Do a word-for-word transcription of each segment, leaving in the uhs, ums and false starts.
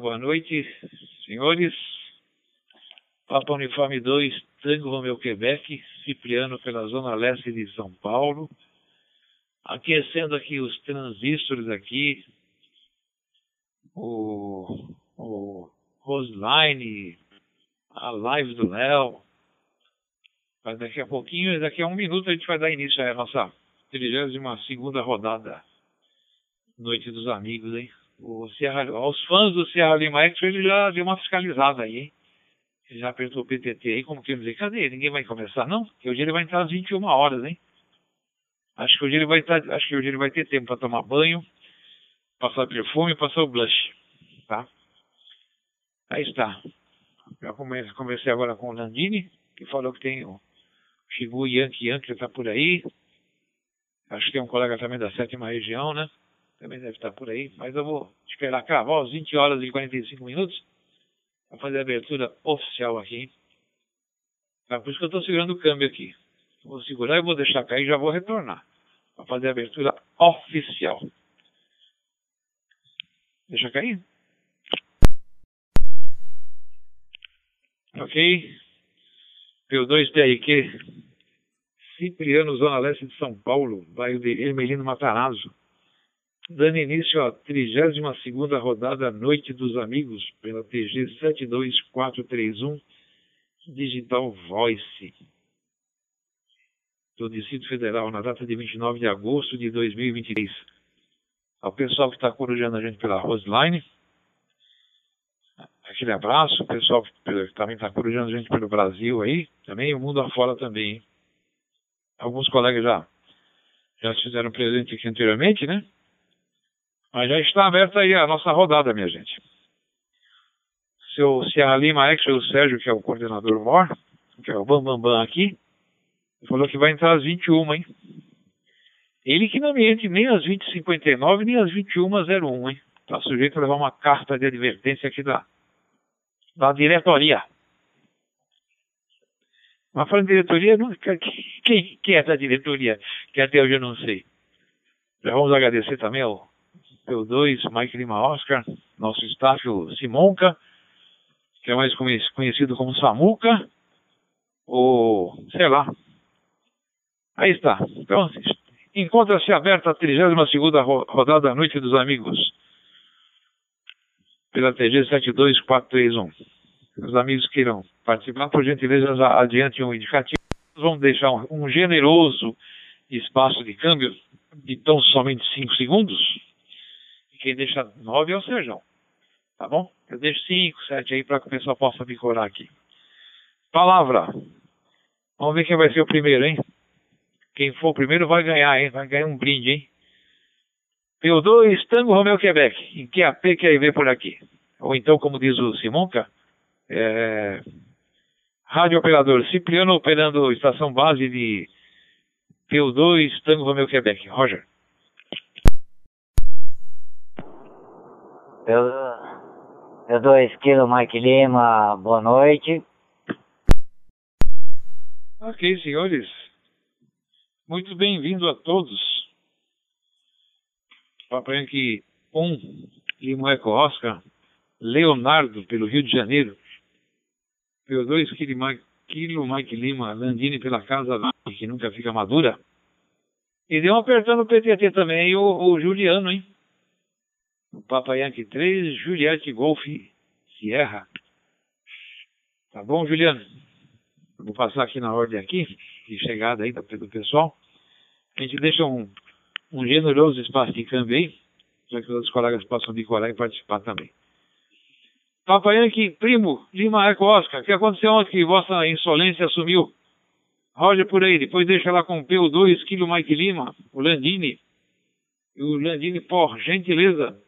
Boa noite, senhores. Papa Uniforme dois, Tango Romeu Quebec, Cipriano pela Zona Leste de São Paulo. Aquecendo aqui os transistores aqui, o, o Roseline, a live do Léo. Mas daqui a pouquinho, daqui a um minuto a gente vai dar início à nossa trigésima segunda rodada. Noite dos amigos, hein? O Sierra, aos fãs do Sierra Lima X, ele já deu uma fiscalizada aí, hein? Ele já apertou o P T T aí, como que dizer, cadê? Ninguém vai começar, não? Porque hoje ele vai entrar às vinte e uma horas, hein? Acho que hoje ele vai, estar, acho que hoje ele vai ter tempo para tomar banho, passar perfume e passar o blush, tá? Aí está. Já conversei agora com o Landini, que falou que tem o Shibu Yankee Yankee, que está por aí. Acho que tem um colega também da sétima região, né? Também deve estar por aí, mas eu vou esperar cravar às vinte horas e quarenta e cinco minutos para fazer a abertura oficial aqui. Tá, por isso que eu estou segurando o câmbio aqui. Vou segurar e vou deixar cair e já vou retornar para fazer a abertura oficial. Deixa cair. Ok. P dois T R Q. Cipriano, Zona Leste de São Paulo, bairro de Ermelino Matarazzo. Dando início à trigésima segunda rodada Noite dos Amigos, pela T G sete dois quatro três um, Digital Voice, do Distrito Federal, na data de vinte e nove de agosto de dois mil e vinte e três. Ao pessoal que está corujando a gente pela Roseline, aquele abraço. O pessoal que também está corujando a gente pelo Brasil aí, também o mundo afora também, hein? Alguns colegas já, já se fizeram presente aqui anteriormente, né? Mas já está aberta aí a nossa rodada, minha gente. Seu Sierra Lima X, o Sérgio, que é o coordenador M O R, que é o Bambambam Bam Bam aqui, falou que vai entrar às vinte e uma, hein? Ele que não me entre nem às vinte e cinquenta e nove, nem às vinte e uma e zero um, hein? Está sujeito a levar uma carta de advertência aqui da, da diretoria. Mas falando de diretoria, não, quem, quem é da diretoria? Que até hoje eu não sei. Já vamos agradecer também ao P dois, Mike Lima Oscar, nosso staff, o Simonca, que é mais conhecido como Samuca, ou sei lá. Aí está. Então, encontra-se aberta a trigésima segunda rodada da Noite dos Amigos, pela T G sete dois quatro três um. Os amigos que irão participar, por gentileza, já adiante um indicativo. Vamos deixar um, um generoso espaço de câmbio de tão somente cinco segundos. Quem deixa nove é o Serjão, tá bom? Eu deixo cinco, sete aí para que o pessoal possa picorar aqui. Palavra. Vamos ver quem vai ser o primeiro, hein? Quem for o primeiro vai ganhar, hein? Vai ganhar um brinde, hein? P dois, Tango Romeu Quebec. Em que A P quer ver por aqui? Ou então, como diz o Simonca, é... Rádio Operador Cipriano operando estação base de P dois, Tango Romeu Quebec. Roger. P dois Kilo Mike Lima, boa noite. Ok, senhores. Muito bem-vindo a todos. Papai Yankee um, Limo Eco Oscar, Leonardo, pelo Rio de Janeiro. P dois Kilo Mike Lima, Landini pela Casa, que nunca fica madura. E deu um apertando o P T T também, e o, o Juliano, hein? O Papa Yankee três, Juliette Golf Sierra. Tá bom, Juliano? Vou passar aqui na ordem aqui, de chegada aí do pessoal. A gente deixa um, um generoso espaço de câmbio aí, para que os colegas possam decorar e participar também. Papa Yankee, primo, Lima Eco Oscar, o que aconteceu ontem que vossa insolência assumiu? Roger por aí, depois deixa lá com o P dois, Kilo Mike Lima, o Landini. E o Landini, por gentileza,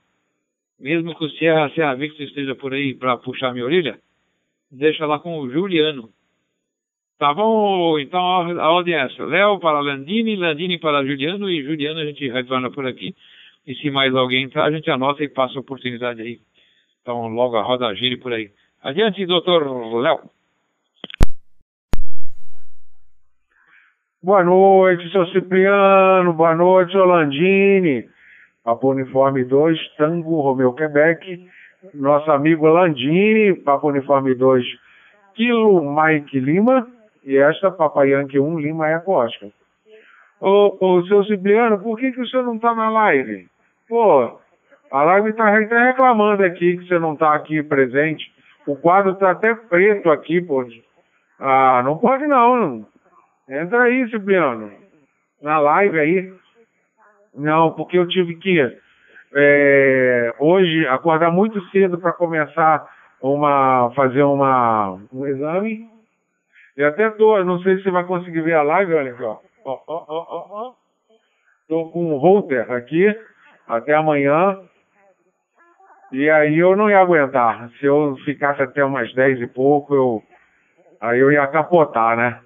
mesmo que o Sierra Sierra Victor esteja por aí para puxar minha orelha, deixa lá com o Juliano. Tá bom? Então a ordem é essa. Léo para Landini, Landini para Juliano e Juliano a gente retorna por aqui. E se mais alguém entrar, a gente anota e passa a oportunidade aí. Então logo a roda gire por aí. Adiante, doutor Léo. Boa noite, seu Cipriano. Boa noite, Landini. Papo Uniforme dois, Tango Romeu Quebec, nosso amigo Landini, Papo Uniforme dois, Kilo Mike Lima, e esta Papa Yankee um, Lima Eco Oscar. Ô, ô, seu Cipriano, por que que o senhor não tá na live? Pô, a live tá reclamando aqui que você não tá aqui presente. O quadro tá até preto aqui, pô. Ah, não pode não. Entra aí, Cipriano. Na live aí. Não, porque eu tive que é, hoje acordar muito cedo para começar uma, fazer uma, um exame. E até tô, não sei se você vai conseguir ver a live, olha aqui, ó. Ó, ó, ó, ó. Tô com um holter aqui até amanhã. E aí eu não ia aguentar. Se eu ficasse até umas dez e pouco, eu, aí eu ia capotar, né?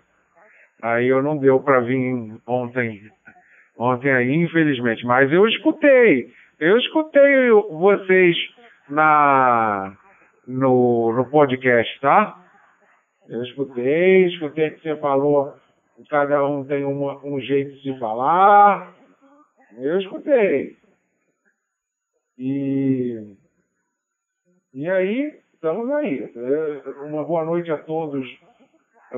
Aí eu não deu pra vir ontem. Ontem aí, infelizmente. Mas eu escutei. Eu escutei vocês na, no, no podcast, tá? Eu escutei, escutei que você falou. Cada um tem uma, um jeito de falar. Eu escutei. E... E aí, estamos aí. Uma boa noite a todos.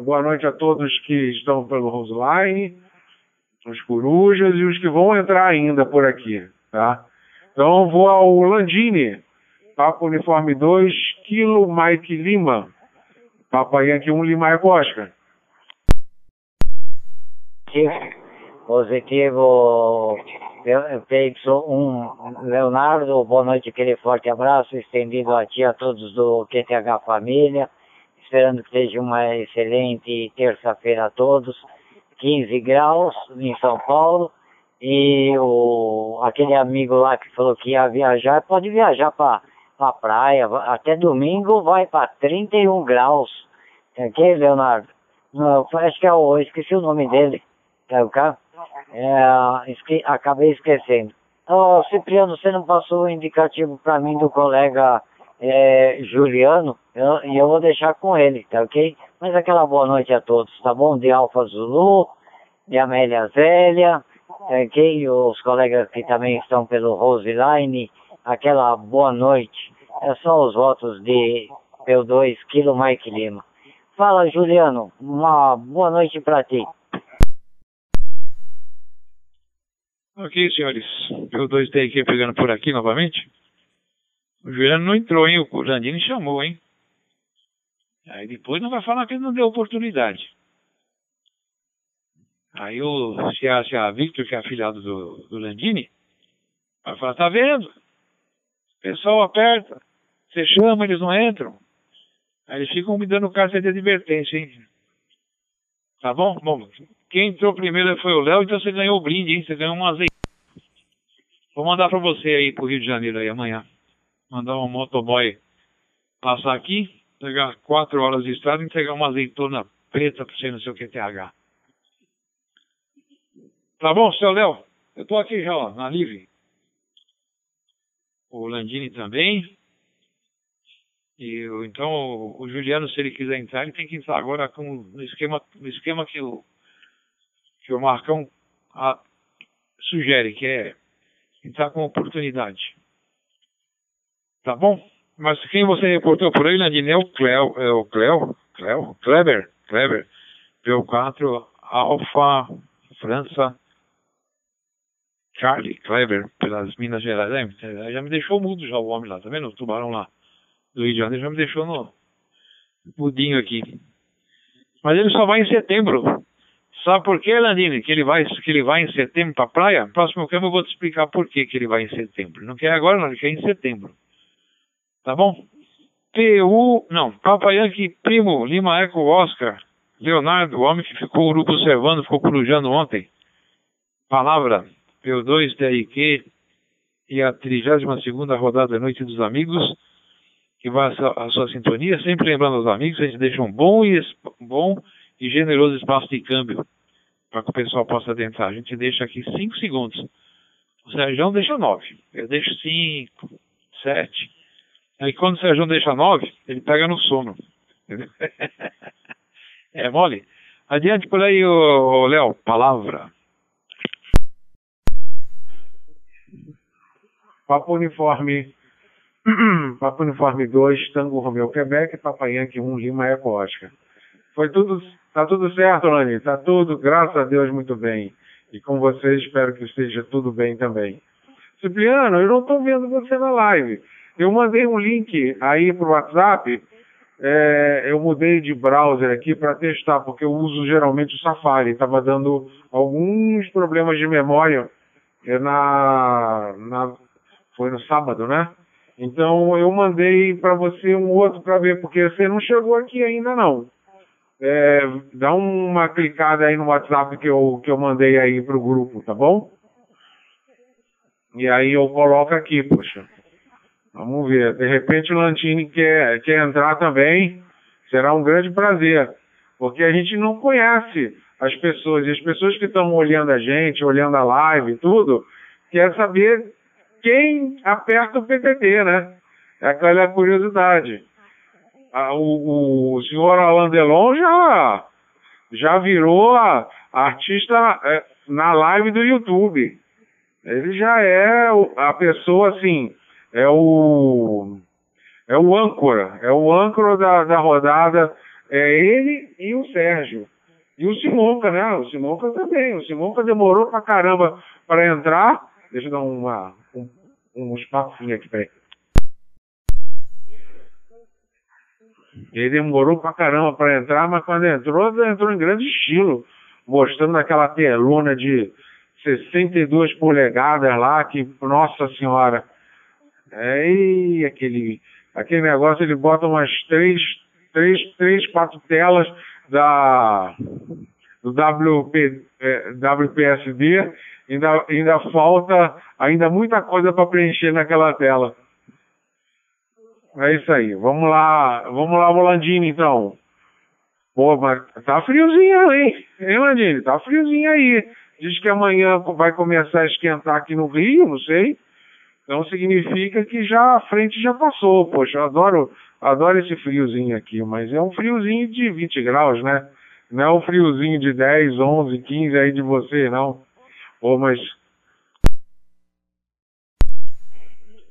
Boa noite a todos que estão pelo Roseline, os corujas e os que vão entrar ainda por aqui, tá? Então, vou ao Landini, Papo Uniforme dois, Kilo Mike Lima, Papai aqui um Lima é Bosca. Positivo, P Y um, Leonardo, boa noite, aquele forte abraço estendido a ti, a todos do Q T H Família, esperando que seja uma excelente terça-feira a todos, quinze graus em São Paulo, e o, aquele amigo lá que falou que ia viajar, pode viajar para a praia, até domingo vai para trinta e um graus, ok, Leonardo? Não, acho que é o, esqueci o nome dele, tá ok? É, esque, acabei esquecendo. Ô, Cipriano, você não passou o indicativo para mim do colega é, Juliano, e eu, eu vou deixar com ele, tá ok? Mas aquela boa noite a todos, tá bom? De Alfa Zulu, de Amélia Zélia, tá ok? Os colegas que também estão pelo Roseline, aquela boa noite. Esses são os votos de P dois, Kilo Mike Lima. Fala, Juliano, uma boa noite para ti. Ok, senhores, eu dois tem aqui pegando por aqui novamente. O Juliano não entrou, hein? O Landini chamou, hein? Aí depois não vai falar que ele não deu oportunidade. Aí o se a, se a Victor, que é afilhado do, do Landini, vai falar, tá vendo? O pessoal aperta, você chama, eles não entram. Aí eles ficam me dando carta de advertência, hein? Tá bom? Bom, quem entrou primeiro foi o Léo, então você ganhou o brinde, hein? Você ganhou um azeite. Vou mandar pra você aí pro Rio de Janeiro aí amanhã. Mandar um motoboy passar aqui, pegar quatro horas de estrada e entregar uma azeitona preta pra você no seu Q T H. Tá bom, seu Léo? Eu tô aqui já, ó, na livre. O Landini também. E, então, o Juliano, se ele quiser entrar, ele tem que entrar agora com, no, esquema, no esquema que o, que o Marcão a, sugere, que é entrar com oportunidade. Tá bom? Mas quem você reportou por aí, Landini, é o Cleo, é o Cleo, Cleo, Kleber, Kleber, P quatro, Alfa, França, Charlie, Kleber, pelas Minas Gerais. É, já me deixou mudo já o homem lá, tá vendo? O tubarão lá do Rio de Janeiro já me deixou no mudinho aqui. Mas ele só vai em setembro. Sabe por quê, Landini? Que ele vai, que ele vai em setembro pra praia? Próximo câmbio eu vou te explicar por que que ele vai em setembro. Não quer agora, não, ele quer em setembro. Tá bom? P U, não, Papai Yankee, Primo, Lima Eco, Oscar, Leonardo, o homem que ficou urubu observando, ficou corujando ontem. Palavra, P dois, T I Q e a trigésima segunda rodada da Noite dos Amigos. Que vai à sua sintonia, sempre lembrando aos amigos, a gente deixa um bom e, bom e generoso espaço de câmbio para que o pessoal possa adentrar. A gente deixa aqui cinco segundos. O Sérgio deixa nove. Eu deixo cinco, sete. Aí quando o Sérgio deixa nove, ele pega no sono. É mole? Adiante por aí, ô Léo. Palavra. Papo Uniforme Papo Uniforme dois, Tango Romeu, Quebec, Papa Yankee um, Lima, Eco Oscar. Foi tudo, tá tudo certo, Lani? Tá tudo, graças a Deus, muito bem. E com vocês, espero que esteja tudo bem também. Cipriano, eu não estou vendo você na live. Eu mandei um link aí pro WhatsApp. É, eu mudei de browser aqui para testar, porque eu uso geralmente o Safari. Estava dando alguns problemas de memória na, na, foi no sábado, né? Então eu mandei para você um outro para ver, porque você não chegou aqui ainda não. É, dá uma clicada aí no WhatsApp que eu, que eu mandei aí pro grupo, tá bom? E aí eu coloco aqui, poxa. Vamos ver. De repente o Landini quer, quer entrar também. Será um grande prazer. Porque a gente não conhece as pessoas. E as pessoas que estão olhando a gente, olhando a live e tudo, quer saber quem aperta o P T T, né? É aquela curiosidade. O, o senhor Alain Delon já, já virou a, a artista na live do YouTube. Ele já é a pessoa, assim... É o, é o âncora, é o âncora da, da rodada, é ele e o Sérgio. E o Simonca, né? O Simonca também, o Simonca demorou pra caramba pra entrar. Deixa eu dar uma, um, um espacinho aqui, peraí. Ele demorou pra caramba pra entrar, mas quando entrou, entrou em grande estilo. Mostrando aquela telona de sessenta e duas polegadas lá, que, nossa senhora... É, e aquele, aquele negócio, ele bota umas três, três, três quatro telas da, do W P, eh, W P S D, ainda, ainda falta ainda muita coisa para preencher naquela tela. É isso aí, vamos lá, vamos lá, Landini, então. Pô, mas tá friozinho, hein, hein, Landini? Tá friozinho aí. Diz que amanhã vai começar a esquentar aqui no Rio, não sei. Então significa que já a frente já passou. Poxa, eu adoro, adoro esse friozinho aqui, mas é um friozinho de vinte graus, né? Não é um friozinho de dez, onze, quinze aí de você, não. Pô, mas...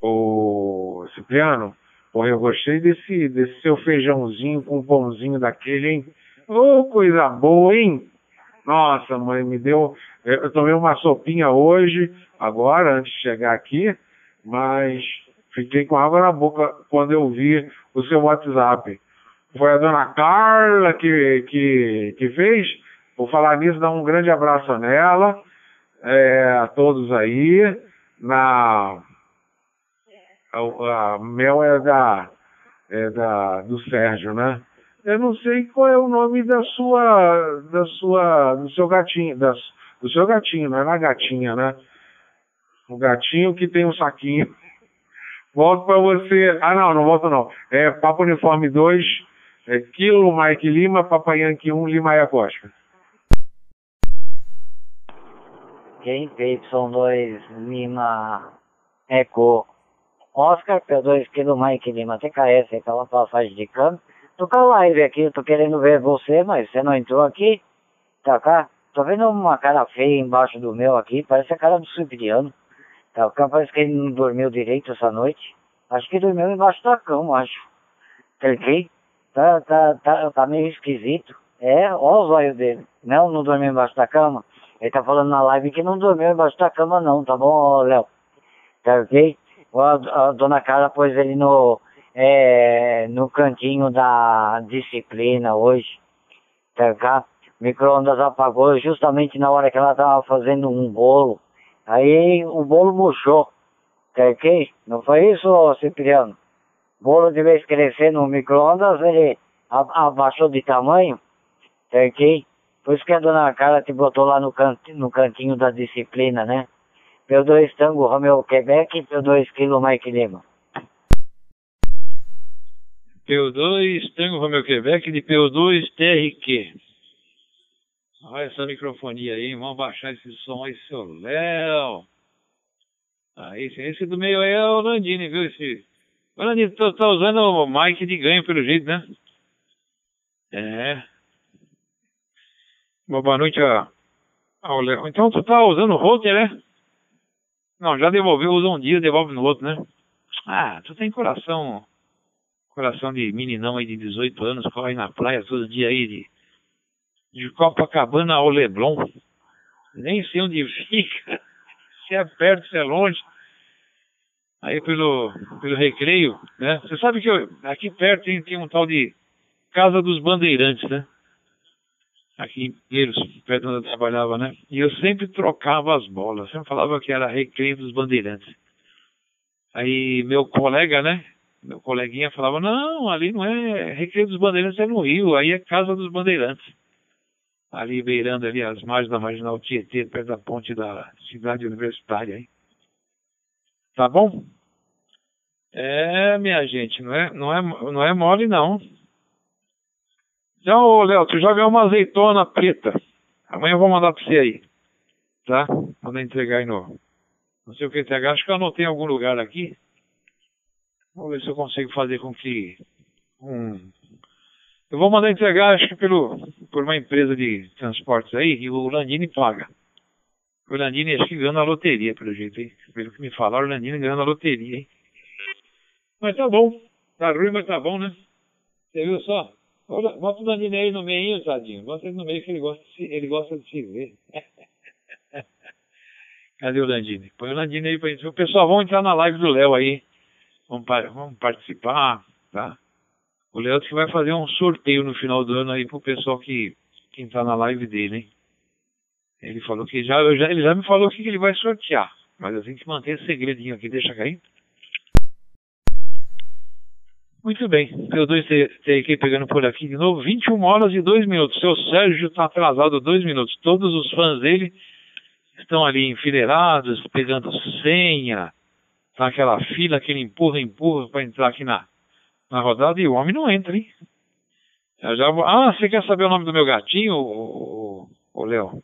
Ô, Cipriano, pô, eu gostei desse, desse seu feijãozinho com pãozinho daquele, hein? Ô, coisa boa, hein? Nossa, mãe, me deu... Eu tomei uma sopinha hoje, agora, antes de chegar aqui... Mas fiquei com água na boca quando eu vi o seu WhatsApp. Foi a Dona Carla que, que, que fez. Vou falar nisso, dar um grande abraço nela, é, a todos aí. Na, a, a Mel é, da, é da, do Sérgio, né? Eu não sei qual é o nome da sua, da sua, do seu gatinho, da, do seu gatinho, não é na gatinha, né? O gatinho que tem um saquinho. Volto pra você. Ah, não, não volto não. É Papo Uniforme dois, é Kilo, Mike Lima, Papai Yankee um, Lima e a Costa. Quem P Y dois, Lima, Eco, Oscar, P dois, Kilo, Mike Lima, T K S, aquela passagem de câmbio. Tô com a live aqui, eu tô querendo ver você, mas você não entrou aqui. Tá cá? Tô vendo uma cara feia embaixo do meu aqui, parece a cara do Cipriano. Tá, parece que ele não dormiu direito essa noite. Acho que dormiu embaixo da cama, acho. Cliquei. Tá, tá, tá, tá meio esquisito. É, ó os olhos dele. Não, não dormiu embaixo da cama. Ele tá falando na live que não dormiu embaixo da cama não, tá bom, Léo? Tá ok? A, a Dona Carla pôs ele no, é, no cantinho da disciplina hoje. Tá cá? Micro-ondas apagou justamente na hora que ela tava fazendo um bolo. Aí o bolo murchou, tá ok? Não foi isso, Cipriano? O bolo de vez crescer no micro-ondas, ele abaixou de tamanho, tá ok? Por isso que a Dona Carla te botou lá no, can no cantinho da disciplina, né? P dois Tango Romeu Quebec e P dois Kilo Mike Lima. P dois Tango Romeu Quebec de P dois T R Q. Olha essa microfonia aí, vamos baixar esse som aí, seu Léo. Ah, esse, esse do meio aí é o Landini, viu? Esse... O Landini tá, tá usando o mic de ganho, pelo jeito, né? É. Boa, boa noite a, ao Léo. Então tu tá usando o router, né? Não, já devolveu, usa um dia, devolve no outro, né? Ah, tu tem coração, coração de meninão aí de dezoito anos, corre na praia todo dia aí de, de Copacabana ao Leblon. Nem sei onde fica, se é perto, se é longe. Aí pelo, pelo Recreio, né? Você sabe que eu, aqui perto tem, tem um tal de Casa dos Bandeirantes, né? Aqui em Pinheiros, perto onde eu trabalhava, né? E eu sempre trocava as bolas, sempre falava que era Recreio dos Bandeirantes. Aí meu colega, né? Meu coleguinha falava, não, ali não é Recreio dos Bandeirantes, é no Rio, aí é Casa dos Bandeirantes. Ali beirando ali as margens da Marginal Tietê, perto da ponte da cidade universitária, hein? Tá bom? É, minha gente, não é, não é, não é mole, não. Então, Léo, tu joga uma azeitona preta. Amanhã eu vou mandar pra você aí. Tá? Mandar entregar aí no... Não sei o que entregar. Acho que eu anotei em algum lugar aqui. Vou ver se eu consigo fazer com que... Um... Eu vou mandar entregar, acho que pelo... por uma empresa de transportes aí. E o Landini paga. O Landini acho que ganha na loteria, pelo jeito, hein? Pelo que me falaram, o Landini ganha na loteria, hein? Mas tá bom. Tá ruim, mas tá bom, né? Você viu só? Olha, bota o Landini aí no meio, tadinho. Bota ele no meio que ele gosta de se, ele gosta de se ver. Cadê o Landini? Põe o Landini aí pra gente. Pessoal, vamos entrar na live do Léo aí. Vamos, vamos participar, tá? O Léo que vai fazer um sorteio no final do ano aí pro pessoal que, que entrar na live dele, hein? Ele falou que já, já, ele já me falou o que ele vai sortear. Mas eu tenho que manter esse segredinho aqui, deixa cair. Muito bem, eu dois T Q pegando por aqui de novo. vinte e uma horas e dois minutos. Seu Sérgio está atrasado dois minutos. Todos os fãs dele estão ali enfileirados, pegando senha. Tá aquela fila, aquele empurra, empurra para entrar aqui na, na rodada. E o homem não entra, hein? Eu já vou... Ah, você quer saber o nome do meu gatinho, ô, ô, ô Léo?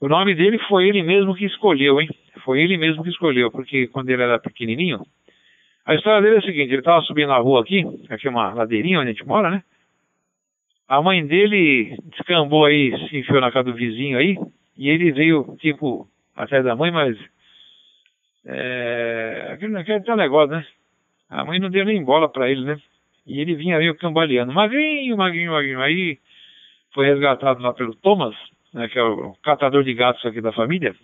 O nome dele foi ele mesmo que escolheu, hein? Foi ele mesmo que escolheu, porque quando ele era pequenininho... A história dele é a seguinte, ele estava subindo na rua aqui, aqui é uma ladeirinha onde a gente mora, né? A mãe dele descambou aí, se enfiou na casa do vizinho aí, e ele veio, tipo, atrás da mãe, mas... É... Aquele, aquele tá negócio, né? A mãe não deu nem bola pra ele, né? E ele vinha meio cambaleando, magrinho, magrinho, magrinho. Aí foi resgatado lá pelo Thomas... Né, que é o catador de gatos aqui da família,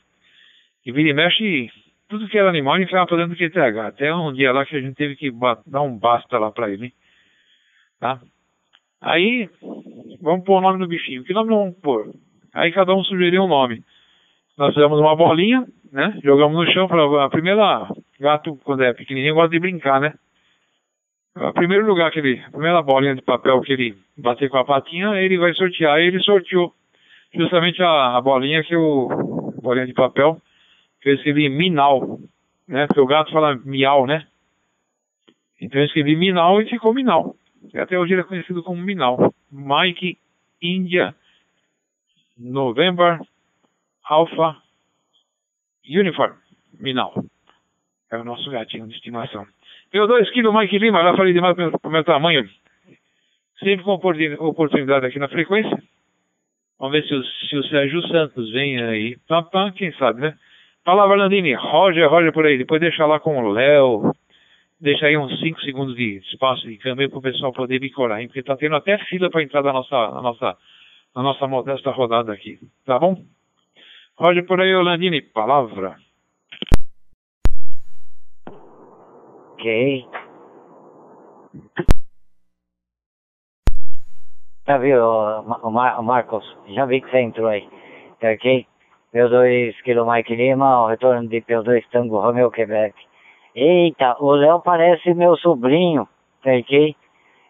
e vira e mexe tudo que era animal, ele enfiava pra dentro do Q T H. Até um dia lá que a gente teve que dar um basta lá pra ele, hein? Tá? Aí, vamos pôr o nome do bichinho. Que nome vamos pôr? Aí cada um sugeriu um nome. Nós fizemos uma bolinha, né? Jogamos no chão, pra, a primeira... Gato, quando é pequenininho, gosta de brincar, né? O primeiro lugar que ele... A primeira bolinha de papel que ele bater com a patinha, ele vai sortear. Aí ele sorteou justamente a, a bolinha que eu... Bolinha de papel. Que eu escrevi Minau. Né? Porque o gato fala miau, né? Então eu escrevi Minau e ficou Minau. E até hoje ele é conhecido como Minau. Mike, India, November, Alpha, Uniform. Minau. É o nosso gatinho de estimação. Meu dois quilos, Mike Lima. Já falei demais pro, pro meu tamanho. Sempre com oportunidade aqui na frequência. Vamos ver se o, se o Sérgio Santos vem aí. Pá, pá, quem sabe, né? Palavra Landini, Roger, Roger por aí. Depois deixa lá com o Léo. Deixa aí uns cinco segundos de espaço de câmera para o pessoal poder bicorar, hein? Porque tá tendo até fila para entrar na nossa, na nossa, na nossa modesta rodada aqui. Tá bom? Roger por aí, Landini. Palavra. Ok. Já viu, o, Mar o Marcos? Já vi que você entrou aí. Tá ok? P dois Kilo Mike Lima, o retorno de P dois Tango Romeo Quebec. Eita, o Léo parece meu sobrinho, tá ok?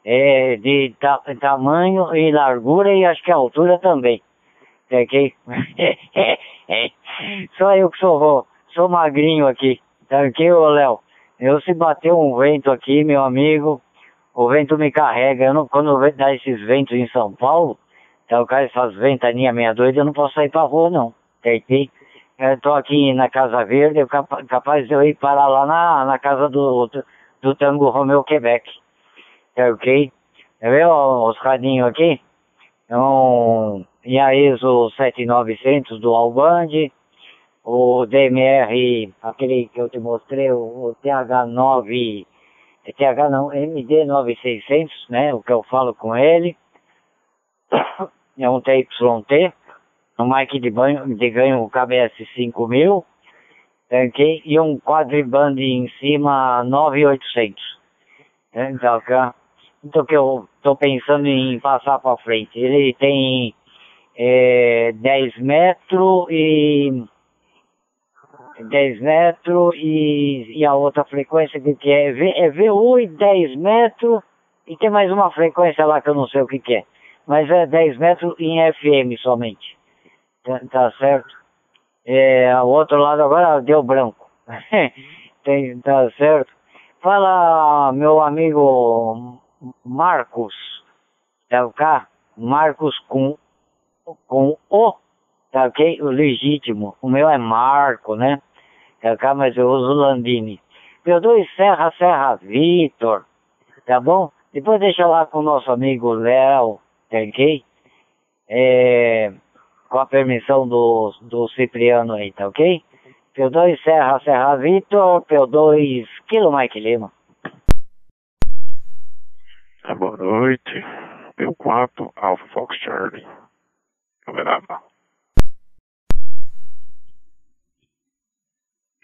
É, de ta tamanho e largura e acho que a altura também. Tá ok? Só eu que sou vô, sou magrinho aqui. Tá ok, ô Léo? Eu se bater um vento aqui, meu amigo. O vento me carrega, eu não, quando dá esses ventos em São Paulo, tá, o cara essas ventaninhas meia doida, eu não posso sair pra rua não, tá, ok? Eu tô aqui na Casa Verde, eu capa, capaz de eu ir parar lá na, na casa do, do Tango Romeo Quebec, tá, ok? Tá vendo os radinhos aqui? Então, e a I S O sete mil e novecentos do Albande, o D M R, aquele que eu te mostrei, o T H nove, T H não, M D nove seiscentos, né, o que eu falo com ele, é um T Y T, um mic de, banho, de ganho o K B S cinco mil, tanque, e um quadriband em cima nove oitocentos. Então, então que eu estou pensando em passar para frente. Ele tem é, dez metros e dez metros e, e a outra frequência que, que é, é V U e dez metros e tem mais uma frequência lá que eu não sei o que, que é. Mas é dez metros em F M somente. Tá, tá certo? É, o outro lado agora deu branco. Tem, tá certo? Fala, meu amigo Marcos, tá ok? Marcos com, com O, tá ok? O legítimo. O meu é Marco, né? Tá ok? Mas eu uso Landini. P dois Serra, Serra Vitor, tá bom? Depois deixa lá com o nosso amigo Léo, tá ok? É, com a permissão do, do Cipriano aí, tá ok? P dois Serra, Serra Vitor, P dois Kilo Mike Lima. Boa noite, P quatro Alpha Fox Charlie, Uberaba.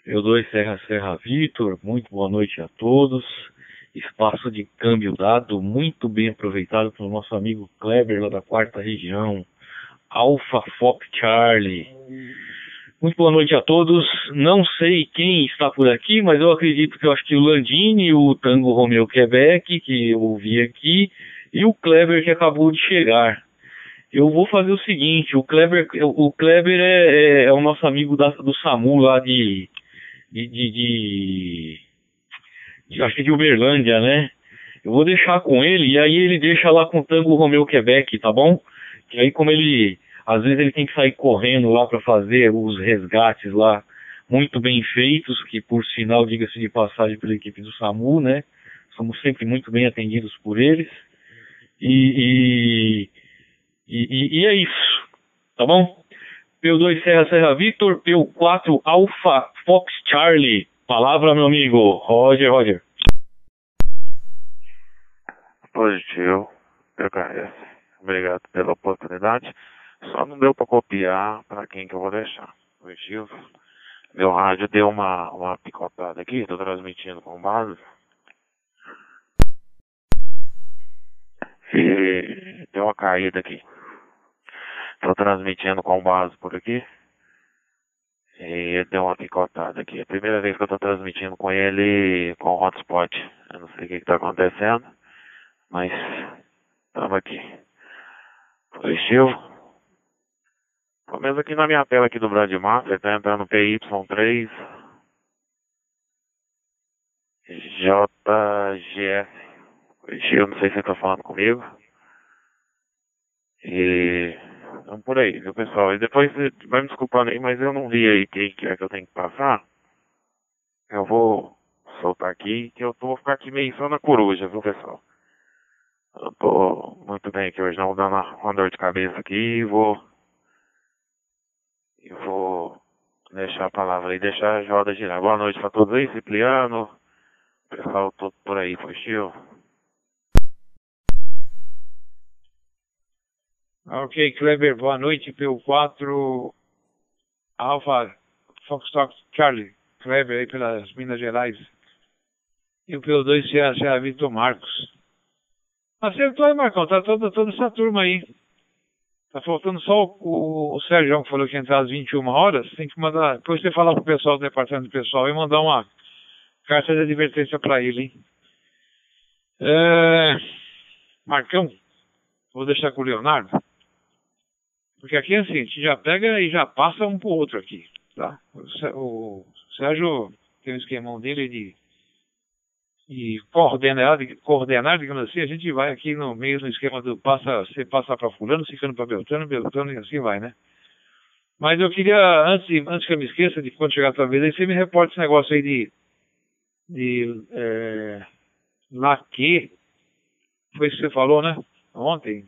P dois Serra, Serra Vitor, muito boa noite a todos. Espaço de câmbio dado, muito bem aproveitado pelo nosso amigo Kleber lá da quarta região, Alpha Fox Charlie. Muito boa noite a todos, não sei quem está por aqui, mas eu acredito que eu acho que o Landini, o Tango Romeu Quebec, que eu ouvi aqui, e o Kleber que acabou de chegar. Eu vou fazer o seguinte, o Kleber, o Kleber é, é, é o nosso amigo da, do SAMU lá de de, de, de, de... acho que de Uberlândia, né? Eu vou deixar com ele, e aí ele deixa lá com o Tango Romeu Quebec, tá bom? Que aí como ele... às vezes ele tem que sair correndo lá para fazer os resgates lá, muito bem feitos, que por sinal, diga-se de passagem, pela equipe do SAMU, né? Somos sempre muito bem atendidos por eles. E, e, e, e é isso, tá bom? P dois Serra, Serra Vitor, P quatro Alpha Fox Charlie. Palavra, meu amigo. Roger, Roger. Positivo, P K S. Obrigado pela oportunidade. Só não deu para copiar para quem que eu vou deixar. Positivo. Meu rádio deu uma, uma picotada aqui, estou transmitindo com base. E deu uma caída aqui. Estou transmitindo com base por aqui. E deu uma picotada aqui. É a primeira vez que eu estou transmitindo com ele com hotspot. Eu não sei o que está acontecendo, mas estamos aqui. Positivo. Pelo menos aqui na minha tela aqui do Brandmaster, tá entrando P Y três J G S. Eu não sei se ele tá falando comigo. E vamos por aí, viu, pessoal? E depois vai me desculpando aí, mas eu não vi aí quem que é que eu tenho que passar. Eu vou soltar aqui, que eu tô, vou ficar aqui meio só na coruja, viu, pessoal? Eu tô muito bem aqui hoje, não vou dar uma dor de cabeça aqui e vou... eu vou deixar a palavra aí, deixar a roda girar. Boa noite pra todos aí, Cipriano, pessoal todo por aí, postil. Ok, Kleber, boa noite, P quatro Alpha Foxtrot Charlie, Kleber aí pelas Minas Gerais. E o P dois será Vitor Marcos. Acertou aí, Marcão, tá toda, toda essa turma aí. Tá faltando só o, o, o Sérgio que falou que ia entrar às vinte e uma horas. Tem que mandar, depois você falar pro pessoal do departamento pessoal e mandar uma carta de advertência para ele, hein? É, Marcão, vou deixar com o Leonardo. Porque aqui é assim, a gente já pega e já passa um pro outro aqui, tá? O, o Sérgio tem um esquemão dele de, de coordenar, de coordenar, digamos assim, a gente vai aqui no meio do esquema do passa, você passa para fulano, ficando para Beltrano, Beltrano e assim vai, né? Mas eu queria, antes, antes que eu me esqueça, de quando chegar a sua vez, aí você me reporta esse negócio aí de, de é, lá que, foi isso que você falou, né? Ontem,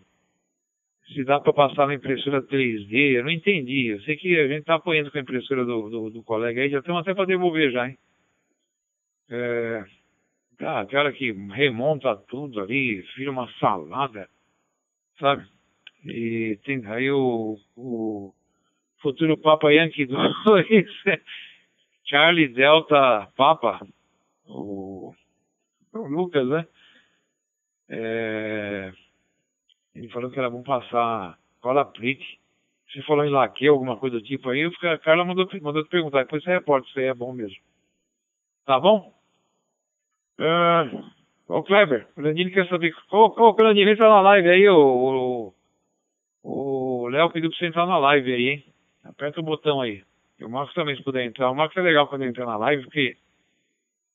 se dá para passar na impressora três D, eu não entendi. Eu sei que a gente está apoiando com a impressora do, do, do colega aí, já estamos até para devolver já, hein? É, tá, aquela que remonta tudo ali, vira uma salada, sabe? E tem aí o, o futuro Papa Yankee dois, Charlie Delta Papa, o, o Lucas, né? É, ele falou que era bom passar cola print. Você falou em laque, alguma coisa do tipo aí, a Carla mandou, mandou te perguntar, depois você reporta, isso aí é bom mesmo. Tá bom? Uh, ô Kleber, o Landini quer saber. Ô, ô Landini, entra na live aí, ô. O Léo pediu pra você entrar na live aí, hein? Aperta o botão aí. E o Marcos também, se puder entrar. O Marcos é legal quando ele entra na live, porque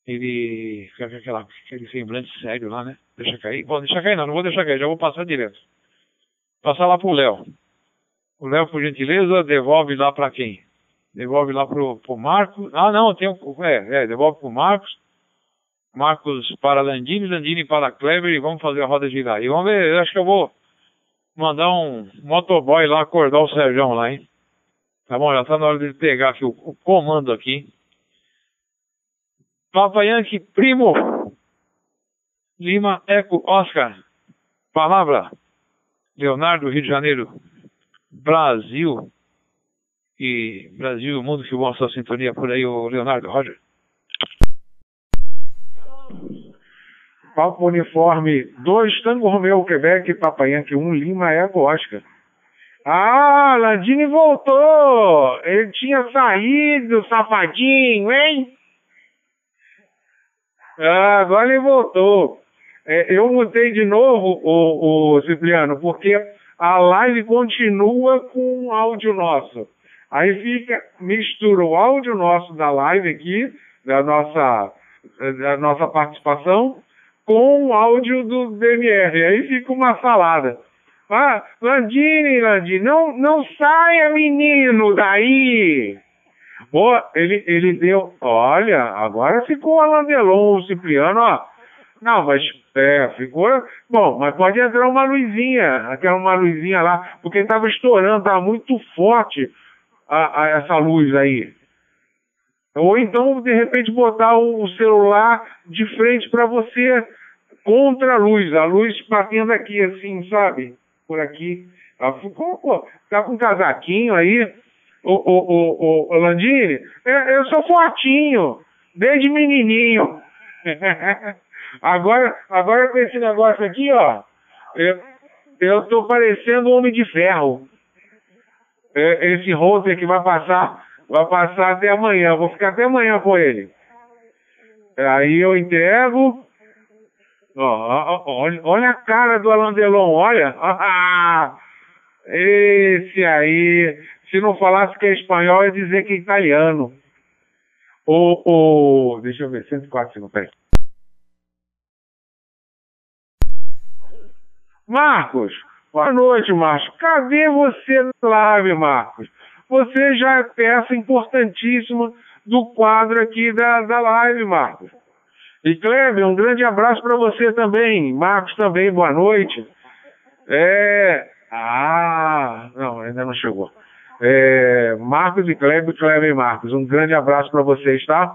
ele fica com aquela, aquele semblante sério lá, né? Deixa cair. Bom, deixa cair não, não vou deixar cair, já vou passar direto. Passar lá pro Léo. O Léo, por gentileza, devolve lá pra quem? Devolve lá pro, pro Marcos. Ah, não, tem um... É, é, devolve pro Marcos. Marcos para Landini, Landini para Kleber. E vamos fazer a roda girar. E vamos ver, eu acho que eu vou mandar um motoboy lá acordar o Serjão lá, hein? Tá bom, já tá na hora de pegar aqui o, o comando aqui. Papa Yankee, primo. Lima, Eco, Oscar. Palavra. Leonardo, Rio de Janeiro. Brasil. E Brasil, o mundo que mostra a sintonia por aí, o Leonardo, Roger. Papo Uniforme dois, Tango Romeu, Quebec, Papa Yankee um, Lima, Eco, Oscar. Ah, Landini voltou! Ele tinha saído, safadinho, hein? Ah, agora ele voltou. É, eu mudei de novo, o, o Cipriano, porque a live continua com o áudio nosso. Aí fica, mistura o áudio nosso da live aqui, da nossa, da nossa participação, com o áudio do D M R. Aí fica uma salada. Ah, Landini, Landini, não, não saia, menino, daí! Pô, ele, ele deu... Olha, agora ficou a Landelon, o Cipriano, ó. Não, mas... É, ficou... Bom, mas pode entrar uma luzinha, aquela uma luzinha lá, porque ele tava estourando, tava muito forte... A, a essa luz aí. Ou então, de repente, botar o celular de frente para você contra a luz. A luz batendo aqui, assim, sabe? Por aqui. Ah, ficou, pô, tá com um casaquinho aí. Ô, ô, ô, ô, Landini, eu, eu sou fortinho. Desde menininho. agora, agora com esse negócio aqui, ó. Eu, eu tô parecendo um Homem de Ferro. Esse roster que vai passar, vai passar até amanhã. Vou ficar até amanhã com ele. Aí eu entrego. Ó, olha, olha a cara do Alain Delon, olha. Ah, esse aí. Se não falasse que é espanhol, ia dizer que é italiano. O, o, deixa eu ver, cento e quatro segundos, peraí. Marcos! Boa noite, Marcos. Cadê você na live, Marcos? Você já é peça importantíssima do quadro aqui da, da live, Marcos. E, Kleber, um grande abraço para você também. Marcos também, boa noite. É... Ah... Não, ainda não chegou. É... Marcos e Kleber, Kleber e Marcos. Um grande abraço para vocês, tá?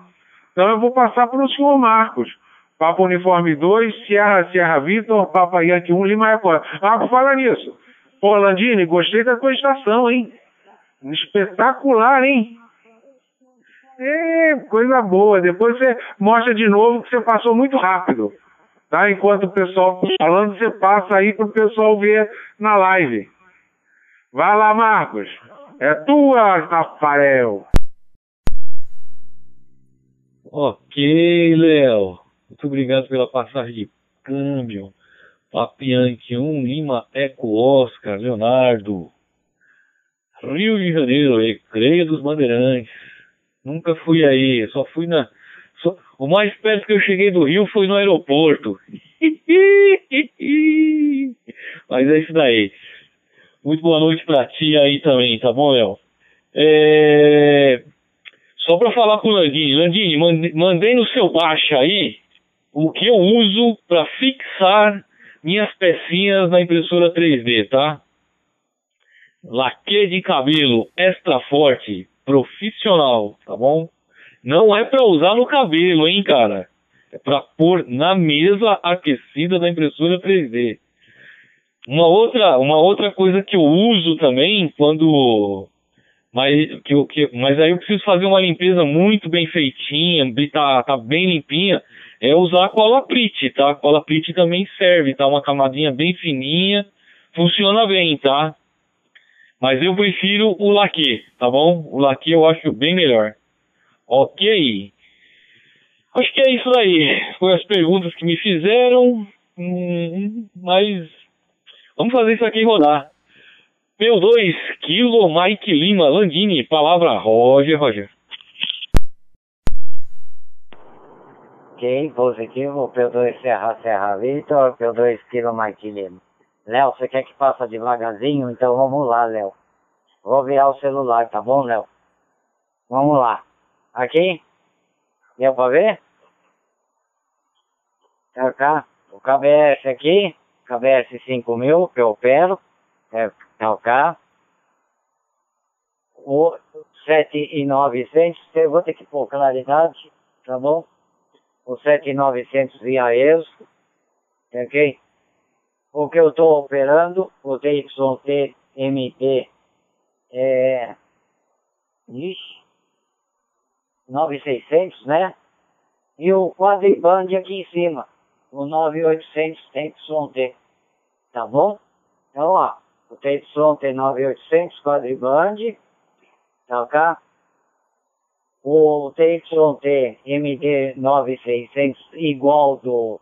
Então eu vou passar para o senhor Marcos. Papo Uniforme dois, Sierra, Sierra Vitor, Papa Yankee um, Lima Record. Ah, fala nisso. Pô, Landini, gostei da tua estação, hein? Espetacular, hein? É, coisa boa. Depois você mostra de novo que você passou muito rápido. Tá? Enquanto o pessoal falando, você passa aí pro pessoal ver na live. Vai lá, Marcos. É tua, Tafarel. Ok, Léo. Muito obrigado pela passagem de câmbio. Papianque um, Lima, Eco, Oscar, Leonardo. Rio de Janeiro, Recreio dos Bandeirantes. Nunca fui aí, só fui na... Só... O mais perto que eu cheguei do Rio foi no aeroporto. Mas é isso daí. Muito boa noite pra ti aí também, tá bom, Léo? É... Só pra falar pro Landini. Landini, mandei no seu baixa aí... o que eu uso para fixar minhas pecinhas na impressora três D, tá? Laque de cabelo extra forte, profissional, tá bom? Não é pra usar no cabelo, hein, cara? É pra pôr na mesa aquecida da impressora três D. Uma outra, uma outra coisa que eu uso também, quando... Mas, que, que, mas aí eu preciso fazer uma limpeza muito bem feitinha, tá, tá bem limpinha, é usar a colaprit, tá? A colaprit também serve, tá? Uma camadinha bem fininha, funciona bem, tá? Mas eu prefiro o laque, tá bom? O laque eu acho bem melhor. Ok. Acho que é isso daí. Foi as perguntas que me fizeram. Hum, mas vamos fazer isso aqui rodar. Meu dois, Kilo, Mike Lima, Landini, palavra Roger, Roger. Ok, positivo, P dois Serra, Serra Vitor, P dois Kilo, Mike Lima. Léo, você quer que passe devagarzinho? Então vamos lá, Léo. Vou virar o celular, tá bom, Léo? Vamos lá. Aqui? Deu pra ver? Tá cá. O K B S aqui. K B S cinco mil, que eu opero. É, tá cá. O sete mil e novecentos, eu vou ter que pôr claridade, tá bom? O sete mil e novecentos via E S O. Ok? O que eu estou operando, o T Y T M P é ixi, nove mil e seiscentos, né? E o quadriband aqui em cima, o nove mil e oitocentos T Y T, tá bom? Então, ó, o T Y T nove mil e oitocentos quadriband, tá cá? O T Y T M D nove mil e seiscentos igual do,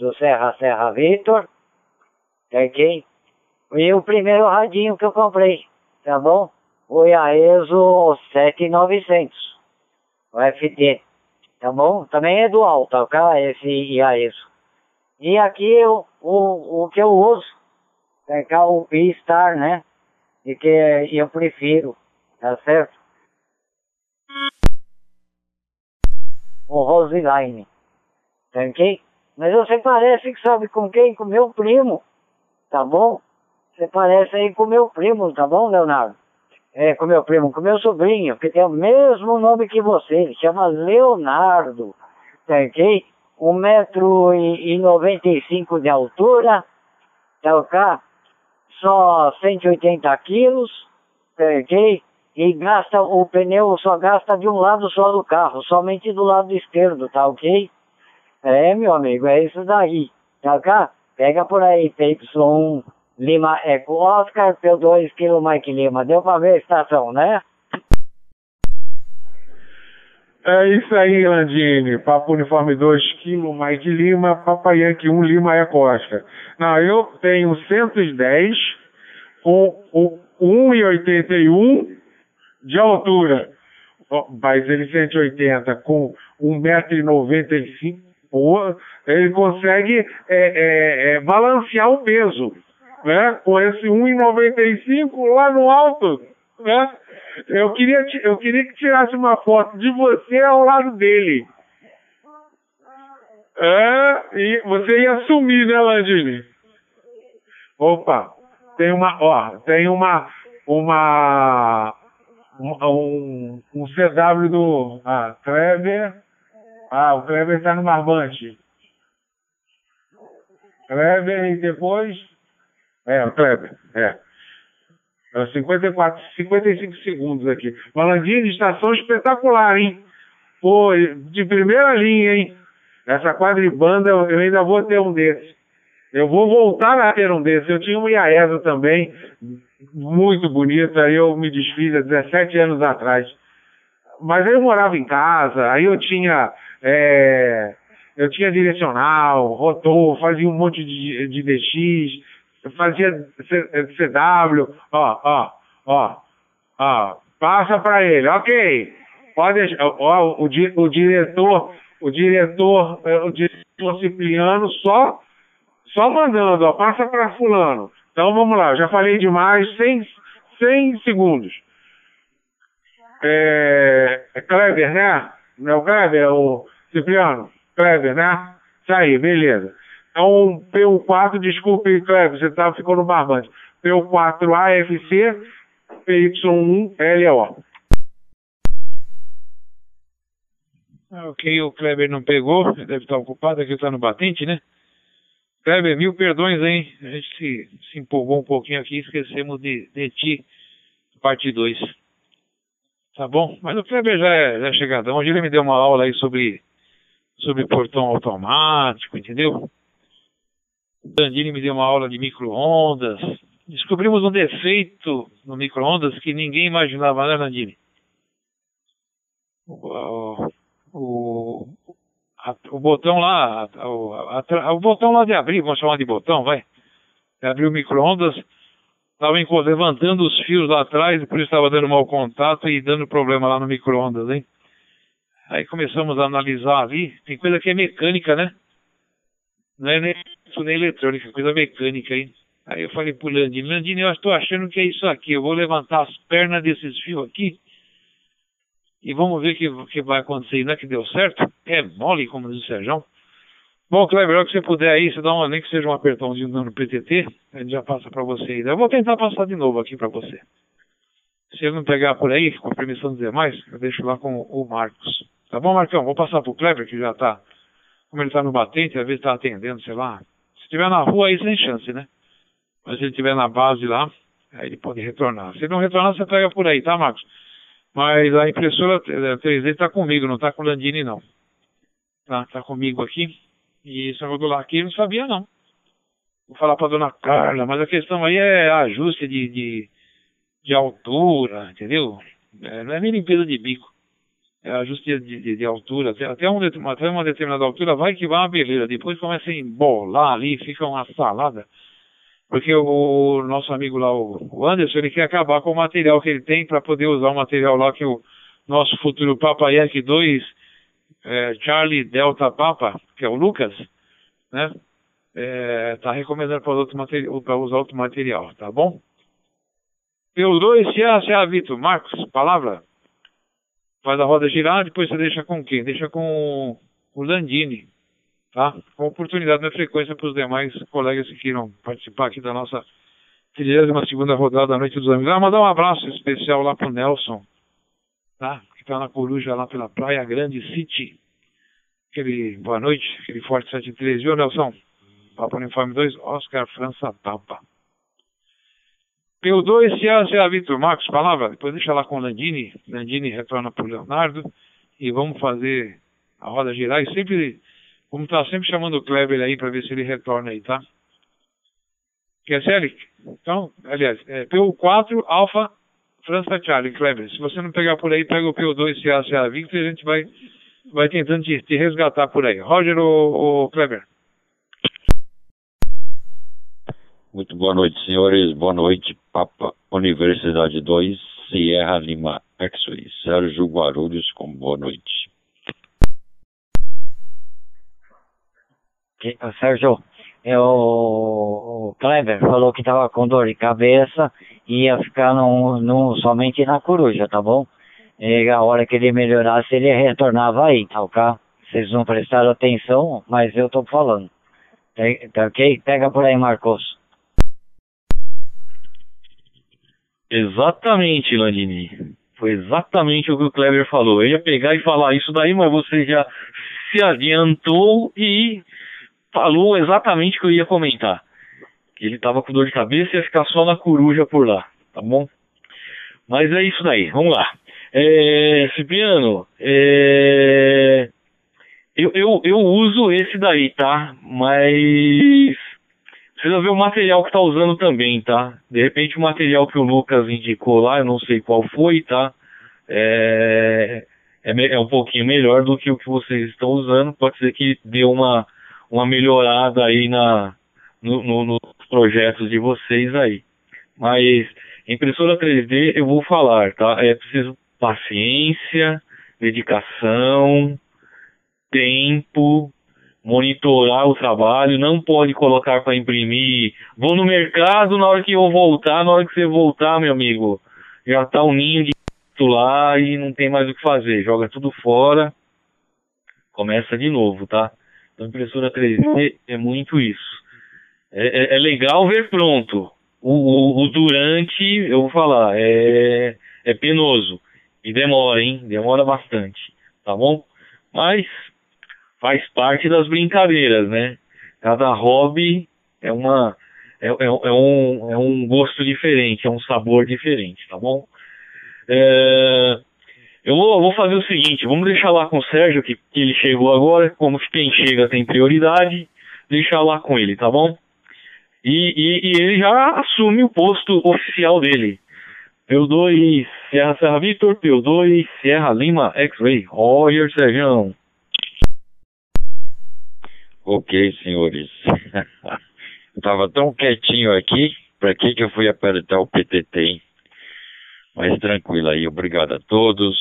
do Serra Serra Victor. Ok? E o primeiro radinho que eu comprei, tá bom? Foi a E S O sete mil e novecentos, o F T, tá bom? Também é dual, tá ok? Esse e a E S O. E aqui eu, o, o que eu uso, tá cá o P-Star, né? E que eu prefiro, tá certo? O Roseline, tá ok? Mas você parece que sabe com quem? Com meu primo. Tá bom? Você parece aí com meu primo, tá bom, Leonardo? É, com meu primo, com meu sobrinho, que tem o mesmo nome que você, ele chama Leonardo, tá ok? Um metro e, e noventa e cinco de altura, tá ok? Só cento e oitenta quilos, tá ok? E gasta, o pneu só gasta de um lado só do carro, somente do lado esquerdo, tá ok? É, meu amigo, é isso daí, tá ok? Pega por aí, P Y um, Lima Eco Oscar, P dois, Kilo Mike Lima. Deu pra ver a estação, né? É isso aí, Landini. Papo Uniforme dois, Kilo Mike Lima, Papai Yankee um, Lima Eco Oscar. Não, eu tenho cento e dez, um vírgula oitenta e um de altura. Mas ele cento e oitenta com um metro e noventa e cinco. Pô, ele consegue é, é, é, balancear o peso, né? Com esse um vírgula noventa e cinco lá no alto, né? Eu queria, eu queria que tirasse uma foto de você ao lado dele. É, e você ia sumir, né, Landini? Opa, tem uma, ó, tem uma, uma, um, um C W do ah, Trevor. Ah, o Kleber está no Marbante. Kleber e depois... É, o Kleber, é. É cinquenta e quatro, cinquenta e cinco segundos aqui. Malandinho, estação espetacular, hein? Pô, de primeira linha, hein? Essa quadribanda, eu ainda vou ter um desses. Eu vou voltar a ter um desses. Eu tinha uma Iaesa também, muito bonita. Aí eu me desfiz há dezessete anos atrás. Mas eu morava em casa, aí eu tinha... É, eu tinha direcional, rotor, fazia um monte de, de D X, fazia C W, ó, ó, ó, ó, passa pra ele, ok, pode deixar, ó, o, o, o diretor, o diretor, o diretor Cipriano só, só mandando, ó, passa pra fulano, então vamos lá, eu já falei demais, cem segundos, é, é Kleber, né? Não é o Kleber, o Cipriano? Kleber, né? Isso aí, beleza. Então, P quatro, desculpe, Kleber, você tá, ficou no barbante. P quatro A F C P Y um L O. Ah, ok, o Kleber não pegou, deve estar ocupado, aqui está no batente, né? Kleber, mil perdões, hein? A gente se, se empolgou um pouquinho aqui, esquecemos de, de ti, parte dois. Tá bom? Mas o Kleber já é, já é chegadão. Hoje ele me deu uma aula aí sobre, sobre portão automático, entendeu? O Landini me deu uma aula de micro-ondas. Descobrimos um defeito no micro-ondas que ninguém imaginava, né, Landini? O... o O botão lá, o, a, o botão lá de abrir, vamos chamar de botão, vai. De abrir o micro-ondas, estava levantando os fios lá atrás, por isso estava dando mau contato e dando problema lá no micro-ondas, hein? Aí começamos a analisar ali, tem coisa que é mecânica, né? Não é nem, nem eletrônica, coisa mecânica, hein? Aí eu falei pro Landini, Landini, eu estou achando que é isso aqui, eu vou levantar as pernas desses fios aqui, e vamos ver o que, que vai acontecer, não é que deu certo? É mole, como diz o Sérgio. Bom, Kleber, o que você puder aí, você dá uma, nem que seja um apertãozinho no P T T, a gente já passa para você ainda. Eu vou tentar passar de novo aqui para você. Se ele não pegar por aí, com a permissão de demais, eu deixo lá com o Marcos. Tá bom, Marcão? Vou passar pro Kleber, que já tá, como ele tá no batente, às vezes tá atendendo, sei lá. Se estiver na rua aí, sem chance, né? Mas se ele estiver na base lá, aí ele pode retornar. Se ele não retornar, você pega por aí, tá, Marcos? Mas a impressora três D está comigo, não está com o Landini, não. Tá, tá comigo aqui. E essa modular aqui eu não sabia, não. Vou falar para a Dona Carla, mas a questão aí é ajuste de, de, de altura, entendeu? É, não é nem limpeza de bico. É ajuste de, de, de altura. Até, até, um, até uma determinada altura vai que vai uma beleza. Depois começa a embolar ali, fica uma salada. Porque o nosso amigo lá, o Anderson, ele quer acabar com o material que ele tem para poder usar o material lá que o nosso futuro Papa Yankee dois, é, Charlie Delta Papa, que é o Lucas, né? É, tá recomendando para usar outro material, tá bom? P dois, se é, se é, Vitor, Marcos, palavra. Faz a roda girar, depois você deixa com quem? Deixa com o Landini. Tá? Com oportunidade na frequência para os demais colegas que queiram participar aqui da nossa trigésima segunda rodada da Noite dos Amigos. Ah, mandar um abraço especial lá pro Nelson, tá? Que tá na Coruja, lá pela Praia Grande City. Aquele boa noite, aquele forte sete três, viu, Nelson? Papa Uniforme dois, Oscar França Papa. P dois, se é, se é, Vitor Marcos, palavra. Depois deixa lá com o Landini. Landini retorna pro Leonardo. E vamos fazer a roda girar e sempre... Vamos estar sempre chamando o Kleber aí para ver se ele retorna aí, tá? Quer ser? Então, aliás, é P quatro, Alfa, França Charlie, Kleber. Se você não pegar por aí, pega o P dois, C A C A Victor e a gente vai, vai tentando te, te resgatar por aí. Roger ou Kleber? Muito boa noite, senhores. Boa noite, Papa Universidade dois, Sierra Lima X-Way. Sérgio Guarulhos com boa noite. Sérgio, eu, o Kleber falou que estava com dor de cabeça e ia ficar num, num, somente na Coruja, tá bom? E a hora que ele melhorasse, ele retornava aí, tá ok? Vocês não prestaram atenção, mas eu tô falando. Tá ok? Pega por aí, Marcos. Exatamente, Landini. Foi exatamente o que o Kleber falou. Eu ia pegar e falar isso daí, mas você já se adiantou e... falou exatamente o que eu ia comentar. Que ele tava com dor de cabeça e ia ficar só na Coruja por lá, tá bom? Mas é isso daí, vamos lá. É, Cipriano, é, eu, eu, eu uso esse daí, tá? Mas precisa ver o material que tá usando também, tá? De repente o material que o Lucas indicou lá, eu não sei qual foi, tá? É, é, é um pouquinho melhor do que o que vocês estão usando. Pode ser que dê uma... uma melhorada aí na, no, no, nos projetos de vocês aí. Mas impressora três D eu vou falar, tá? É preciso paciência, dedicação, tempo, monitorar o trabalho. Não pode colocar para imprimir. Vou no mercado, na hora que eu voltar, na hora que você voltar, meu amigo, já tá um ninho de lá e não tem mais o que fazer. Joga tudo fora, começa de novo, tá? Então, impressora três D é muito isso. É, é, é legal ver pronto, o, o, o durante, eu vou falar, é, é penoso. E demora, hein? Demora bastante, tá bom? Mas faz parte das brincadeiras, né? Cada hobby é uma... É, é, é, um, é um gosto diferente, é um sabor diferente, tá bom? É, eu vou, vou fazer o seguinte, vamos deixar lá com o Sérgio, que, que ele chegou agora, como quem chega tem prioridade, deixar lá com ele, tá bom? E, e, e ele já assume o posto oficial dele. P dois, Serra Serra Vitor, P dois, Serra Lima, X-Ray, Roger, Sérgio. Ok, senhores. Estava tão quietinho aqui, para que que eu fui apertar o P T T, hein? Mas tranquilo aí, obrigado a todos.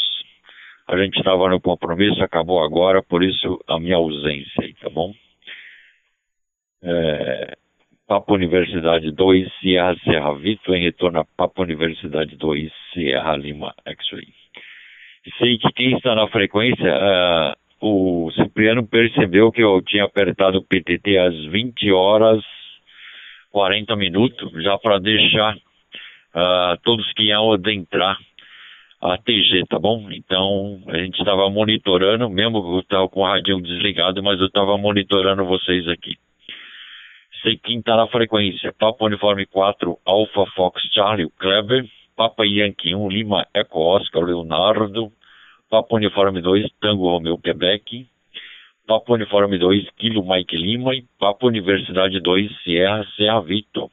A gente estava no compromisso, acabou agora, por isso a minha ausência aí, tá bom? É, Papo Universidade dois, Sierra Serra Vitor, em retorno a Papo Universidade dois, Sierra Lima X-Ray. Sei que quem está na frequência... Uh, o Cipriano percebeu que eu tinha apertado o P T T às vinte horas e quarenta minutos, já para deixar uh, todos que iam adentrar a T G, tá bom? Então, a gente estava monitorando, mesmo que eu estava com o radinho desligado, mas eu estava monitorando vocês aqui. Sei quem está na frequência, Papa Uniforme quatro, Alpha Fox Charlie, Kleber, Papa Yankee um, Lima Eco Oscar, Leonardo, Papa Uniforme dois, Tango Romeu, Quebec, Papo Uniforme dois, Kilo Mike Lima e Papo Universidade dois, Sierra Serra Vitor.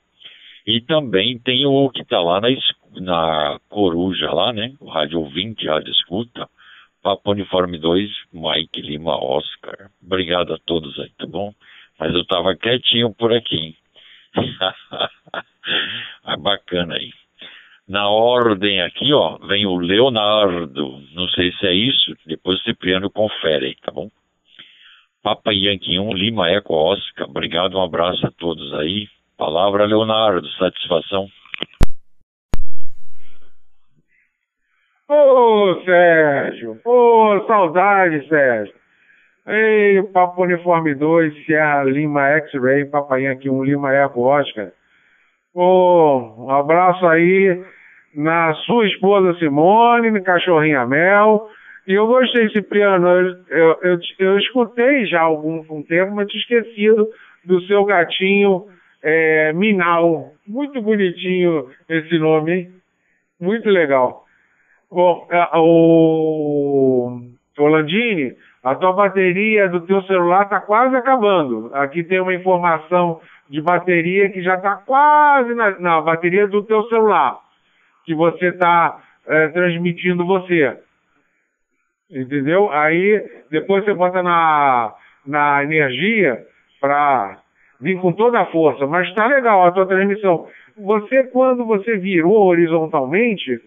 E também tem o que está lá na, na coruja lá, né? O rádio ouvinte, rádio escuta. Papo Uniforme dois, Mike Lima Oscar. Obrigado a todos aí, tá bom? Mas eu estava quietinho por aqui, é bacana aí. Na ordem aqui, ó, vem o Leonardo. Não sei se é isso, depois o Cipriano confere aí, tá bom? Papa Yankee um, Lima Eco Oscar, obrigado, um abraço a todos aí. Palavra, Leonardo, satisfação. Ô, Sérgio, ô, saudade, Sérgio. Ei, Papo Uniforme dois, Sierra Lima X-Ray, Papa Yankee um, Lima Eco Oscar. Ô, um abraço aí na sua esposa Simone, no cachorrinha Mel. E eu gostei, Cipriano, eu, eu, eu, eu escutei já há algum um tempo, mas tinha esquecido do seu gatinho é, Minau. Muito bonitinho esse nome, hein? Muito legal. Bom, a, o, o Landini, a tua bateria do teu celular está quase acabando. Aqui tem uma informação de bateria que já está quase na, na bateria do teu celular, que você está é, transmitindo você. Entendeu? Aí depois você bota na, na energia para vir com toda a força. Mas tá legal a tua transmissão. Você, quando você virou horizontalmente,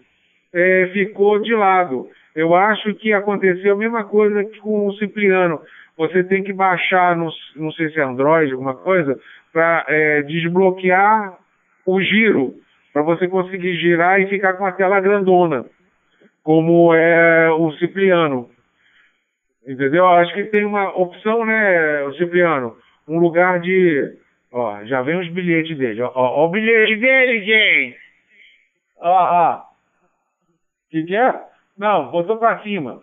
é, ficou de lado. Eu acho que aconteceu a mesma coisa que com o Cipriano. Você tem que baixar, no, não sei se é Android, alguma coisa, para é, desbloquear o giro, para você conseguir girar e ficar com a tela grandona, como é o Cipriano, entendeu? Acho que tem uma opção, né, o Cipriano, um lugar de... Ó, já vem os bilhetes dele, ó, ó, ó o bilhete dele, gente! Ó, ó. O que que é? Não, botou pra cima.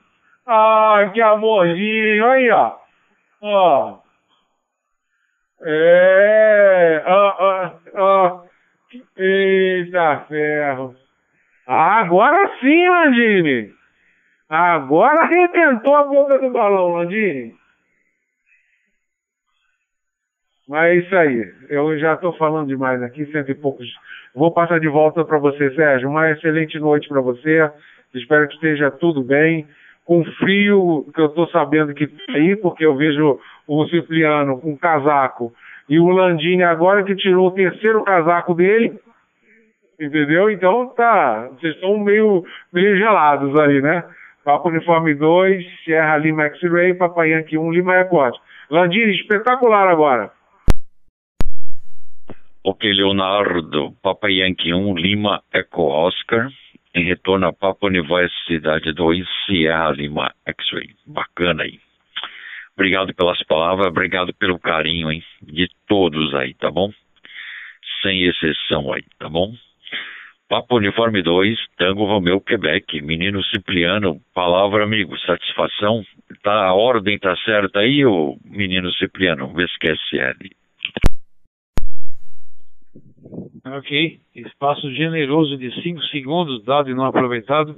Ah, que amorzinho, aí, ó. Ó. É, ó, ó, ó. Eita ferro. Agora sim, Landini. Agora arrebentou a boca do balão, Landini. Mas é isso aí. Eu já estou falando demais aqui, cento e poucos. Vou passar de volta para você, Sérgio. Uma excelente noite para você. Espero que esteja tudo bem. Com frio, que eu estou sabendo que tá aí, porque eu vejo o Cipriano com casaco. E o Landini agora que tirou o terceiro casaco dele... Entendeu? Então tá, vocês estão meio, meio gelados aí, né? Papo Uniforme dois, Sierra Lima X-Ray, Papai Yankee um, Lima Record. Landini, espetacular agora. Ok, Leonardo, Papai Yankee um, Lima Eco Oscar, em retorno a Papo Universidade dois, Sierra Lima X-Ray. Bacana aí. Obrigado pelas palavras, obrigado pelo carinho, hein? De todos aí, tá bom? sem exceção aí, tá bom? Papo Uniforme dois, Tango Romeu, Quebec, menino Cipriano, palavra amigo, satisfação, tá, a ordem tá certa aí, ô menino Cipriano, vê se quer S L. Ok, espaço generoso de cinco segundos, dado e não aproveitado,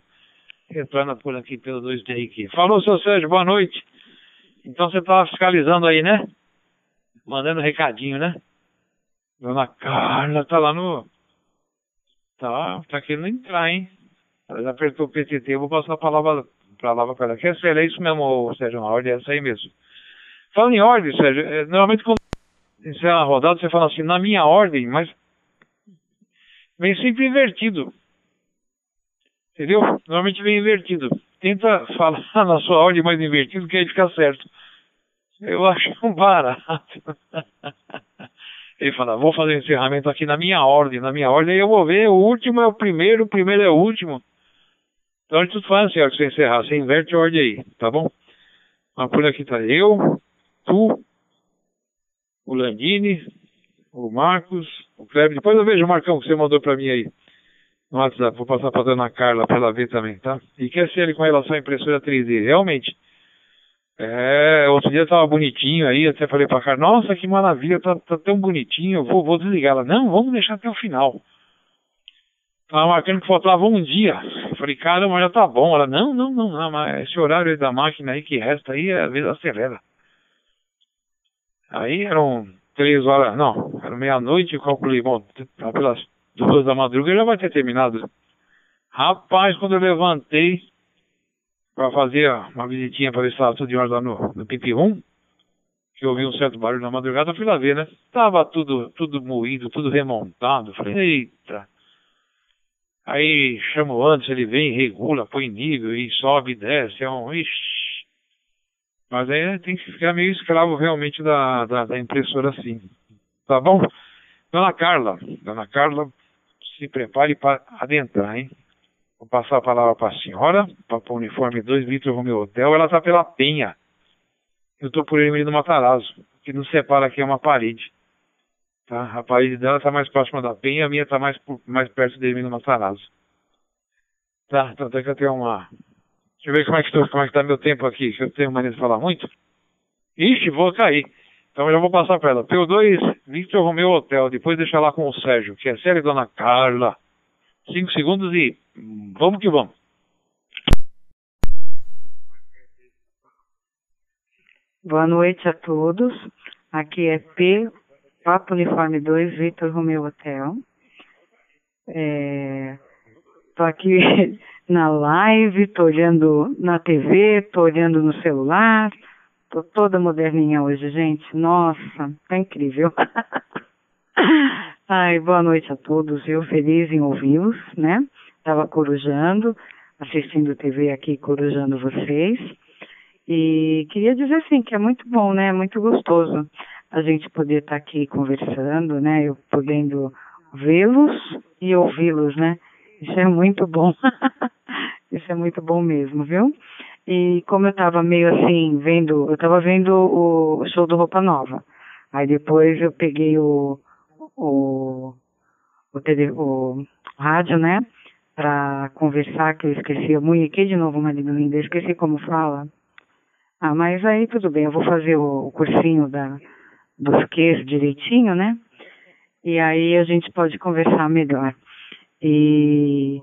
entrando por aqui pelo dois D R Q. Falou, seu Sérgio, boa noite. Então você estava fiscalizando aí, né? Mandando recadinho, né? Dona Carla tá lá no... Tá, tá querendo entrar, hein? Ela já apertou o P T T, eu vou passar a palavra para lá para ela. Quer ser, é isso mesmo, Sérgio, uma ordem é essa aí mesmo. Falando em ordem, Sérgio, é, normalmente quando você encerra a rodada, você fala assim, na minha ordem, mas vem sempre invertido. Entendeu? Normalmente vem invertido. Tenta falar na sua ordem mais invertido, que aí fica certo. Eu acho um barato. Ele fala, vou fazer o encerramento aqui na minha ordem, na minha ordem, aí eu vou ver, o último é o primeiro, o primeiro é o último. Então a gente faz assim, ó, que você encerrar, você inverte a ordem aí, tá bom? Mas por aqui tá eu, tu, o Landini, o Marcos, o Kleber, depois eu vejo o Marcão que você mandou pra mim aí no WhatsApp, vou passar pra Dona Carla pra ela ver também, tá? E quer ser ele com relação à impressora três D, realmente... É, outro dia tava bonitinho aí, até falei pra cara, nossa, que maravilha, tá, tá tão bonitinho, eu vou, vou desligar ela. Não, vamos deixar até o final. Tava marcando que faltava um dia. Eu falei, caramba, já tá bom. Ela, não, não, não, não, mas esse horário aí da máquina aí que resta aí, às vezes acelera. Aí eram três horas, não, era meia-noite, eu calculei, bom, pelas duas da madrugada já vai ter terminado. Rapaz, quando eu levantei para fazer uma visitinha para ver se estava tudo em ordem lá no, no pipi-rum, que eu ouvi um certo barulho na madrugada, fui lá ver, né? Tava tudo, tudo moído, tudo remontado. Falei, eita! Aí chamo antes, ele vem, regula, põe nível e sobe e desce. É um... Ixi. Mas aí tem que ficar meio escravo realmente da, da, da impressora assim. Tá bom? Dona Carla, Dona Carla, se prepare para adentrar, hein? Vou passar a palavra para a senhora, para o Uniforme dois, Vitor Romeu Hotel. Ela está pela Penha. Eu estou por ele no Matarazzo, que nos separa aqui é uma parede. Tá? A parede dela está mais próxima da Penha, a minha está mais, mais perto dele no Matarazzo. Tá, tanto é que eu tenho uma... Deixa eu ver como é que estou, como é que está meu tempo aqui, que eu tenho maneira de falar muito. Ixi, vou cair. Então eu já vou passar para ela. P dois, Vitor Romeu Hotel, depois deixa lá com o Sérgio, que é Sérgio e Dona Carla. Cinco segundos e... Vamos que vamos. Boa noite a todos. Aqui é P, Papo Uniforme dois, Vitor Romeu Hotel. Estou é, aqui na live, estou olhando na T V, estou olhando no celular. Estou toda moderninha hoje, gente. Nossa, tá incrível. Ai, boa noite a todos. Eu feliz em ouvi-los, né? Estava corujando, assistindo T V aqui, corujando vocês. E queria dizer, assim, que é muito bom, né? Muito gostoso a gente poder estar tá aqui conversando, né? Eu podendo vê-los e ouvi-los, né? Isso é muito bom. Isso é muito bom mesmo, viu? E como eu estava meio assim, vendo... Eu estava vendo o show do Roupa Nova. Aí depois eu peguei o... o, o, tele, o rádio, né? Para conversar, que eu esqueci, eu muniquei de novo, Marido Lindo, eu esqueci como fala. Ah, mas aí tudo bem, eu vou fazer o, o cursinho da, dos Qs direitinho, né? E aí a gente pode conversar melhor. E...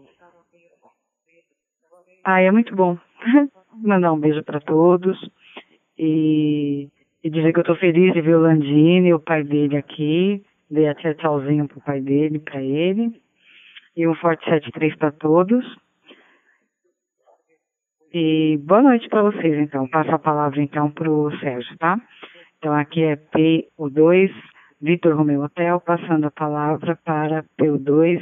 Ah, é muito bom. Mandar um beijo para todos. E, e dizer que eu tô feliz de ver o Landini, o pai dele aqui. Dei até tchauzinho pro pai dele, para ele. E um forte sete três para todos. E boa noite para vocês, então. Passo a palavra, então, para o Sérgio, tá? Então, aqui é P O dois, Vitor Romeu Hotel, passando a palavra para P O dois,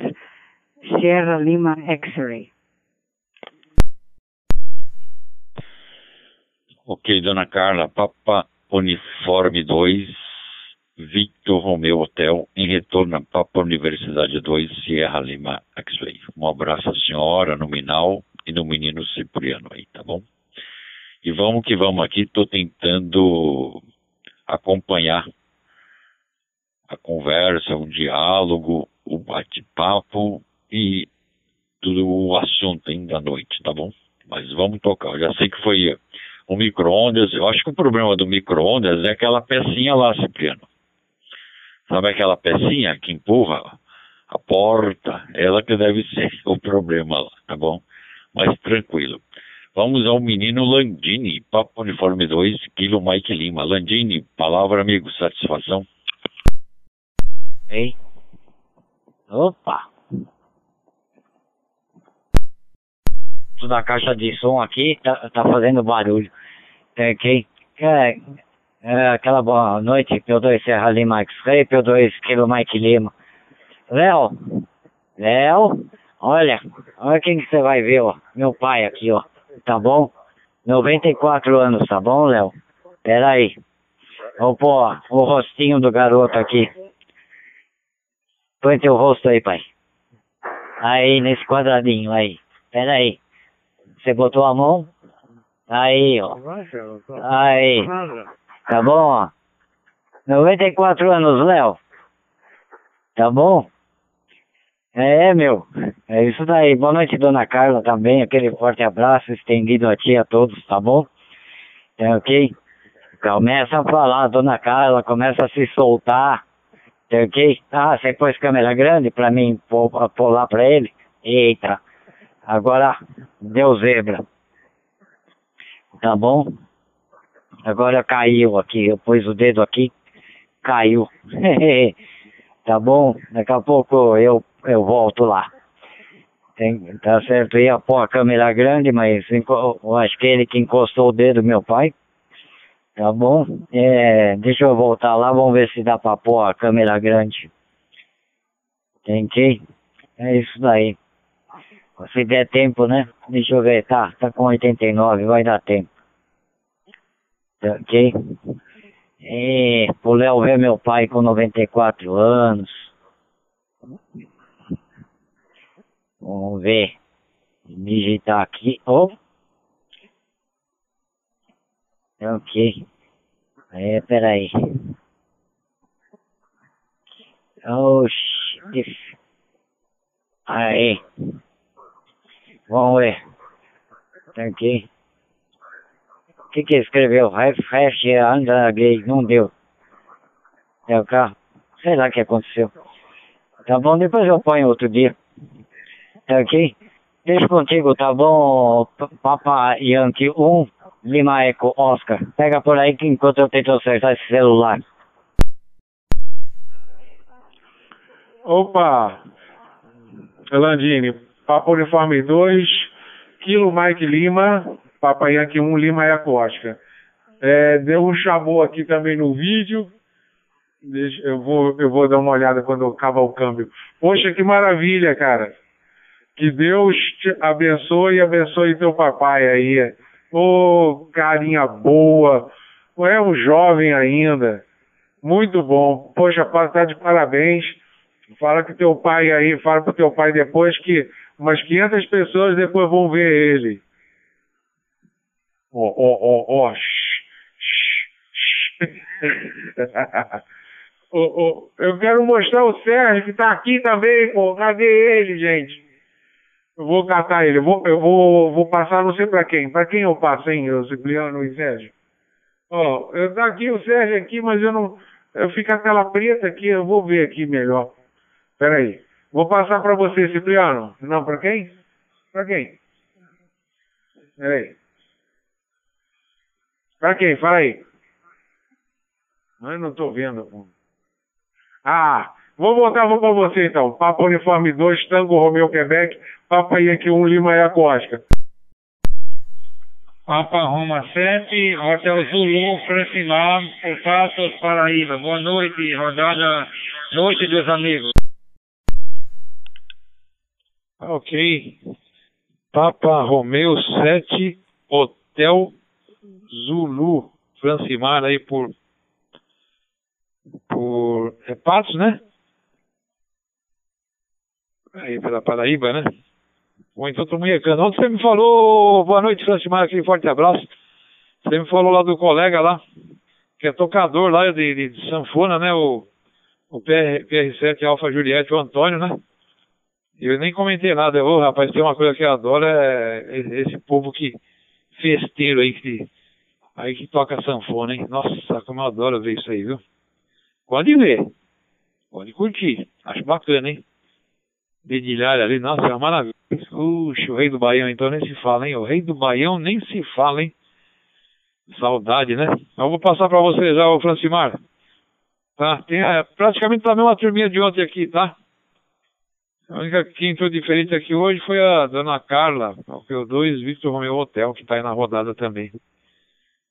Sierra Lima X-Ray. Ok, Dona Carla, Papa Uniforme dois. Vitor Romeu Hotel, em retorno a Papa Universidade dois, Sierra Lima Axley. Um abraço à senhora, no Minau e no menino Cipriano aí, tá bom? E vamos que vamos aqui, tô tentando acompanhar a conversa, um diálogo, um bate-papo e tudo o assunto ainda à noite, tá bom? Mas vamos tocar. Eu já sei que foi o micro-ondas. Eu acho que o problema do micro-ondas é aquela pecinha lá, Cipriano. Sabe aquela pecinha que empurra a porta? Ela que deve ser o problema lá, tá bom? Mas tranquilo. Vamos ao menino Landini, Papo Uniforme dois, Kilo Mike Lima. Landini, palavra, amigo, satisfação. Ei. Opa. Tudo na caixa de som aqui, tá, tá fazendo barulho. É, quem, é, é, aquela boa noite, P dois Serra Lima X-Ray, P dois Kilo Mike Lima. Léo, Léo, olha, olha quem que você vai ver, ó, meu pai aqui, ó. Tá bom? noventa e quatro anos, tá bom, Léo? Pera aí. Vou pôr o rostinho do garoto aqui. Põe teu rosto aí, pai. Aí, nesse quadradinho, aí. Pera aí. Você botou a mão? Aí, ó. Aí. Tá bom, ó. noventa e quatro anos, Léo. Tá bom? É, meu, é isso daí. Boa noite, Dona Carla, também. Aquele forte abraço estendido a ti, a todos, tá bom? É, ok? Começa a falar, Dona Carla, começa a se soltar, é, ok? Ah, você pôs câmera grande pra mim pôr lá pra ele? Eita, agora deu zebra. Tá bom? Agora caiu aqui, eu pus o dedo aqui, caiu. Tá bom? Daqui a pouco eu... eu volto lá. Tem, tá certo, ia pôr a câmera grande, mas eu acho que ele que encostou o dedo, meu pai. Tá bom? É, deixa eu voltar lá, vamos ver se dá pra pôr a câmera grande. Tem que? É isso daí. Se der tempo, né? Deixa eu ver, tá, tá com oitenta e nove, vai dar tempo. Tá, ok? E, o Léo ver meu pai com noventa e quatro anos. Vamos ver, digitar aqui, oh. Ok, é, peraí, oxi, aí, vamos ver, ok, o que que escreveu, refresh, anda gay, não deu, deu cá, sei lá o que aconteceu, tá bom, depois eu ponho outro dia. Tá ok? Deixa contigo, tá bom, Papa Yankee um, Lima Eco, Oscar. Pega por aí que enquanto eu tento acertar esse celular. Opa! Landini, Papo Uniforme dois, Kilo Mike Lima, Papa Yankee um, Lima Eco, Oscar. É, deu um chamou aqui também no vídeo. Deixa, eu, vou, eu vou dar uma olhada quando eu cavar o câmbio. Poxa, que maravilha, cara! Que Deus te abençoe e abençoe teu papai aí. Ô, oh, carinha boa. É um jovem ainda. Muito bom. Poxa, tá de parabéns. Fala que teu pai aí, fala pro teu pai depois que umas quinhentas pessoas depois vão ver ele. Ó, ó, ó, ó. Eu quero mostrar o Sérgio que tá aqui também, pô. Cadê ele, gente? Eu vou catar ele, eu vou, eu vou, vou passar não sei pra quem. Pra quem eu passo, hein, o Cipriano e Sérgio? Ó, oh, eu tá aqui o Sérgio aqui, mas eu não... Eu fico a tela preta aqui, eu vou ver aqui melhor. Pera aí. Vou passar pra você, Cipriano. Não, pra quem? Pra quem? Pera aí. Pra quem? Fala aí. Eu não tô vendo. Ah... Vou voltar, vou pra você então. Papo Uniforme dois, Tango Romeu Quebec, Papa Yankee um, Lima Iacosca. Papa Roma sete, Hotel Zulu, Francinal, Patos, Paraíba. Boa noite, rodada Noite dos Amigos. Ok. Papa Romeu sete, Hotel Zulu, Francimar aí por... por... é Patos, né? Aí pela Paraíba, né? Ou então tô molecando. Ontem você me falou, boa noite, Francimar, aquele forte abraço. Você me falou lá do colega lá, que é tocador lá de, de, de sanfona, né? O, o P R sete Alfa Juliette, o Antônio, né? Eu nem comentei nada. Ô, rapaz, tem uma coisa que eu adoro, é esse povo que festeiro aí, que, aí que toca sanfona, hein? Nossa, como eu adoro ver isso aí, viu? Pode ver. Pode curtir. Acho bacana, hein? Dedilhar ali, nossa, é uma maravilha. Puxa, o Rei do Baião, então, nem se fala, hein? O Rei do Baião nem se fala, hein? Saudade, né? Eu vou passar pra vocês já, o Francimar. Tá? Tem, é, praticamente tá a mesma turminha de ontem aqui, tá? A única que entrou diferente aqui hoje foi a Dona Carla, o Q dois Victor Romeu Hotel, que tá aí na rodada também.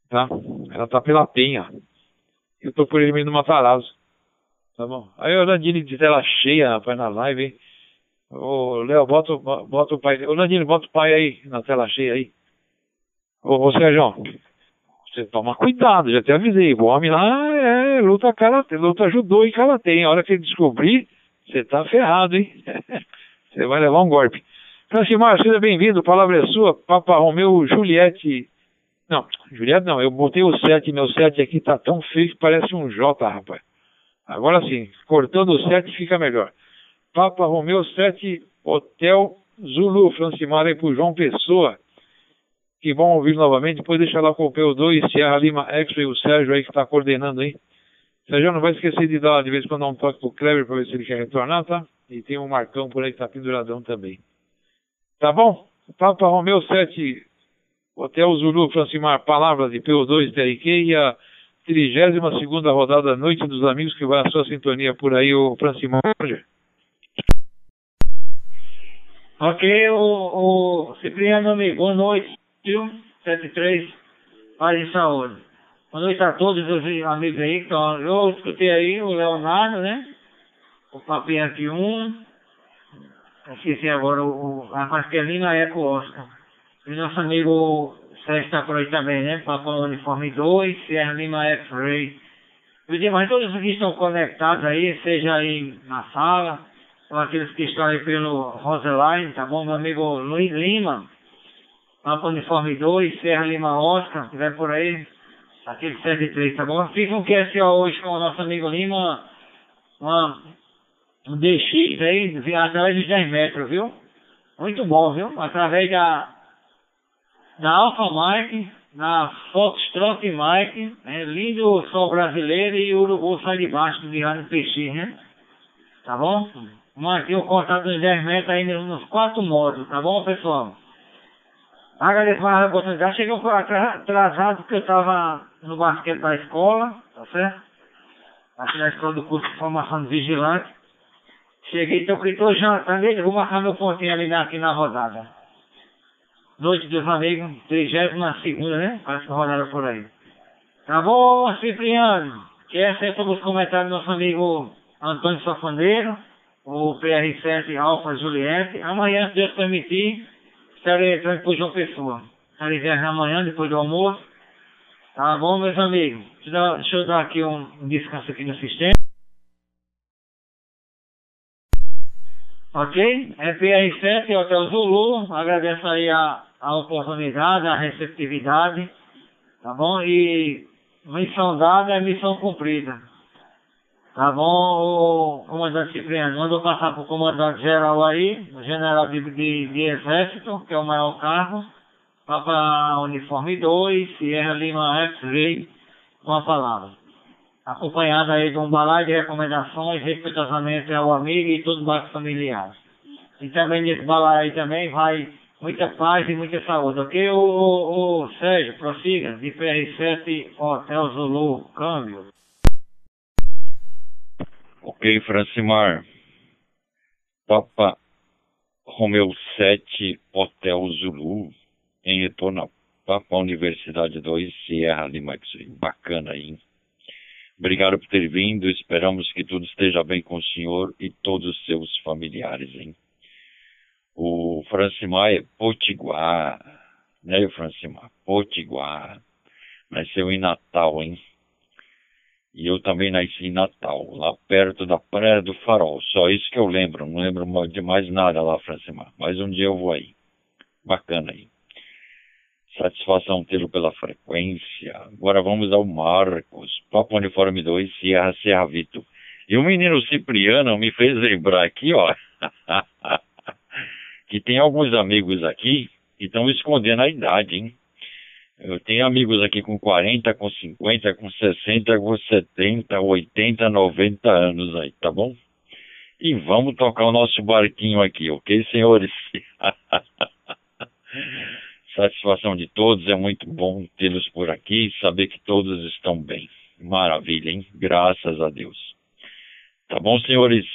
Tá? Ela tá pela Penha. Eu tô por ele meio no Matarazzo. Tá bom? Aí a Landini de tela cheia, rapaz, na live, hein? Ô, Léo, bota, bota o pai... Ô, Landini, bota o pai aí, na tela cheia aí. Ô, ô Sérgio, você toma cuidado, já te avisei. O homem lá é luta karatê, luta judô e karatê, hein? A hora que ele descobrir, você tá ferrado, hein? Você vai levar um golpe. Francimar, seja bem-vindo, a palavra é sua. Papa Romeu, Juliette... Não, Juliette não, eu botei o sete, meu sete aqui tá tão feio que parece um J, rapaz. Agora sim, cortando o sete fica melhor. Papa Romeu sete, Hotel Zulu, Francimar aí pro João Pessoa. Que bom ouvir novamente. Depois deixa lá com o P O dois, Sierra Lima Extra e o Sérgio aí que tá coordenando, hein? Sérgio, não vai esquecer de dar de vez em quando um toque pro Kleber pra ver se ele quer retornar, tá? E tem um Marcão por aí que tá penduradão também. Tá bom? Papa Romeu sete, Hotel Zulu, Francimar, palavra de P O dois, T R Q e a trigésima segunda rodada Noite dos Amigos, que vai à sua sintonia por aí, o Francimar. Ok, o, o Cipriano, amigo, boa noite, setenta e três, paz e saúde. Boa noite a todos os amigos aí que estão. Eu escutei aí o Leonardo, né? O Papinha aqui, um. Esqueci agora, o, a Marcelina Eco Oscar. E nosso amigo Sérgio está por aí também, né? Papão Uniforme dois, Sierra Lima X-Ray. E demais, todos os que estão conectados aí, seja aí na sala, ou aqueles que estão aí pelo Roseline, tá bom? Meu amigo Luiz Lima, Papão Uniforme dois, Sierra Lima Oscar, que vai por aí, aquele sete três, tá bom? Fica um Q S O hoje com o nosso amigo Lima, uma, um D X aí, através dos dez metros, viu? Muito bom, viu? Através da... Na Alfa Mike, na Foxtrot Mike, é lindo sol brasileiro e o urubu sai de baixo do Diário Peixe, né? Tá bom? Mantive o contato dos dez metros ainda nos quatro modos, tá bom, pessoal? Agradeço mais a oportunidade. Cheguei atrasado porque eu tava no basquete da escola, tá certo? Aqui na escola do curso de formação de vigilante. Cheguei, tô aqui, tô jantando, vou marcar meu pontinho ali aqui na rodada. Noite dos amigos, trigésima segunda, né? Parece que rodaram por aí. Tá bom, Cipriano? Quer ser sobre os comentários do nosso amigo Antônio Safandeiro, o P R sete Alfa Juliette. Amanhã, se Deus permitir, estarei entrando por João Pessoa. Estarei viajando amanhã, depois do almoço. Tá bom, meus amigos? Deixa eu dar, deixa eu dar aqui um descanso aqui no sistema. Ok? É P R sete Hotel Zulu. Agradeço aí a... a oportunidade, a receptividade, tá bom? E missão dada é missão cumprida, tá bom? O comandante Cipriano mandou passar pro comandante geral aí, o general de, de, de exército, que é o maior cargo, para uniforme dois, Sierra Lima X-Ray, com a palavra. Acompanhado aí de um balaio de recomendações, respeitosamente ao amigo e todo o barco familiar. E também nesse balaio aí também vai... Muita paz e muita saúde, ok? O, o, o Sérgio, prossiga, de P R sete Hotel Zulu, câmbio. Ok, Francimar. Papa Romeu sete Hotel Zulu, em retorno a Papa Universidade dois, Sierra Lima. Bacana, hein? Obrigado por ter vindo, esperamos que tudo esteja bem com o senhor e todos os seus familiares, hein? O Francimar é potiguar, né, o Francimar? Potiguar. Nasceu em Natal, hein? E eu também nasci em Natal, lá perto da Praia do Farol. Só isso que eu lembro, não lembro de mais nada lá, Francimar. Mas um dia eu vou aí. Bacana aí. Satisfação tê-lo pela frequência. Agora vamos ao Marcos. Papo Uniforme dois, Sierra Serra Vito. E o menino Cipriano me fez lembrar aqui, ó, que tem alguns amigos aqui que estão escondendo a idade, hein? Eu tenho amigos aqui com quarenta, com cinquenta, com sessenta, com setenta, oitenta, noventa anos aí, tá bom? E vamos tocar o nosso barquinho aqui, ok, senhores? Satisfação de todos, é muito bom tê-los por aqui, saber que todos estão bem. Maravilha, hein? Graças a Deus. Tá bom, senhores?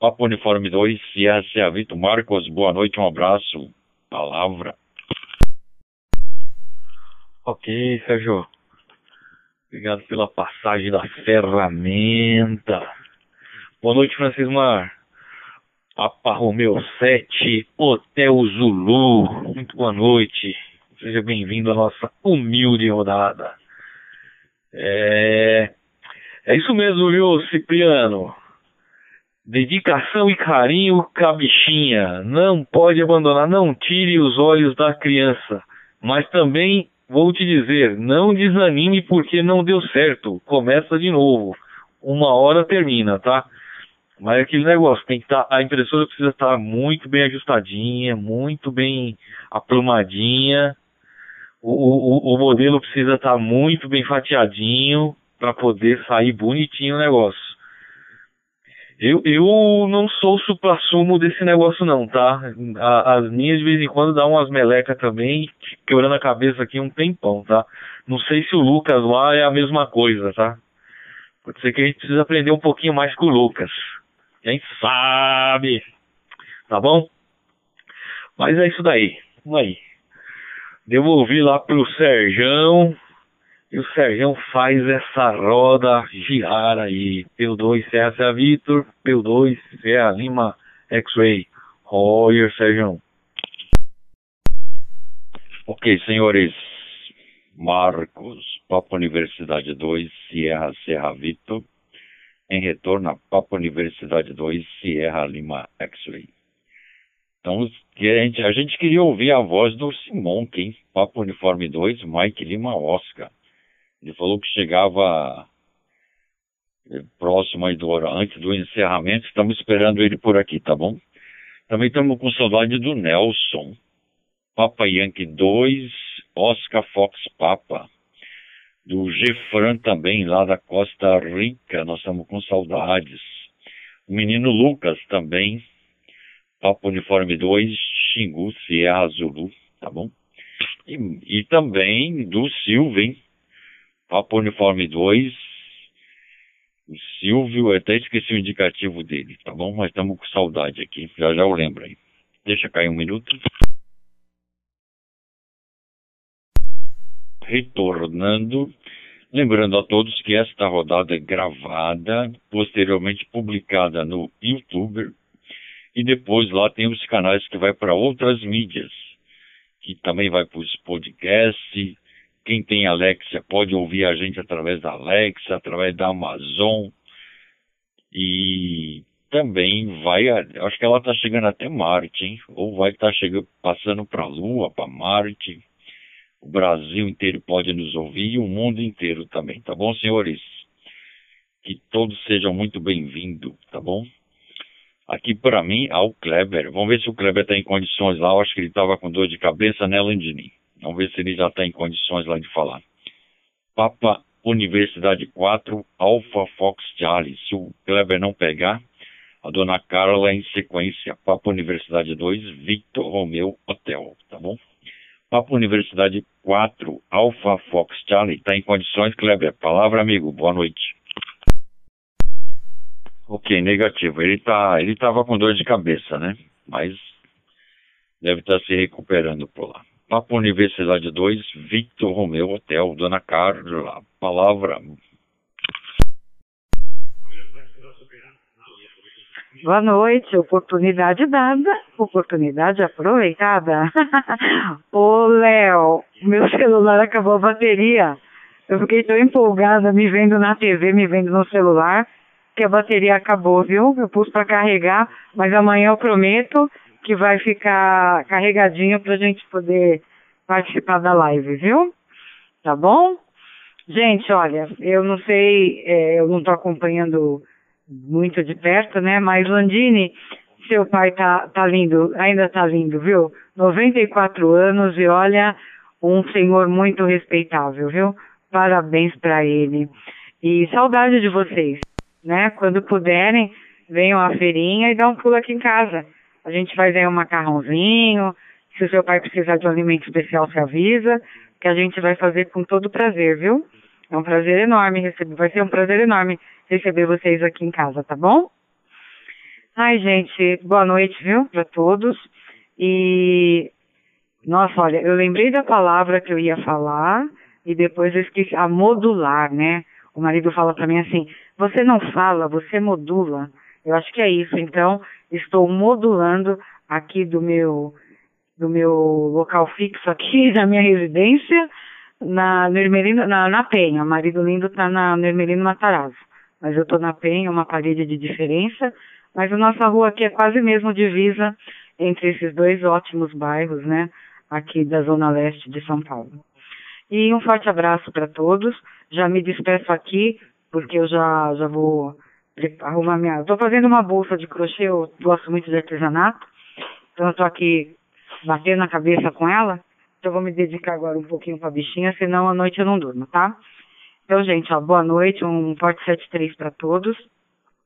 Papo Uniforme dois, C S A Vito Marcos, boa noite, um abraço. Palavra. Ok, Sérgio. Obrigado pela passagem da ferramenta. Boa noite, Francisco Mar. Papa Romeu sete, Hotel Zulu. Muito boa noite. Seja bem-vindo à nossa humilde rodada. É... é isso mesmo, viu, Cipriano? Dedicação e carinho, cabichinha. Não pode abandonar, não tire os olhos da criança. Mas também... vou te dizer, não desanime porque não deu certo. Começa de novo. Uma hora termina, tá? Mas aquele negócio, tem que tá, a impressora precisa estar muito bem ajustadinha, muito bem aplumadinha. O, o, o modelo precisa estar muito bem fatiadinho para poder sair bonitinho o negócio. Eu, eu não sou supra-sumo desse negócio não, tá? As minhas de vez em quando dão umas melecas também, quebrando a cabeça aqui um tempão, tá? Não sei se o Lucas lá é a mesma coisa, tá? Pode ser que a gente precise aprender um pouquinho mais com o Lucas. Quem sabe? Tá bom? Mas é isso daí. Vamos aí. Devolvi lá pro Serjão. E o Serjão faz essa roda girar aí. P dois, Serra, Serra Vitor. P dois, Serra Lima, X-Ray. Roger, Serjão. Ok, senhores. Marcos, Papa Universidade dois, Sierra, Serra Vitor. Em retorno a Papa Universidade dois, Sierra Lima, X-Ray. Então, a gente, a gente queria ouvir a voz do Simonca, hein? Papa Uniforme dois, Mike Lima, Oscar. Ele falou que chegava próximo aí do hora, antes do encerramento. Estamos esperando ele por aqui, tá bom? Também estamos com saudade do Nelson. Papa Yankee dois, Oscar Fox Papa. Do Gefran também, lá da Costa Rica. Nós estamos com saudades. O menino Lucas também. Papa Uniforme dois, Xingu, Sierra Zulu, tá bom? E, e também do Silvio, hein? Papo Uniforme dois, o Silvio, eu até esqueci o indicativo dele, tá bom? Mas estamos com saudade aqui, já já eu lembro aí. Deixa cair um minuto. Retornando, lembrando a todos que esta rodada é gravada, posteriormente publicada no YouTube, e depois lá tem os canais que vai para outras mídias, que também vai para os podcasts. Quem tem Alexa pode ouvir a gente através da Alexa, através da Amazon. E também vai... acho que ela está chegando até Marte, hein? Ou vai estar chegando, passando para a Lua, para Marte. O Brasil inteiro pode nos ouvir e o mundo inteiro também, tá bom, senhores? Que todos sejam muito bem-vindos, tá bom? Aqui para mim, ao Kleber. Vamos ver se o Kleber está em condições lá. Eu acho que ele estava com dor de cabeça, né, Landini? Vamos ver se ele já está em condições lá de falar. Papa Universidade quatro, Alpha Fox Charlie. Se o Kleber não pegar, a Dona Carla em sequência. Papa Universidade dois, Victor Romeu Hotel, tá bom? Papa Universidade quatro, Alpha Fox Charlie. Está em condições, Kleber? Palavra, amigo. Boa noite. Ok, negativo. Ele tá, ele estava com dor de cabeça, né? Mas deve estar se recuperando por lá. Papo Universidade dois, Victor Romeu Hotel, Dona Carla, palavra. Boa noite, oportunidade dada, oportunidade aproveitada. Ô Léo, meu celular acabou a bateria. Eu fiquei tão empolgada, me vendo na T V, me vendo no celular, que a bateria acabou, viu? Eu pus para carregar, mas amanhã eu prometo... que vai ficar carregadinha pra gente poder participar da live, viu? Tá bom? Gente, olha, eu não sei, é, eu não tô acompanhando muito de perto, né? Mas, Landini, seu pai tá, tá lindo, ainda tá lindo, viu? noventa e quatro anos e olha, um senhor muito respeitável, viu? Parabéns pra ele. E saudade de vocês, né? Quando puderem, venham à feirinha e dá um pulo aqui em casa. A gente faz aí um macarrãozinho. Se o seu pai precisar de um alimento especial, se avisa, que a gente vai fazer com todo prazer, viu? É um prazer enorme receber, vai ser um prazer enorme receber vocês aqui em casa, tá bom? Ai, gente, boa noite, viu, pra todos. E, nossa, olha, eu lembrei da palavra que eu ia falar e depois eu esqueci, a modular, né? O marido fala pra mim assim, você não fala, você modula. Eu acho que é isso, então, estou modulando aqui do meu... do meu local fixo aqui, da minha residência, na, no Ermelino, na, na Penha. O Marido Lindo está no Ermelino Matarazzo. Mas eu estou na Penha, uma parede de diferença. Mas a nossa rua aqui é quase mesmo divisa entre esses dois ótimos bairros, né? Aqui da Zona Leste de São Paulo. E um forte abraço para todos. Já me despeço aqui, porque eu já, já vou arrumar minha... Estou fazendo uma bolsa de crochê, eu gosto muito de artesanato. Então eu estou aqui... bater na cabeça com ela, então eu vou me dedicar agora um pouquinho pra bichinha, senão à noite eu não durmo, tá? Então, gente, ó, boa noite, um forte sete três pra todos.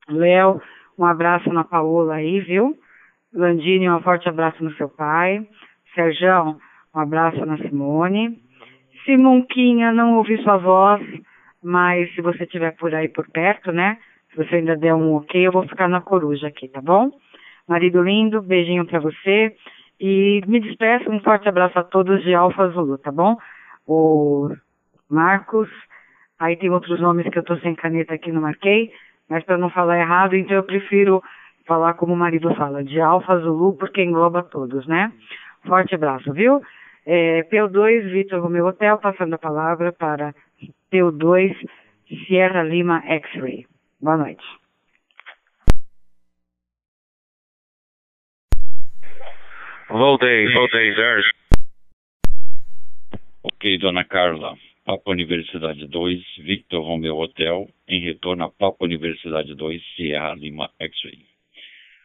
Léo, um abraço na Paola aí, viu? Landini, um forte abraço no seu pai. Serjão, um abraço na Simone. Simonquinha, não ouvi sua voz, mas se você estiver por aí por perto, né? Se você ainda der um ok, eu vou ficar na coruja aqui, tá bom? Marido Lindo, beijinho pra você. E me despeço, um forte abraço a todos de Alfa Zulu, tá bom? O Marcos, aí tem outros nomes que eu tô sem caneta aqui, não marquei, mas para não falar errado, então eu prefiro falar como o marido fala, de Alfa Zulu, porque engloba todos, né? Forte abraço, viu? É, P dois, Vitor Romeu Hotel, passando a palavra para P dois, Sierra Lima X-Ray. Boa noite. Voltei, voltei, Sérgio. Ok, Dona Carla. Papa Universidade dois, Victor Romeu Hotel, em retorno a Papa Universidade dois, Sierra Lima X-Ray.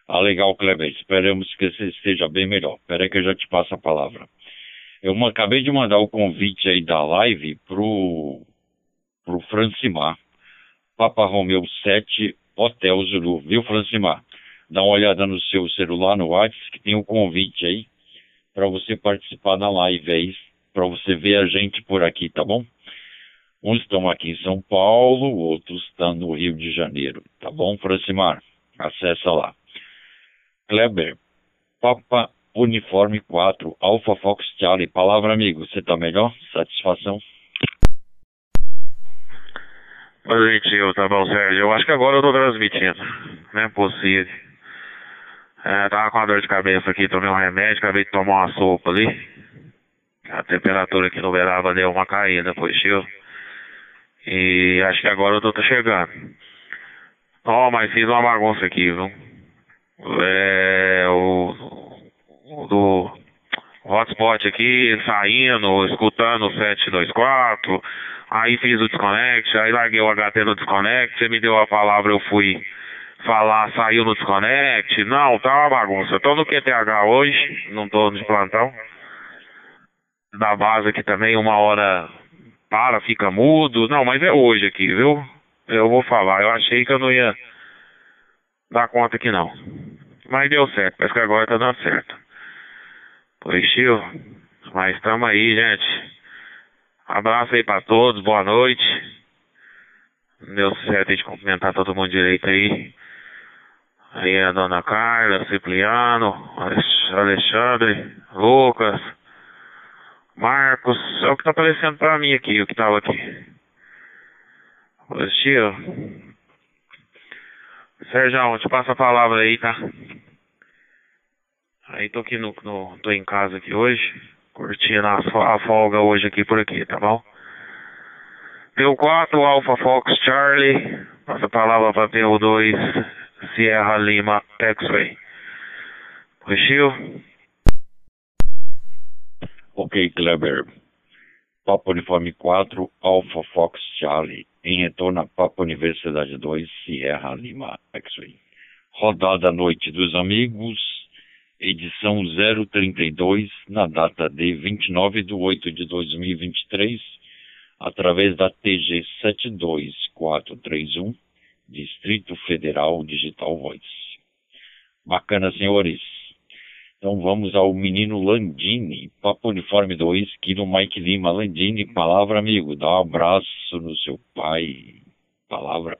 Ah, legal, Kleber. Esperamos que você esteja bem melhor. Peraí que eu já te passo a palavra. Eu acabei de mandar o convite aí da live pro, pro Francimar. Papa Romeu sete, Hotel Zulu. Viu, Francimar? Dá uma olhada no seu celular, no WhatsApp, que tem um convite aí para você participar da live aí, para você ver a gente por aqui, tá bom? Uns estão aqui em São Paulo, outros estão no Rio de Janeiro, tá bom, Francimar? Acessa lá. Kleber, Papa Uniforme quatro, Alpha Fox Charlie, palavra amigo, você tá melhor? Satisfação? Oi, gente, eu tá bom, Sérgio? Eu acho que agora eu tô transmitindo, não é possível. É, tava com uma dor de cabeça aqui, tomei um remédio, acabei de tomar uma sopa ali. A temperatura aqui no Uberaba deu uma caída, foi cheio. E acho que agora eu tô, tô chegando. Ó, oh, mas fiz uma bagunça aqui, viu? É, o, o do Hotspot aqui, saindo, escutando o sete dois quatro. Aí fiz o Disconnect, aí larguei o H T no Disconnect, você me deu a palavra, eu fui... falar, saiu no Disconnect, não, tá uma bagunça. Eu tô no Q T H hoje, não tô de plantão. Da base aqui também, uma hora para, fica mudo. Não, mas é hoje aqui, viu? Eu vou falar, eu achei que eu não ia dar conta aqui não. Mas deu certo, parece que agora tá dando certo. Pois, tio, mas tamo aí, gente. Abraço aí pra todos, boa noite. Deu certo de cumprimentar todo mundo direito aí. Aí a Dona Carla, Cipriano, Alexandre, Lucas, Marcos, é o que tá aparecendo pra mim aqui, o que tava aqui. Ô, tio. Sérgio, te passa a palavra aí, tá? Aí tô aqui no, no... tô em casa aqui hoje, curtindo a, a folga hoje aqui por aqui, tá bom? P quatro, Alpha Fox Charlie, passa a palavra pra P dois... Sierra Lima X-Ray. Oi, ok, Kleber. Papa Uniforme quatro, Alpha Fox Charlie, em retorno à Papa Universidade dois, Sierra Lima X-Wing. Rodada Noite dos Amigos, edição zero trinta e dois, na data de vinte e nove de oito de dois mil e vinte e três, através da T G sete dois quatro três um, Distrito Federal, Digital Voice. Bacana, senhores. Então vamos ao menino Landini, Papo Uniforme dois, Kilo Mike Lima. Landini, palavra, amigo. Dá um abraço no seu pai. Palavra.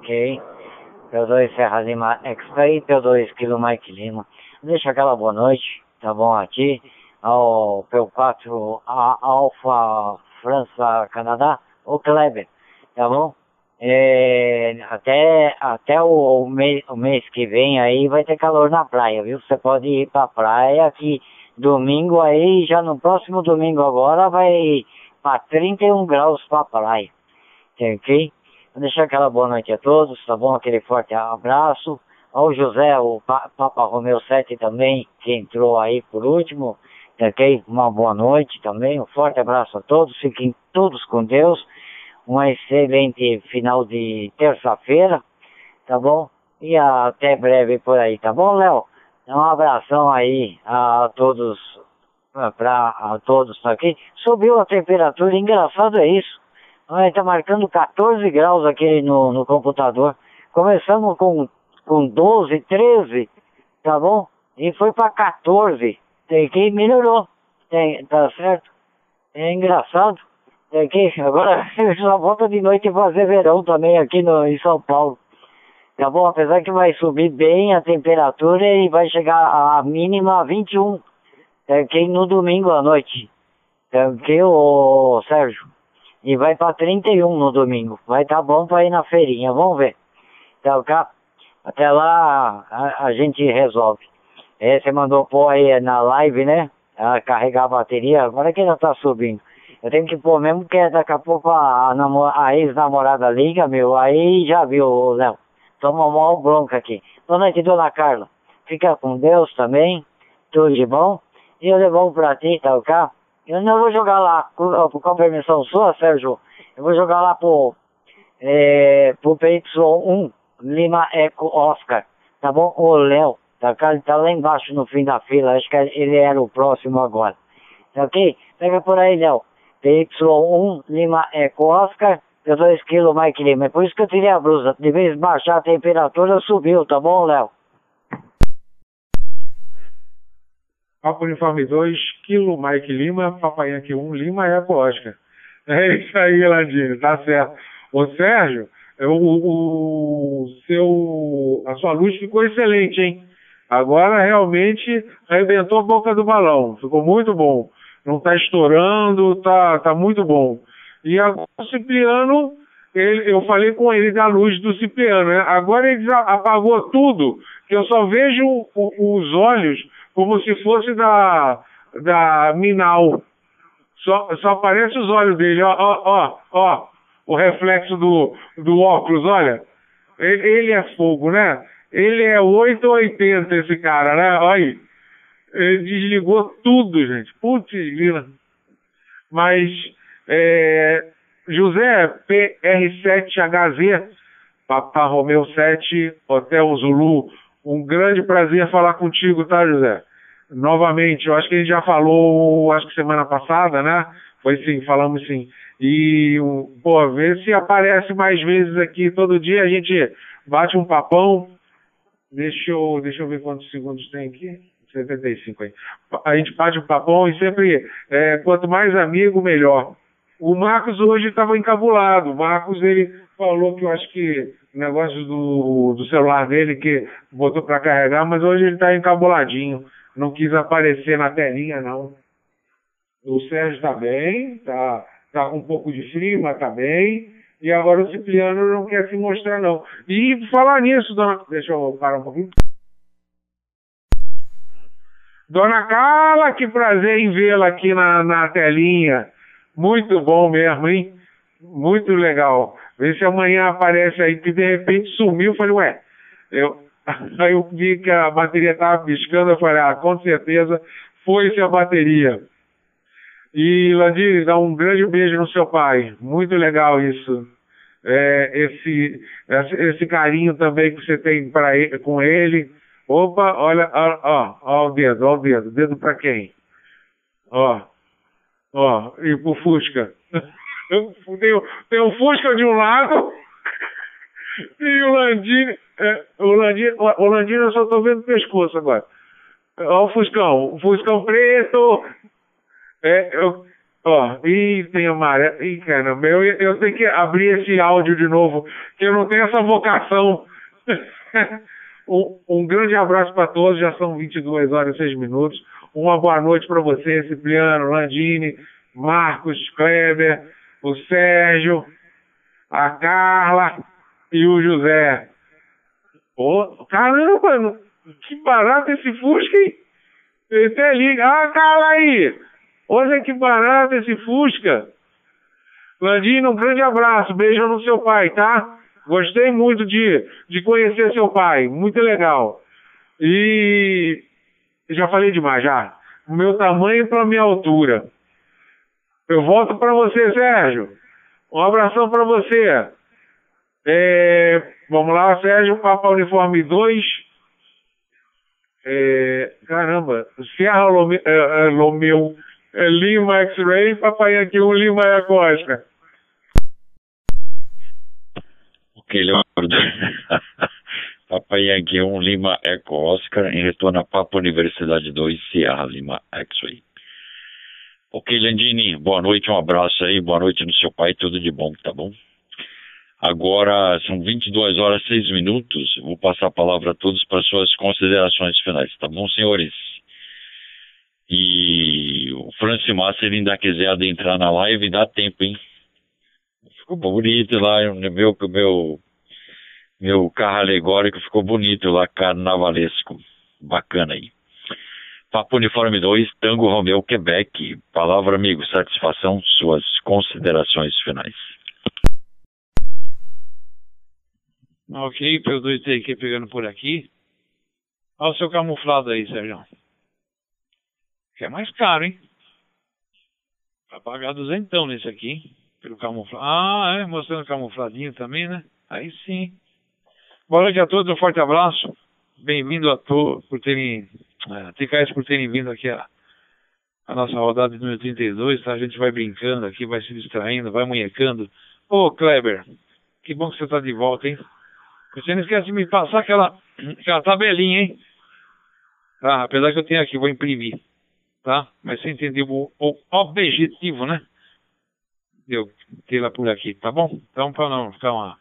Ok. P dois Serra Lima X P I, P dois Kilo Mike Lima. Deixa aquela boa noite, tá bom, a ti, ao P quatro Alfa França Canadá, o Kleber, tá bom? É, até até o, o, mês, o mês que vem aí vai ter calor na praia, viu? Você pode ir pra praia que domingo aí, já no próximo domingo agora, vai pra trinta e um graus pra praia, ok? Vou deixar aquela boa noite a todos, tá bom? Aquele forte abraço. Ao José, o pa, Papa Romeu sete também, que entrou aí por último, ok? Uma boa noite também, um forte abraço a todos, fiquem todos com Deus. Um excelente final de terça-feira, tá bom? E até breve por aí, tá bom, Léo? Um abração aí a todos, para a todos aqui. Subiu a temperatura, engraçado é isso. Está marcando quatorze graus aqui no, no computador. Começamos com, com doze, treze, tá bom? E foi para quatorze. Tem que melhorou, tem, tá certo? É engraçado. Aqui, agora só volta de noite fazer verão também aqui no, em São Paulo, tá bom? Apesar que vai subir bem a temperatura e vai chegar a mínima vinte e um, aqui no domingo à noite, aqui o Sérgio, e vai pra trinta e um no domingo, vai tá bom pra ir na feirinha, vamos ver, tá cá? Até lá a, a gente resolve. É, você mandou pôr aí na live, né, a carregar a bateria, agora que já tá subindo. Eu tenho que pôr mesmo, porque daqui a pouco a, a, a ex-namorada liga, meu, aí já viu, Léo. Toma mal bronca aqui. Boa noite, Dona Carla. Fica com Deus também, tudo de bom. E eu devolvo pra ti, tá ok? Eu não vou jogar lá, com, com permissão sua, Sérgio, eu vou jogar lá pro, é, pro P Y um, Lima Eco Oscar, tá bom? O Léo, tá ok? Ele tá lá embaixo no fim da fila, acho que ele era o próximo agora. Tá ok? Pega por aí, Léo. P Y um, Lima Eco Oscar, P dois Kilo Mike Lima. É por isso que eu tirei a blusa. De vez baixar a temperatura, subiu, tá bom, Léo? Papo Uniforme dois, Kilo Mike Lima, Papai Yankee um, Lima Eco Oscar. É isso aí, Landini, tá certo. Ô, Sérgio, o, o seu, a sua luz ficou excelente, hein? Agora, realmente, arrebentou a boca do balão. Ficou muito bom. Não está estourando, tá, tá muito bom. E agora o Cipriano, ele, eu falei com ele da luz do Cipriano, né? Agora ele apagou tudo, que eu só vejo o, o, os olhos como se fosse da, da Minau. Só, só aparece os olhos dele, ó, ó, ó, ó, o reflexo do, do óculos, olha. Ele, ele é fogo, né? Ele é oito ou oitenta esse cara, né? Olha aí. Ele desligou tudo, gente. Putz, grila. Mas, é, José P R sete H Z, Papa Romeu sete, Hotel Zulu, um grande prazer falar contigo, tá, José? Novamente, eu acho que a gente já falou, acho que semana passada, né? Foi sim, falamos sim. E, pô, vê se aparece mais vezes aqui, todo dia a gente bate um papão. Deixa eu, deixa eu ver quantos segundos tem aqui. setenta e cinco aí. A gente bate um papão e sempre, é, quanto mais amigo, melhor. O Marcos hoje estava encabulado. O Marcos, ele falou que eu acho que o negócio do, do celular dele que botou para carregar, mas hoje ele está encabuladinho. Não quis aparecer na telinha, não. O Sérgio está bem, está tá com um pouco de frio, mas está bem. E agora o Cipriano não quer se mostrar, não. E falar nisso, dona... Deixa eu parar um pouquinho. Dona Carla, que prazer em vê-la aqui na, na telinha. Muito bom mesmo, hein? Muito legal. Vê se amanhã aparece aí, que de repente sumiu. Eu falei, ué, eu... aí eu vi que a bateria estava piscando. Eu falei, ah, com certeza foi-se a bateria. E, Landini, dá um grande beijo no seu pai. Muito legal isso. É, esse, esse carinho também que você tem pra ele, com ele. Opa, olha, ó, ó o dedo, ó o dedo. Dedo pra quem? Ó, ó, e pro Fusca. Tem, tem um Fusca de um lado e o Landini... É, o Landini, o Landini eu só tô vendo o pescoço agora. Ó o Fuscão, o Fuscão preto... É, eu, ó, ih, tem amarelo, ih, caramba, eu, eu tenho que abrir esse áudio de novo, que eu não tenho essa vocação. um, um grande abraço para todos, já são vinte e duas horas e seis minutos. Uma boa noite para você, Cipriano, Landini, Marcos, Kleber, o Sérgio, a Carla e o José. Oh, caramba, que barato esse Fusca, hein? Até liga, ah, Carla aí! Olha que barato esse Fusca. Landini, um grande abraço. Beijo no seu pai, tá? Gostei muito de, de conhecer seu pai. Muito legal. E... já falei demais, já. O meu tamanho pra minha altura. Eu volto pra você, Sérgio. Um abração pra você. É... Vamos lá, Sérgio. Papa Uniforme dois. É... Caramba. Serra Lome... Lomeu... É Lima X-Ray, papai aqui, um Lima é a Costa. Ok, Leonardo. Papai aqui, um Lima Eco Oscar, em retorno a Papo Universidade dois, Sierra Lima X-Ray. Ok, Landini, boa noite, um abraço aí, boa noite no seu pai, tudo de bom, tá bom? Agora, são vinte e duas horas e seis minutos, vou passar a palavra a todos para suas considerações finais, tá bom, senhores? E o Francis Massa, ele ainda quiser adentrar na live, dá tempo, hein? Ficou bonito lá, meu, meu, meu carro alegórico ficou bonito lá, carnavalesco. Bacana aí. Papo Uniforme dois, Tango Romeu, Quebec. Palavra, amigo, satisfação, suas considerações finais. Ok, P dois T Q pegando por aqui. Olha o seu camuflado aí, Sérgio. É mais caro, hein? Vai pagar duzentão nesse aqui, hein? Pelo camuflado. Ah, é? Mostrando o camufladinho também, né? Aí sim. Boa noite a todos, um forte abraço. Bem-vindo a todos por terem... É, T K S por terem vindo aqui a, a nossa rodada de número trinta e dois, tá? A gente vai brincando aqui, vai se distraindo, vai manhecando. Ô, Kleber, que bom que você tá de volta, hein? Você não esquece de me passar aquela, aquela tabelinha, hein? Tá, apesar que eu tenho aqui, vou imprimir. Tá? Mas você entendeu o, o objetivo, né? De eu ter lá por aqui, tá bom? Então, para não ficar uma...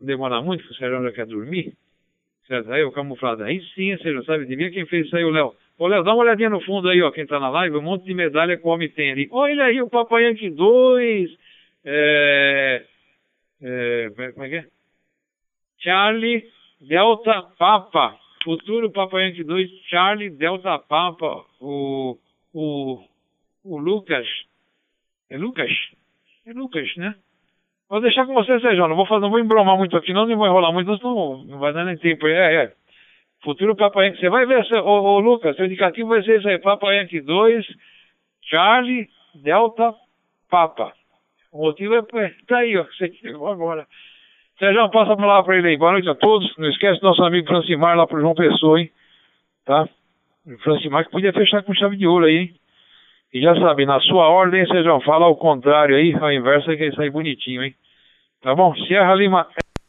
não demorar muito, que o Sérgio já quer dormir. Certo? Aí o camuflado. Aí sim, você já sabe de mim. Quem fez isso aí, o Léo. Ô, Léo, dá uma olhadinha no fundo aí, ó. Quem tá na live, um monte de medalha que o homem tem ali. Olha aí, o Papai Yankee dois. É... é... Como é que é? Charlie Delta Papa. Futuro Papai Yankee dois, Charlie Delta Papa, o, o, o Lucas, é Lucas? É Lucas, né? Vou deixar com você, Sérgio, não vou, fazer, não vou embromar muito aqui não, nem vou enrolar muito, não, não vai dar nem tempo, é, é. Futuro Papai Yankee, você vai ver, seu, ô, ô Lucas, seu indicativo vai ser isso aí, Papai Yankee dois, Charlie Delta Papa. O motivo é, tá aí, ó, você chegou agora. Sérgio, passa a palavra para ele aí. Boa noite a todos. Não esquece do nosso amigo Francimar lá pro João Pessoa, hein? Tá? O Francimar que podia fechar com chave de ouro aí, hein? E já sabe, na sua ordem, Sérgio, fala ao contrário aí, ao inverso, que sai bonitinho, hein? Tá bom? Sierra Lima,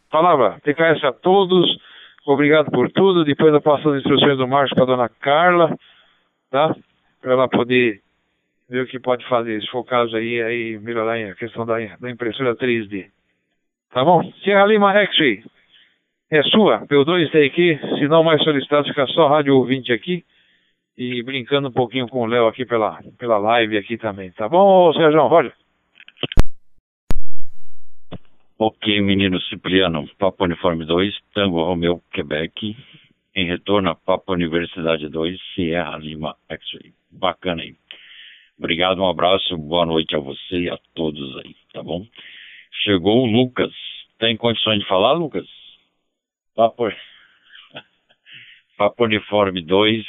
palavra. T K S a todos. Obrigado por tudo. Depois eu passo as instruções do Márcio para dona Carla, tá? Para ela poder ver o que pode fazer, se for o caso aí, aí melhorar a questão da, da impressora três D. Tá bom? Sierra Lima X-Ray, é sua, P dois tem aqui, se não mais solicitado, fica só rádio ouvinte aqui e brincando um pouquinho com o Léo aqui pela, pela live aqui também, tá bom, Sérgio? Roger. Ok, menino Cipriano, Papo Uniforme dois, Tango Romeu, Quebec, em retorno a Papo Universidade dois, Sierra Lima X-Ray. Bacana aí. Obrigado, um abraço, boa noite a você e a todos aí, tá bom? Chegou o Lucas. Tem condições de falar, Lucas? Papo, Papo Uniforme dois.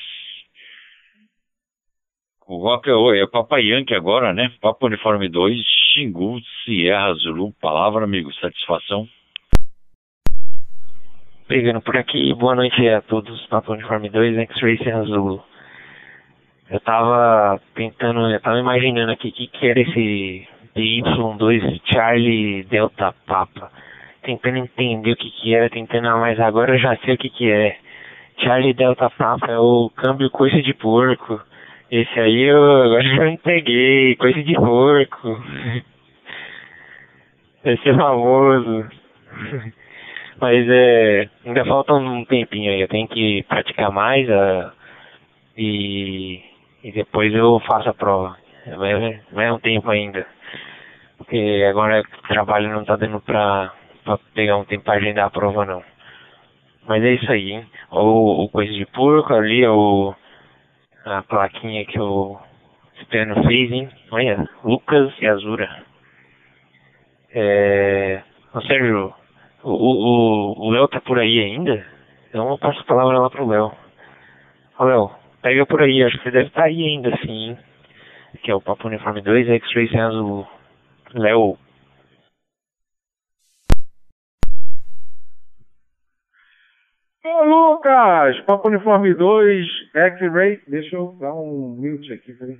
O é Papa Yankee agora, né? Papa Uniforme dois, Xingu, Sierra Zulu, palavra, amigo, satisfação. Pegando por aqui, boa noite a todos, Papa Uniforme dois, X-Ray Sierra Zulu. Eu tava tentando, eu tava imaginando aqui o que, que era esse D Y dois Charlie Delta Papa. Tentando entender o que que era, tentando, mas agora eu já sei o que que é. Charlie Delta Papa é o câmbio coice de porco. Esse aí eu agora já entreguei, coisa de porco. Esse é famoso. Mas é, ainda falta um tempinho aí, eu tenho que praticar mais uh, e, e depois eu faço a prova. Vai, vai um tempo ainda. Porque agora o trabalho não tá dando pra, pra pegar um tempo pra agendar a prova não. Mas é isso aí, hein? Ou o coisa de porco ali, ou a plaquinha que o Cipriano fez, hein? Olha, Lucas e Azura. É... Ô, Sérgio, o Léo tá por aí ainda? Então eu passo a palavra lá pro Léo. Ô, Léo, pega por aí, acho que você deve estar tá aí ainda, sim, hein? Que é o Papo Uniforme dois, X-Ray sem azul. Léo. Ô Lucas, Papo Uniforme dois, X-Ray, deixa eu dar um mute aqui, peraí.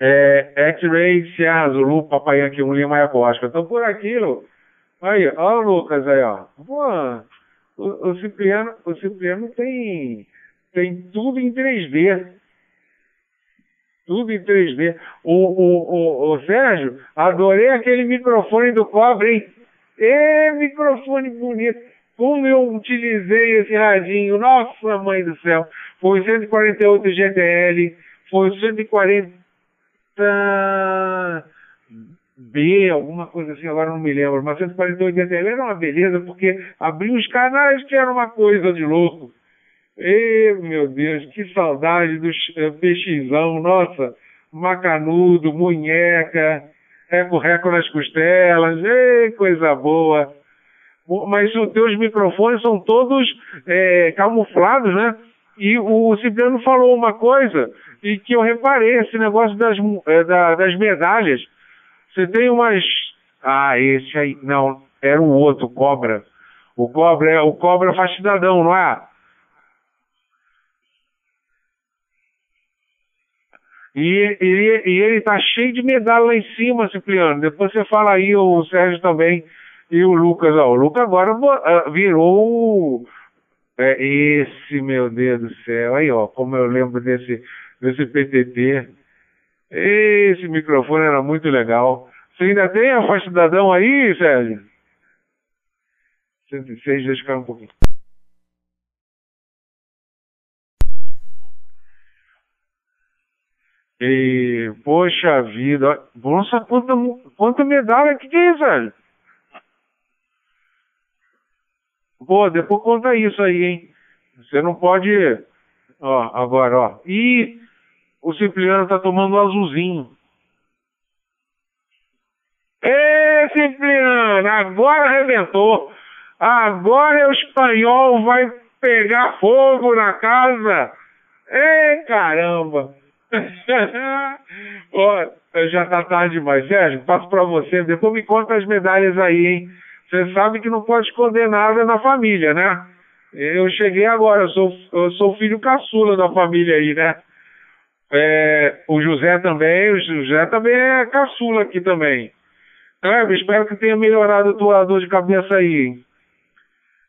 É, X-Ray, Sierra Zulu, Papai aqui, um Lima e a Costa. Eu tô por aqui, Lu. Aí, ó o Lucas aí, ó. Pô, o, o Cipriano, o Cipriano tem, tem tudo em três D. Tudo em três D. O, o, o, o Sérgio, adorei aquele microfone do cobre, hein? É, microfone bonito. Como eu utilizei esse radinho, nossa mãe do céu. Foi o cento e quarenta e oito G T L, foi o cento e quarenta B, alguma coisa assim, agora não me lembro. Mas cento e quarenta e oito G T L era uma beleza, porque abriu os canais que era uma coisa de louco. E meu Deus, que saudade do peixizão, nossa. Macanudo, munheca. Reco-reco nas costelas, ei, coisa boa. Mas os teus microfones são todos é, camuflados, né? E o Cipriano falou uma coisa e que eu reparei, esse negócio das, é, da, das medalhas. Você tem umas... Ah, esse aí... Não, era o outro, o Cobra. O Cobra é o Cobra faz cidadão, não é? E, e, e ele tá cheio de medalha lá em cima, Cipriano. Depois você fala aí, o Sérgio também e o Lucas. Ó, o Lucas agora virou é, esse, meu Deus do céu. Aí, ó, como eu lembro desse, desse P T T. Esse microfone era muito legal. Você ainda tem a Faz Cidadão aí, Sérgio? cento e seis, deixa eu ficar um pouquinho. E, poxa vida, nossa, quanta, quanta medalha que tem, velho. Pô, depois conta isso aí, hein. Você não pode... Ó, agora, ó. E o Cipriano tá tomando um azulzinho. Ê, Cipriano, agora arrebentou. Agora o espanhol vai pegar fogo na casa. Ê, caramba. Oh, já tá tarde demais, Sérgio, passo pra você. Depois me conta as medalhas aí, hein. Você sabe que não pode esconder nada na família, né? Eu cheguei agora, eu sou, eu sou filho caçula da família aí, né? É, o José também, o José também é caçula aqui também. Cleber, espero que tenha melhorado a tua dor de cabeça aí, hein?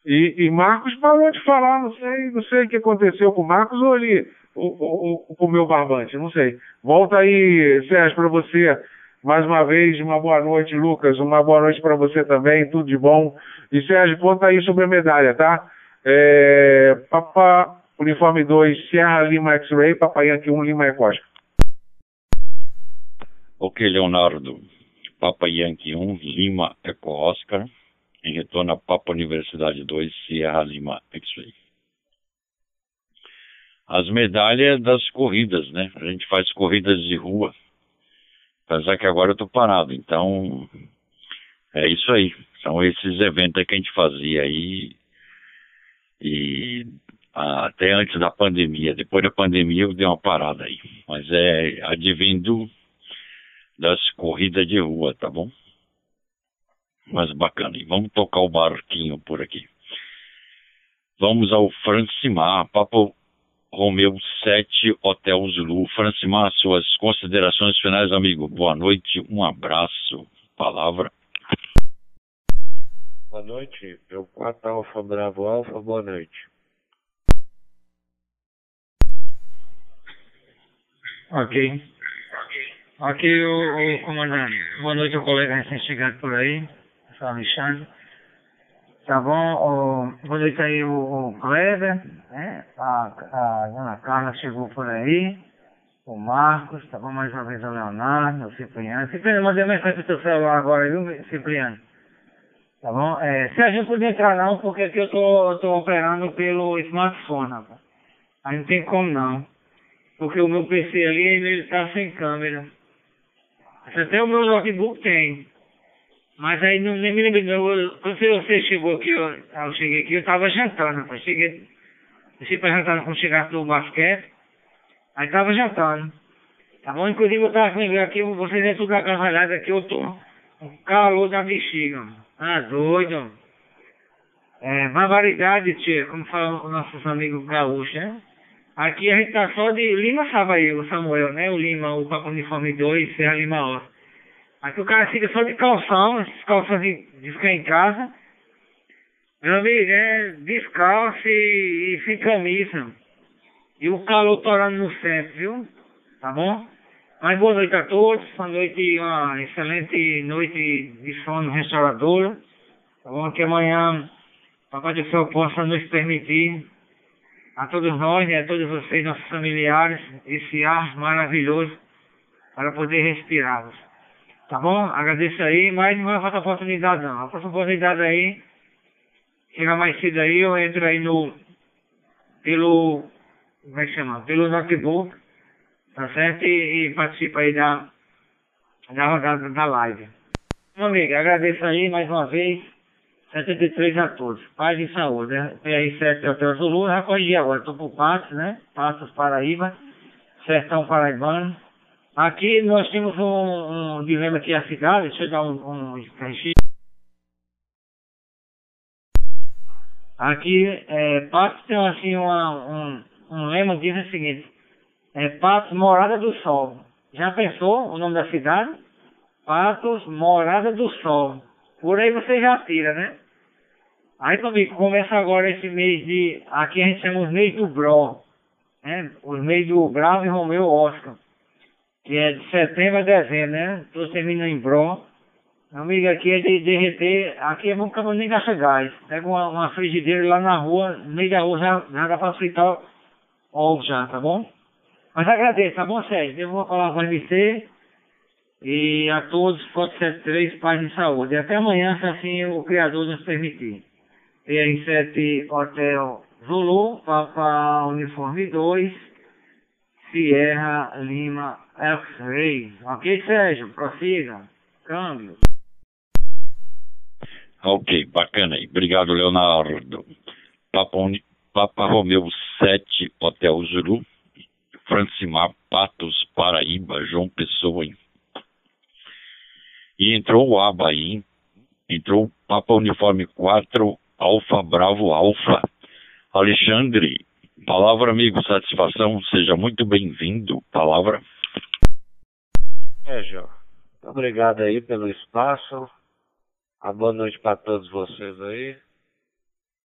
E, e Marcos parou de falar, não sei, não sei o que aconteceu com o Marcos ou ali. O, o, o meu barbante, não sei. Volta aí, Sérgio, para você. Mais uma vez, uma boa noite, Lucas. Uma boa noite para você também, tudo de bom. E Sérgio, conta aí sobre a medalha, tá? É... Papa Uniforme dois, Sierra Lima X-Ray, Papa Yankee um, Lima e Costa. Ok, Leonardo. Papa Yankee um, Lima Eco Oscar. Em retorno a Papa Universidade dois, Sierra Lima X-Ray. As medalhas das corridas, né? A gente faz corridas de rua. Apesar que agora eu tô parado, então é isso aí. São esses eventos que a gente fazia aí. E até antes da pandemia. Depois da pandemia eu dei uma parada aí, mas é advindo das corridas de rua, tá bom? Mas bacana, e vamos tocar o barquinho por aqui. Vamos ao Francimar, Papo Romeu sete, Hotel Zulu. Francimar, suas considerações finais, amigo. Boa noite, um abraço. Palavra. Boa noite, meu quarto Alfa Bravo Alfa, boa noite. Ok. Aqui o, o comandante. Boa noite, o colega recém-chegado por aí. Eu sou Alexandre. Tá bom? O, boa noite aí, o, o Cleber, né? A, a Dona Carla chegou por aí. O Marcos, tá bom? Mais uma vez o Leonardo, o Cipriano. Cipriano, mandei mensagem pro teu celular agora, viu, Cipriano? Tá bom? É, se a gente puder entrar não, porque aqui eu tô, tô operando pelo smartphone, rapaz. Aí não tem como não. Porque o meu P C ali, ele tá sem câmera. Até o meu notebook tem. Mas aí não nem me lembro, eu, quando você chegou aqui, eu, eu cheguei aqui, eu tava jantando, rapaz. Cheguei, deixei pra jantar quando chegasse do basquete. Aí tava jantando. Tá bom? Inclusive eu tava lembrando aqui, vocês é tudo acasalhado que eu tô. O calor da bexiga, mano. Ah, doido. É, barbaridade, tia, como falam os nossos amigos gaúchos, né? Aqui a gente tá só de Lima Savaio, o Samuel, né? O Lima, o Papo Uniforme dois, Serra Lima Ó. Aqui o cara fica só de calção, esses calções de, de ficar em casa. Meu amigo, é descalço e, e sem camisa. E o calor torando no centro, viu? Tá bom? Mas boa noite a todos, uma noite, uma excelente noite de sono restauradora. Tá bom? Que amanhã, Papai do Céu possa nos permitir... A todos nós, né, a todos vocês, nossos familiares, esse ar maravilhoso para poder respirá-los. Tá bom? Agradeço aí, mas não vai faltar oportunidade não. A próxima oportunidade aí, chega mais cedo aí, eu entro aí no... Pelo... Como é que chama? Pelo notebook, tá certo? E, e participo aí da... Da rodada da live. Meu amigo, agradeço aí mais uma vez. setenta e três a todos, paz e saúde, né? P R sete é o Hotel Zulu, já corrigi agora, estou por Patos, né? Patos, Paraíba, Sertão Paraibano. Aqui nós temos um, um dilema aqui na cidade, deixa eu dar um... um... Aqui, é, Patos tem assim uma, um, um lema, diz o seguinte, é Patos, Morada do Sol. Já pensou o nome da cidade? Patos, Morada do Sol. Por aí você já tira, né? Aí, comigo, começa agora esse mês de... Aqui a gente chama os mês do Bro, né? Os mês do Bravo e Romeu Oscar. Que é de setembro a dezembro, né? Todos terminam em Bro. Meu amigo, aqui é de derreter... Aqui é bom que eu nem gasto gás. Pega uma, uma frigideira lá na rua, no meio da rua já, já dá pra fritar ovo já, tá bom? Mas agradeço, tá bom, Sérgio? Devo uma palavra pra você... E a todos, quatro sete três, paz e saúde. E até amanhã, se assim o Criador nos permitir. P R sete Hotel Zulu, Papa Uniforme dois, Sierra Lima X-Ray. Ok, Sérgio? Prossiga. Câmbio. Ok, bacana aí. Obrigado, Leonardo. Papa, Uni... Papa Romeu sete, Hotel Zulu, Francimar, Patos, Paraíba, João Pessoa, em E entrou o Aba aí, entrou Papa Uniforme quatro, Alfa Bravo Alfa. Alexandre, palavra, amigo, satisfação, seja muito bem-vindo, palavra. É, João, obrigado aí pelo espaço, a boa noite para todos vocês aí,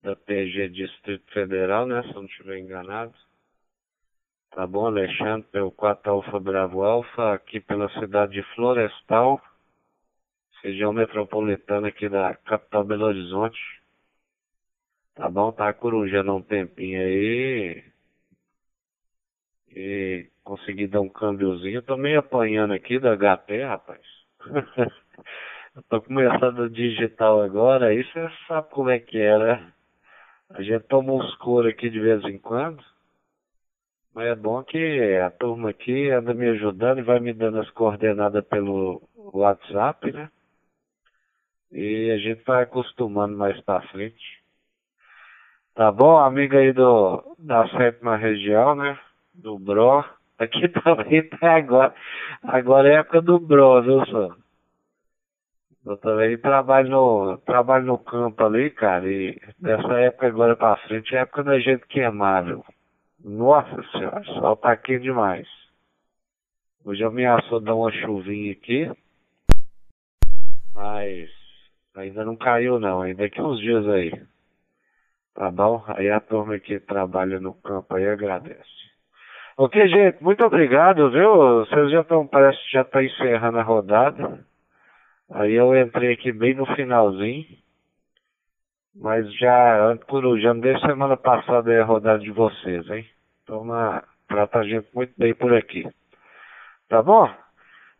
da T G Distrito Federal, né, se eu não estiver enganado. Tá bom, Alexandre, pelo quatro Alfa Bravo Alfa, aqui pela cidade de Florestal, região metropolitana aqui da capital Belo Horizonte. Tá bom? Tá corujando um tempinho aí. E consegui dar um câmbiozinho. Eu tô meio apanhando aqui da H T, rapaz. Eu tô começando o digital agora. Aí você sabe como é que é, né? A gente toma uns coros aqui de vez em quando. Mas é bom que a turma aqui anda me ajudando e vai me dando as coordenadas pelo WhatsApp, né? E a gente vai acostumando mais pra frente. Tá bom, amiga aí do, da sétima região, né? Do Bro. Aqui também tá agora. Agora é época do Bro, viu, senhor? Eu também trabalho no, trabalho no campo ali, cara, e nessa época agora pra frente é época da gente queimar, viu? Nossa senhora, só tá aqui demais. Hoje ameaçou dar uma chuvinha aqui, mas ainda não caiu não, ainda daqui uns dias aí. Tá bom? Aí a turma que trabalha no campo aí agradece. Ok, gente, muito obrigado, viu? Vocês já estão, parece que já estão encerrando a rodada. Aí eu entrei aqui bem no finalzinho, mas já, Corujano, desde semana passada é a rodada de vocês, hein? Então, trata a gente muito bem por aqui. Tá bom?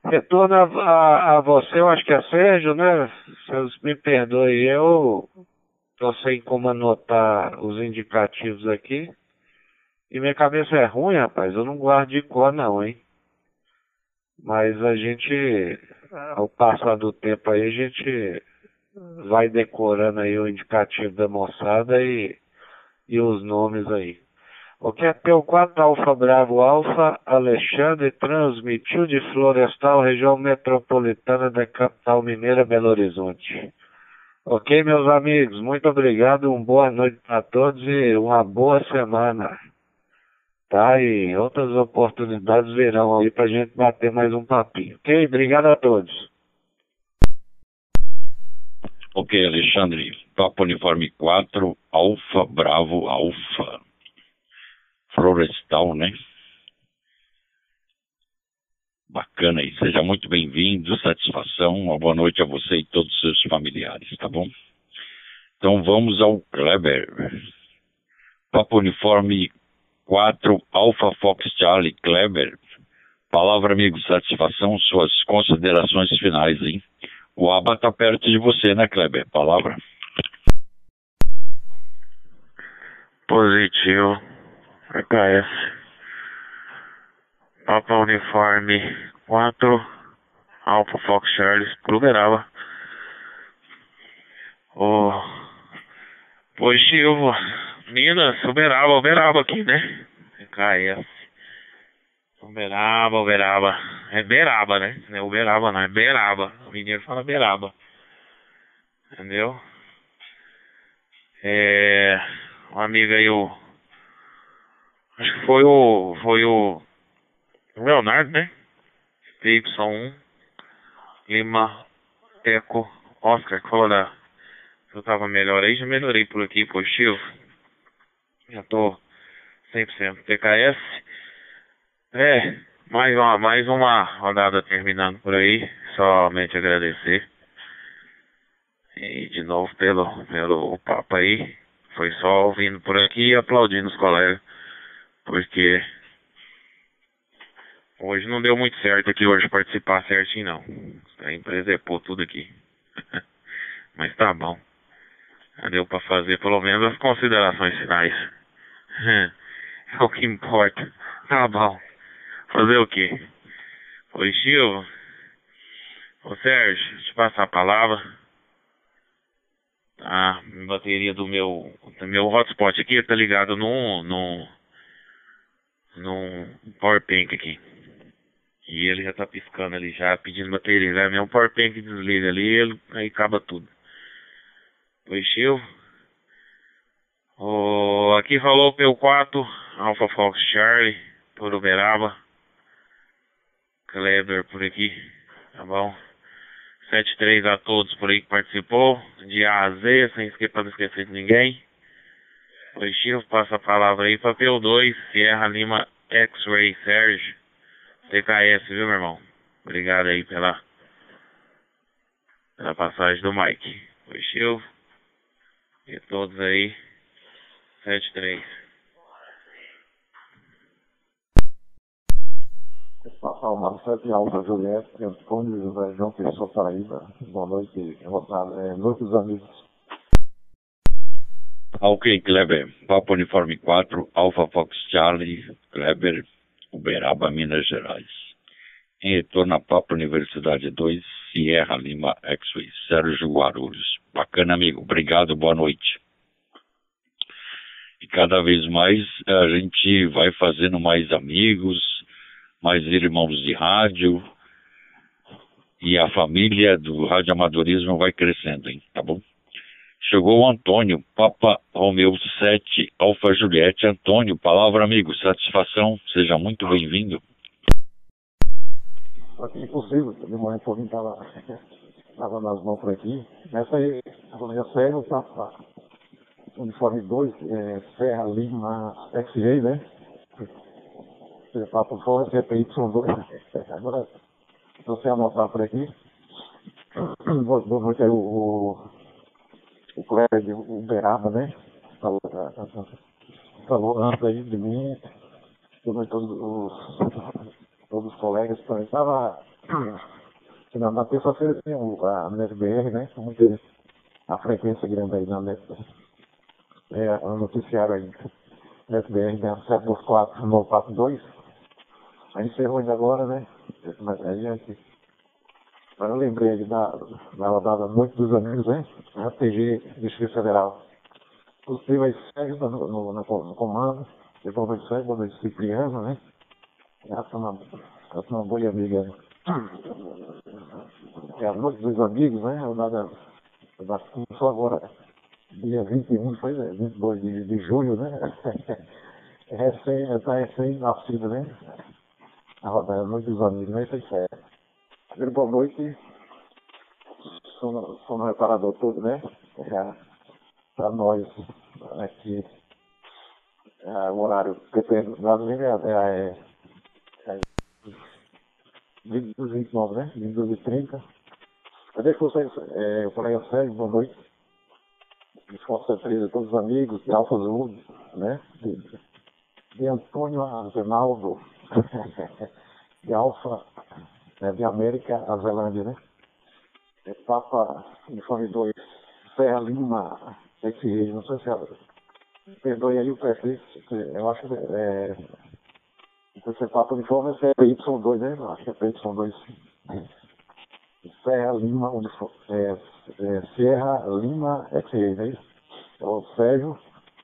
Retorno a, a, a você, eu acho que é Sérgio, né? Vocês me perdoem, eu tô sem como anotar os indicativos aqui. E minha cabeça é ruim, rapaz, eu não guardo de cor não, hein? Mas a gente, ao passar do tempo aí, a gente vai decorando aí o indicativo da moçada e, e os nomes aí. O que é P quatro Alfa Bravo Alfa, Alexandre transmitiu de Florestal, região metropolitana da capital mineira Belo Horizonte. Ok, meus amigos, muito obrigado, uma boa noite para todos e uma boa semana. Tá, e outras oportunidades virão aí pra gente bater mais um papinho. Ok? Obrigado a todos. Ok, Alexandre. Papo Uniforme quatro, Alfa Bravo Alfa. Florestal, né? Bacana aí. Seja muito bem-vindo, satisfação. Uma boa noite a você e todos os seus familiares, tá bom? Então vamos ao Kleber. Papo Uniforme quatro, Alpha Fox Charlie Kleber. Palavra, amigo, satisfação, suas considerações finais, hein? O Aba tá perto de você, né, Kleber? Palavra. Positivo. P K S. Papa Uniforme quatro, Alpha Fox Charlie Uberaba. Oh. Positivo. Minas, Uberaba, Uberaba aqui, né? P K S. Uberaba, Uberaba. É Beraba, né? Não é Uberaba, não. É Beraba. O mineiro fala Beraba. Entendeu? É... Um amigo aí, o... Acho que foi o... Foi o... Leonardo, né? T Y um. Lima. Eco. Oscar, que falou da... Eu tava melhor aí, já melhorei por aqui, positivo. Já tô cem por cento P K S. É, mais uma, mais uma rodada terminando por aí. Somente agradecer. E de novo pelo, pelo papo aí. Foi só ouvindo por aqui e aplaudindo os colegas. Porque hoje não deu muito certo aqui hoje participar certinho não. A empresa epou tudo aqui. Mas tá bom. Deu pra fazer pelo menos as considerações finais. É o que importa. Tá bom. Fazer o quê? Oi, Silvio. Ô, Sérgio, deixa eu te passar a palavra. Tá, a bateria do meu, do meu hotspot aqui tá ligado num, num, num power bank aqui. E ele já tá piscando ali, já pedindo bateria. Né? Meu power bank desliga ali, ele, aí acaba tudo. Positivo. Oh, aqui falou P quatro, Alpha Fox Charlie, por Uberaba. Kleber por aqui, tá bom? sete três a todos por aí que participou. De A a Z, sem esquecer pra não esquecer de ninguém. Positivo, passa a palavra aí pra P dois, Sierra Lima X-Ray Sérgio. T K S, viu, meu irmão? Obrigado aí pela, pela passagem do Mike. Positivo. E todos aí, sete três. Pessoal, Marcelo de Alta Juliette, Antônio José João Pessoa, Paraíba. Boa noite, rodada. É, noites, amigos. Ok, Kleber. Papo Uniforme quatro, Alpha Fox Charlie, Kleber, Uberaba, Minas Gerais. Em retorno a Papo Universidade dois, Sierra Lima X-Way, Sérgio Guarulhos. Bacana, amigo. Obrigado, boa noite. cada vez mais a gente vai fazendo mais amigos, mais irmãos de rádio, e a família do radioamadorismo vai crescendo, hein? Tá bom? Chegou o Antônio, Papa Romeu sete, Alfa Juliette. Antônio, palavra, amigo, satisfação, seja muito bem-vindo. Aqui impossível, de manhã o foguinho estava nas mãos por aqui. Nessa aí, a Colônia Serra, o uniforme dois, é, Serra Lima X J, né? Você está por fora, C P Y dois. Agora, se você anotar por aqui, boa noite aí, o... O Cléber de Uberaba, né? Falou, falou antes aí de mim, todos os, todos os colegas também. Estava na terça-feira tem a Minas B R, né? Muita a frequência grande aí na Minas. É o noticiário aí. Minas B R tem a sete dois quatro, nove quatro dois. Aí encerrou ainda agora, né? Mas aí a gente. Eu lembrei ali da, da rodada Noite dos Amigos, hein? A T G, Distrito Federal. Os primeiros Sérgio no, no, no, no comando, depois o Sérgio, depois o Cipriano, né? Essa é uma, essa é uma boa amiga. É a Noite dos Amigos, né? A rodada começou agora, dia vinte e um, foi vinte e dois de, de julho, né? Está recém-nascida, né? A rodada Noite dos Amigos, né? Isso é sério. Primeiro, boa noite, sou, sou um reparador todo, né, é, para nós aqui, é, o horário que tem dado é, é, é vinte e dois e vinte e nove, né, vinte e dois e trinta, eu deixo vocês, é, eu falei ao Sérgio, boa noite, esforço a todos os amigos de Alfa Azul, né, de, de Antônio Arsenaldo, de Alfa, é de América a Zelândia, né? É Papa Uniforme dois, Serra Lima, X R, não sei se é. Perdoe aí o prefixo, eu acho que é. Se é Papa Uniforme é P Y dois, né? Eu acho que é P Y dois. Serra Lima, Uniforme. É, é Serra Lima X R, né? É o Sérgio,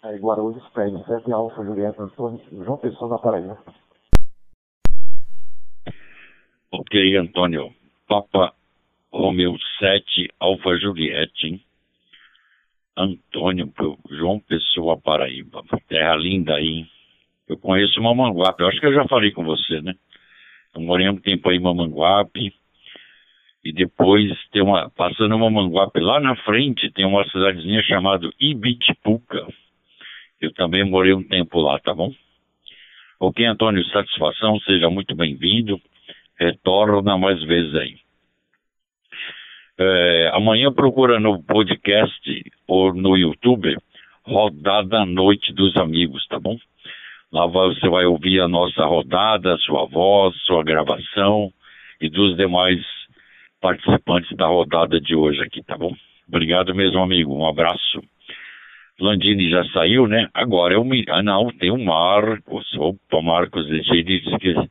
aí Guarulhos, Penha, sete Alfa, Julieta, Antônio, João Pessoa da Paraíba. Ok, Antônio. Papa Romeu sete, Alfa Juliette, hein? Antônio, pro João Pessoa, Paraíba. Terra linda aí, hein? Eu conheço Mamanguape. Eu acho que eu já falei com você, né? Eu morei um tempo aí em Mamanguape. E depois, tem uma, passando Mamanguape, lá na frente, tem uma cidadezinha chamada Ibitipuca. Eu também morei um tempo lá, tá bom? Ok, Antônio, satisfação. Seja muito bem-vindo. Retorna mais vezes aí. É, amanhã procura no podcast ou no YouTube, Rodada Noite dos Amigos, tá bom? Lá você vai ouvir a nossa rodada, sua voz, sua gravação e dos demais participantes da rodada de hoje aqui, tá bom? Obrigado mesmo, amigo. Um abraço. Landini já saiu, né? Agora é o... Ah, não, tem o Marcos. Opa, Marcos, deixei ele esquecer.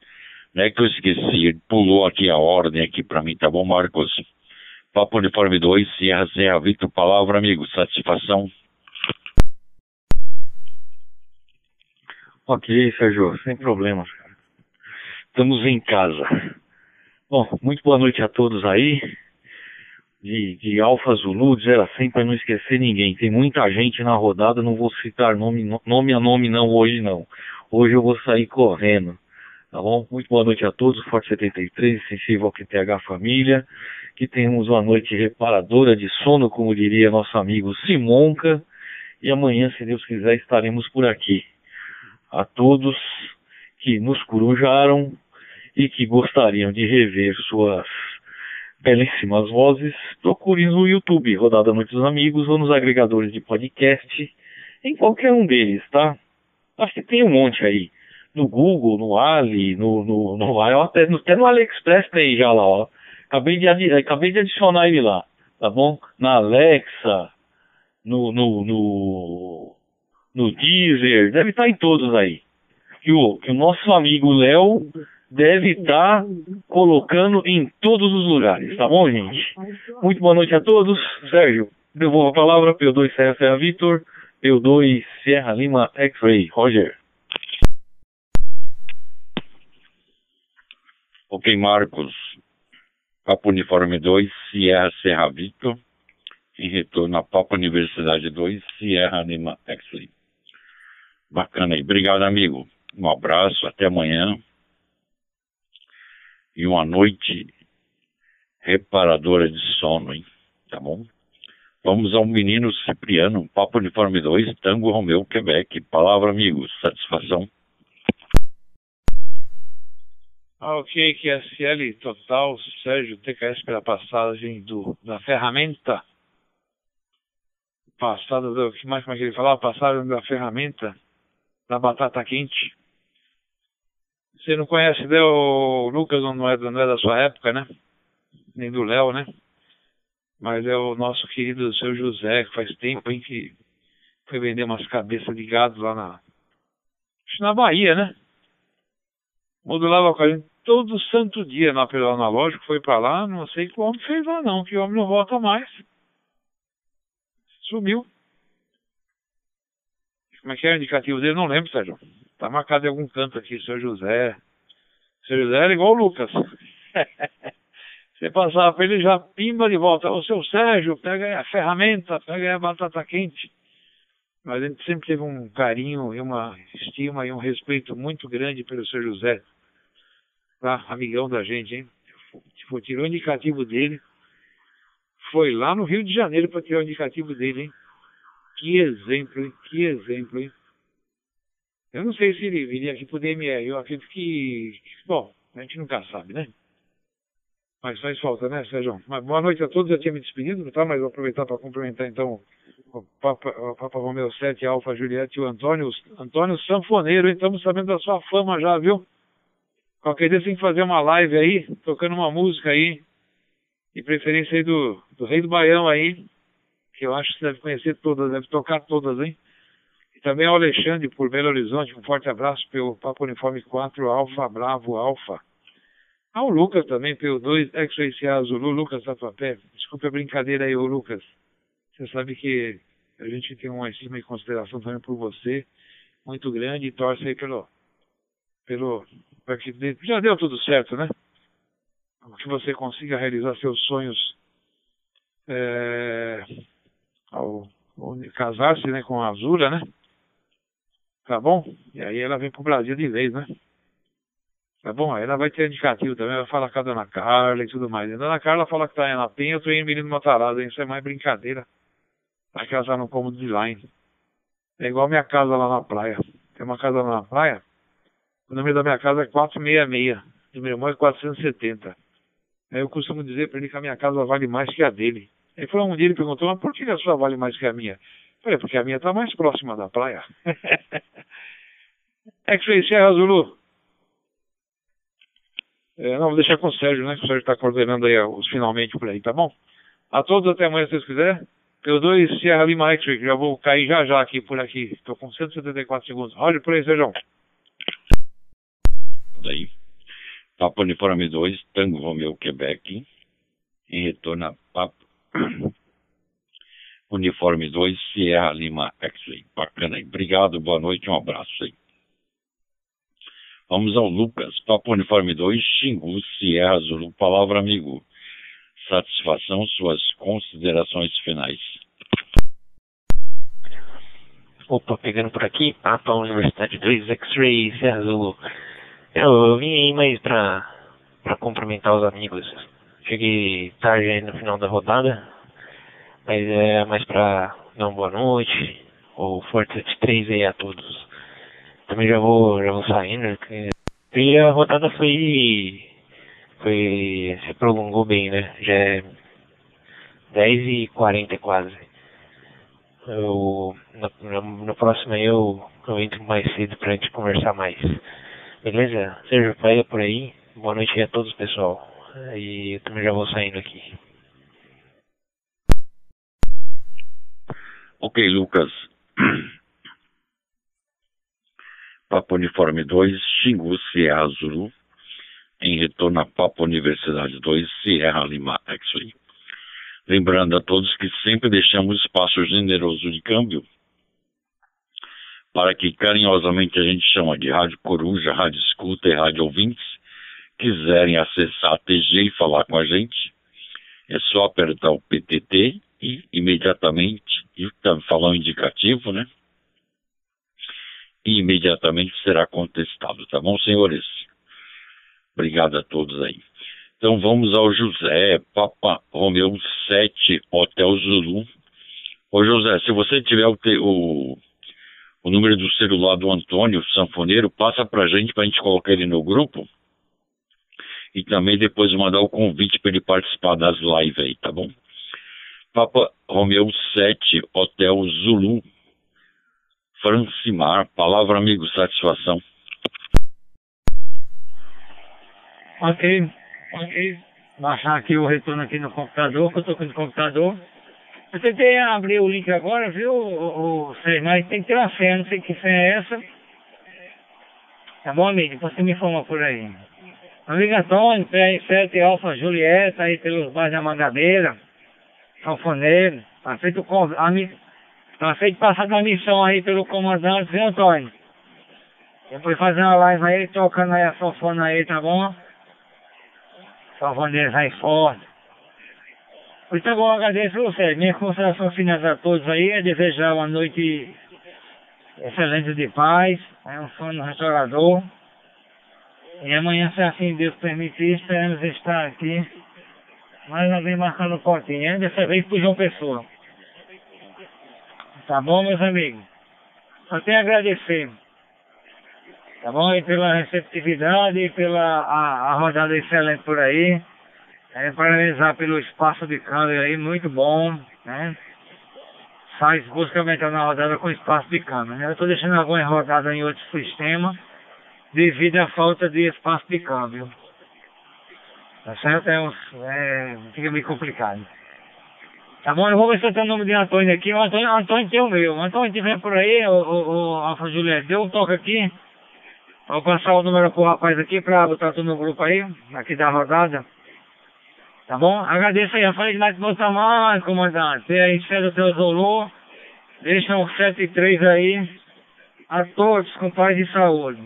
Não é que eu esqueci, pulou aqui a ordem aqui pra mim, tá bom, Marcos? Papo Uniforme dois, Sierra, Serra, Vitor, palavra, amigo, satisfação. Ok, Sérgio, sem problemas, cara. Estamos em casa. Bom, muito boa noite a todos aí. De, de Alfa Zulu, de zero a cem, pra não esquecer ninguém. Tem muita gente na rodada, não vou citar nome, nome a nome não hoje não. Hoje eu vou sair correndo. Tá bom? Muito boa noite a todos, Forte setenta e três, sensível ao Q T H Família, que tenhamos uma noite reparadora de sono, como diria nosso amigo Simonca, e amanhã, se Deus quiser, estaremos por aqui. A todos que nos corujaram e que gostariam de rever suas belíssimas vozes, procurem no YouTube, Rodada Noite dos Amigos, ou nos agregadores de podcast, em qualquer um deles, tá? Acho que tem um monte aí. No Google, no Ali, no, no, no, até, até no AliExpress tem já lá, ó. Acabei de, acabei de adicionar ele lá, tá bom? Na Alexa, no, no, no, no Deezer, deve estar em todos aí. Que o, que o nosso amigo Léo deve estar colocando em todos os lugares, tá bom, gente? Muito boa noite a todos. Sérgio, devolvo a palavra, P dois Serra Serra Vitor, Eu dois, Sierra Lima, X-Ray, Roger. Ok, Marcos. Papo Uniforme dois, Sierra, Serra Victor. Em retorno a Papo Universidade dois, Sierra Lima, X-Ray. Bacana aí. Obrigado, amigo. Um abraço, até amanhã. E uma noite reparadora de sono, hein? Tá bom? Vamos ao menino Cipriano, Papo Uniforme dois, Tango Romeu, Quebec. Palavra, amigos. Satisfação. Ok, que é S L Total, Sérgio T K S, pela passagem do, da ferramenta. Passada do, que mais como é que ele falava? Passagem da ferramenta, da batata quente. Você não conhece, Léo, Lucas, não é, não é da sua época, né? Nem do Léo, né? Mas é o nosso querido seu José, que faz tempo, hein, que foi vender umas cabeças de gado lá na, na Bahia, né? Modulava com a gente todo santo dia na pelo analógico, foi pra lá, não sei o que o homem fez lá não, que o homem não volta mais. Sumiu. Como é que é o indicativo dele? Não lembro, Sérgio. Tá marcado em algum canto aqui, seu José. Seu José era igual o Lucas. Você passava pra ele já pimba de volta. Ô, seu Sérgio, pega aí a ferramenta, pega aí a batata quente. Mas a gente sempre teve um carinho e uma estima e um respeito muito grande pelo seu José. Tá? Amigão da gente, hein? Tipo, tirou o indicativo dele. Foi lá no Rio de Janeiro para tirar o indicativo dele, hein? Que exemplo, hein? Que exemplo, hein? Eu não sei se ele viria aqui pro D M R. Eu acredito que... Bom, a gente nunca sabe, né? Mas faz falta, né, Sérgio? Mas boa noite a todos, eu tinha me despedido, tá? Mas vou aproveitar para cumprimentar, então, o Papa, o Papa Romeu sete, Alfa Juliette e o Antônio, Antônio Sanfoneiro, hein? Estamos sabendo da sua fama já, viu? Qualquer dia tem que fazer uma live aí, tocando uma música aí, de preferência aí do, do Rei do Baião aí, que eu acho que você deve conhecer todas, deve tocar todas, hein? E também ao Alexandre, por Belo Horizonte, um forte abraço pelo Papo Uniforme quatro, Alfa Bravo Alfa. Ah, o Lucas também, P dois, X-Ray Zulu, Lucas Tatuapé. Desculpa a brincadeira aí, ô Lucas. Você sabe que a gente tem uma estima e consideração também por você, muito grande, e torce aí pelo... pelo que já deu tudo certo, né? Que você consiga realizar seus sonhos é, ao, ao casar-se, né, com a Azura, né? Tá bom? E aí ela vem pro Brasil de vez, né? Tá bom? Aí ela vai ter indicativo também, vai falar com a Dona Carla e tudo mais. A Dona Carla fala que tá na Penha, eu tô em Menino Matarado, hein? Isso é mais brincadeira. Vai casar no cômodo de lá, hein? É igual a minha casa lá na praia. Tem uma casa lá na praia, o número da minha casa é quatrocentos e sessenta e seis, do meu irmão é quatrocentos e setenta. Aí eu costumo dizer pra ele que a minha casa vale mais que a dele. Ele falou um dia, ele perguntou, mas por que a sua vale mais que a minha? Eu falei, porque a minha tá mais próxima da praia. É que você encerra, Zulu. É, não, vou deixar com o Sérgio, né? Que o Sérgio está coordenando aí os finalmente por aí, tá bom? A todos, até amanhã, se vocês quiserem. P dois, Sierra Lima X-Ray, já vou cair já já aqui por aqui. Estou com cento e setenta e quatro segundos. Roger, por aí, Sérgio. Daí. Papo Uniforme dois, Tango Romeu, Quebec. Em retorno a Papo Uniforme dois, Sierra Lima X-Ray. Bacana aí. Obrigado, boa noite, um abraço aí. Vamos ao Lucas, Papo Uniforme dois, Xingu, Sierra Zulu, palavra amigo. Satisfação, suas considerações finais. Opa, pegando por aqui, Papo Universidade dois, X-Ray, Sierra Zulu. Eu, eu vim aí mais pra, pra cumprimentar os amigos. Cheguei tarde aí no final da rodada, mas é mais pra dar uma boa noite, ou forte três aí a todos. Também já vou, já vou saindo, porque... E a rodada foi... foi... se prolongou bem, né? Já é dez e quarenta quase. Eu... Na, na, na próxima eu, eu entro mais cedo pra gente conversar mais. Beleza? Sérgio, pega por aí. Boa noite aí a todos, pessoal. E eu também já vou saindo aqui. Ok, Lucas. Papo Uniforme dois, Xingu, Sierra Zulu, em retorno a Papo Universidade dois, Sierra Lima X-Ray. Lembrando a todos que sempre deixamos espaço generoso de câmbio para que carinhosamente a gente chama de Rádio Coruja, Rádio Escuta e Rádio Ouvintes, quiserem acessar a T G e falar com a gente, é só apertar o P T T e imediatamente, e falar um indicativo, né? E imediatamente será contestado, tá bom, senhores? Obrigado a todos aí. Então vamos ao José, Papa Romeu sete, Hotel Zulu. Ô José, se você tiver o, te, o, o número do celular do Antônio, sanfoneiro, passa pra gente, pra gente colocar ele no grupo. E também depois mandar o convite para ele participar das lives aí, tá bom? Papa Romeu sete, Hotel Zulu. Francimar, palavra amigo, satisfação. Ok, ok. Baixar aqui o retorno aqui no computador, que eu tô com o computador. Eu tentei abrir o link agora, viu, o, o, mas tem que ter uma senha, não sei que senha é essa. Tá bom, amigo? Você me informa por aí. Navigações, P R sete, Alfa Julieta, aí pelos bairros da Mangabeira, Salfoneiro, tá feito com a minha... Tá feito passar uma missão aí pelo comandante Zé Antônio. Depois fazer uma live aí, tocando aí a sanfona aí, tá bom? Sanfoneiros aí forte. Muito bom, agradeço a você. Minha consideração final a todos aí é desejar uma noite excelente de paz, é um sono restaurador. E amanhã, se assim Deus permitir, esperamos estar aqui. Mais alguém marcando o potinho, hein? Dessa vez pro João Pessoa. Tá bom, meus amigos? Só tenho a agradecer. Tá bom? E pela receptividade, e pela a, a rodada excelente por aí. É, parabenizar pelo espaço de câmera aí, muito bom, né? Faz busca aumentar na rodada com espaço de câmera. Eu estou deixando algumas rodadas em outro sistema devido à falta de espaço de câmbio. Tá certo? É, uns, é fica meio complicado. Tá bom, eu vou ver se eu tenho o nome de Antônio aqui. O Antônio, Antônio tem o meu. O Antônio tiver por aí, o, o, o Alfa Juliette, deu um toque aqui. Vou passar o número pro rapaz aqui pra botar tudo no grupo aí, aqui da rodada. Tá bom? Agradeço aí. Eu falei demais que botar mais, comandante. Você aí, cedo o teu Zolô. Deixa um sete e três aí. A todos com paz e saúde.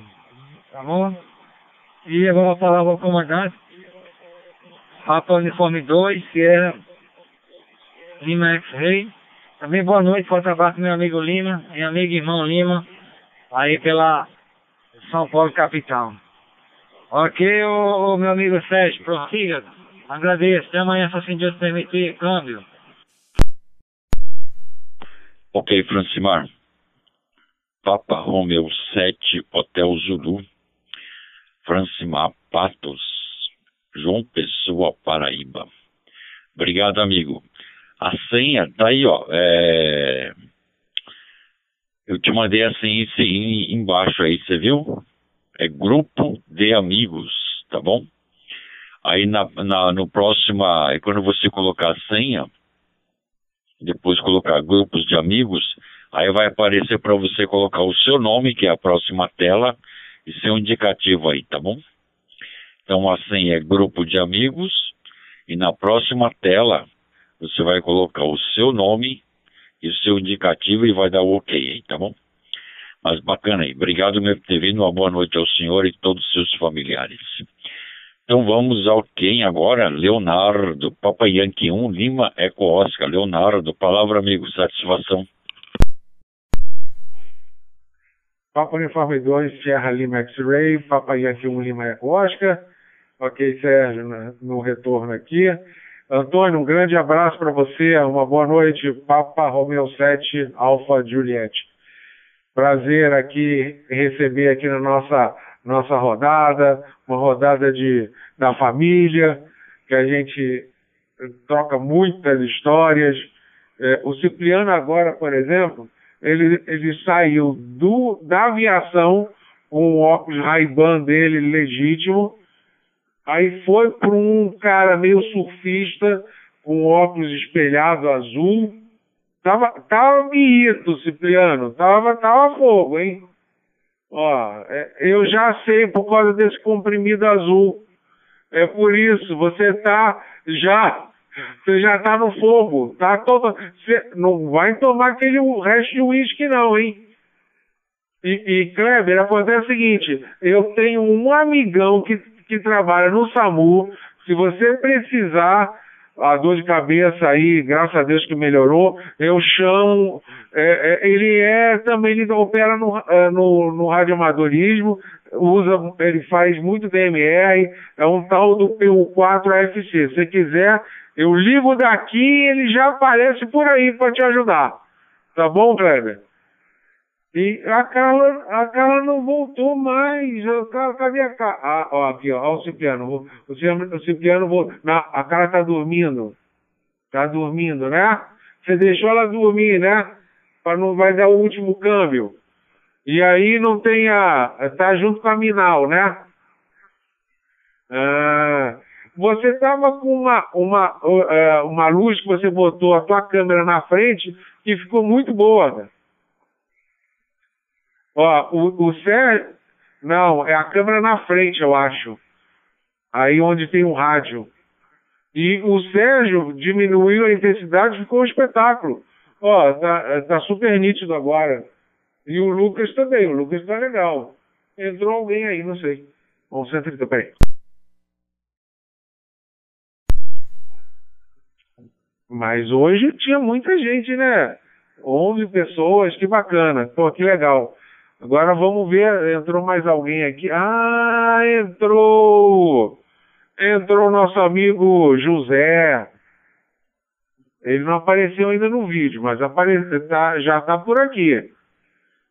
Tá bom? E eu vou falar ao comandante. Papa Uniforme dois, Sierra. Lima X-Ray. Também boa noite, forte abraço meu amigo Lima, meu amigo irmão Lima, aí pela São Paulo capital. Ok, o, o meu amigo Sérgio, prossiga. Agradeço, até amanhã, se assim Deus permitir, câmbio. Ok, Francimar. Papa Romeu sete, Hotel Zulu. Francimar, Patos, João Pessoa, Paraíba. Obrigado, amigo. A senha tá aí, ó, é... eu te mandei a senha embaixo aí, você viu? É grupo de amigos, tá bom? Aí na, na, no próximo, quando você colocar a senha, depois colocar grupos de amigos, aí vai aparecer para você colocar o seu nome, que é a próxima tela, e seu indicativo aí, tá bom? Então a senha é grupo de amigos, e na próxima tela... Você vai colocar o seu nome e o seu indicativo e vai dar o ok aí, tá bom? Mas bacana aí. Obrigado meu por ter vindo. Uma boa noite ao senhor e todos os seus familiares. Então vamos ao quem agora? Leonardo, Papa Yankee um, Lima, Eco Oscar. Leonardo, palavra amigo, satisfação. Papa Uniforme dois, Sierra Lima X-Ray, Papa Yankee um, Lima, Eco Oscar. Ok, Sérgio, no retorno aqui. Antônio, um grande abraço para você, uma boa noite, Papa Romeu sete, Alfa Juliette. Prazer aqui, receber aqui na nossa, nossa rodada, uma rodada de, da família, que a gente troca muitas histórias. É, o Cipriano agora, por exemplo, ele, ele saiu do, da aviação com o óculos Ray-Ban dele legítimo. Aí foi para um cara meio surfista, com óculos espelhado azul. Tava, tava miito, Cipriano. Tava, tava fogo, hein? Ó, é, eu já sei por causa desse comprimido azul. É por isso, você tá já... Você já tá no fogo. Tá todo, você não vai tomar aquele resto de uísque não, hein? E, e Kleber, acontece o seguinte, eu tenho um amigão que, que trabalha no SAMU, se você precisar, a dor de cabeça aí, graças a Deus que melhorou, eu chamo, é, é, ele é também, ele opera no, é, no, no radioamadorismo, usa, ele faz muito D M R, é um tal do P U quatro A F C, se você quiser, eu ligo daqui e ele já aparece por aí para te ajudar, tá bom, Kleber? E a Carla, a Carla não voltou mais. A Carla, cadê a Carla? Ah, ó, aqui, ó, ó o Cipriano. O Cipriano, o Cipriano voltou. Não, a Carla tá dormindo. Tá dormindo, né? Você deixou ela dormir, né? Para não vai dar o último câmbio. E aí não tem a... Tá junto com a Minau, né? Ah, você tava com uma, uma, uma luz que você botou a tua câmera na frente que ficou muito boa, né? Ó, o, o Sérgio... Não, é a câmera na frente, eu acho. Aí onde tem um rádio. E o Sérgio diminuiu a intensidade, ficou um espetáculo. Ó, tá, tá super nítido agora. E o Lucas também, o Lucas tá legal. Entrou alguém aí, não sei. Bom, cento e trinta, peraí. Mas hoje tinha muita gente, né? onze pessoas, que bacana. Pô, que legal. Agora vamos ver, entrou mais alguém aqui. Ah, entrou! Entrou nosso amigo José. Ele não apareceu ainda no vídeo, mas apare... tá, já está por aqui.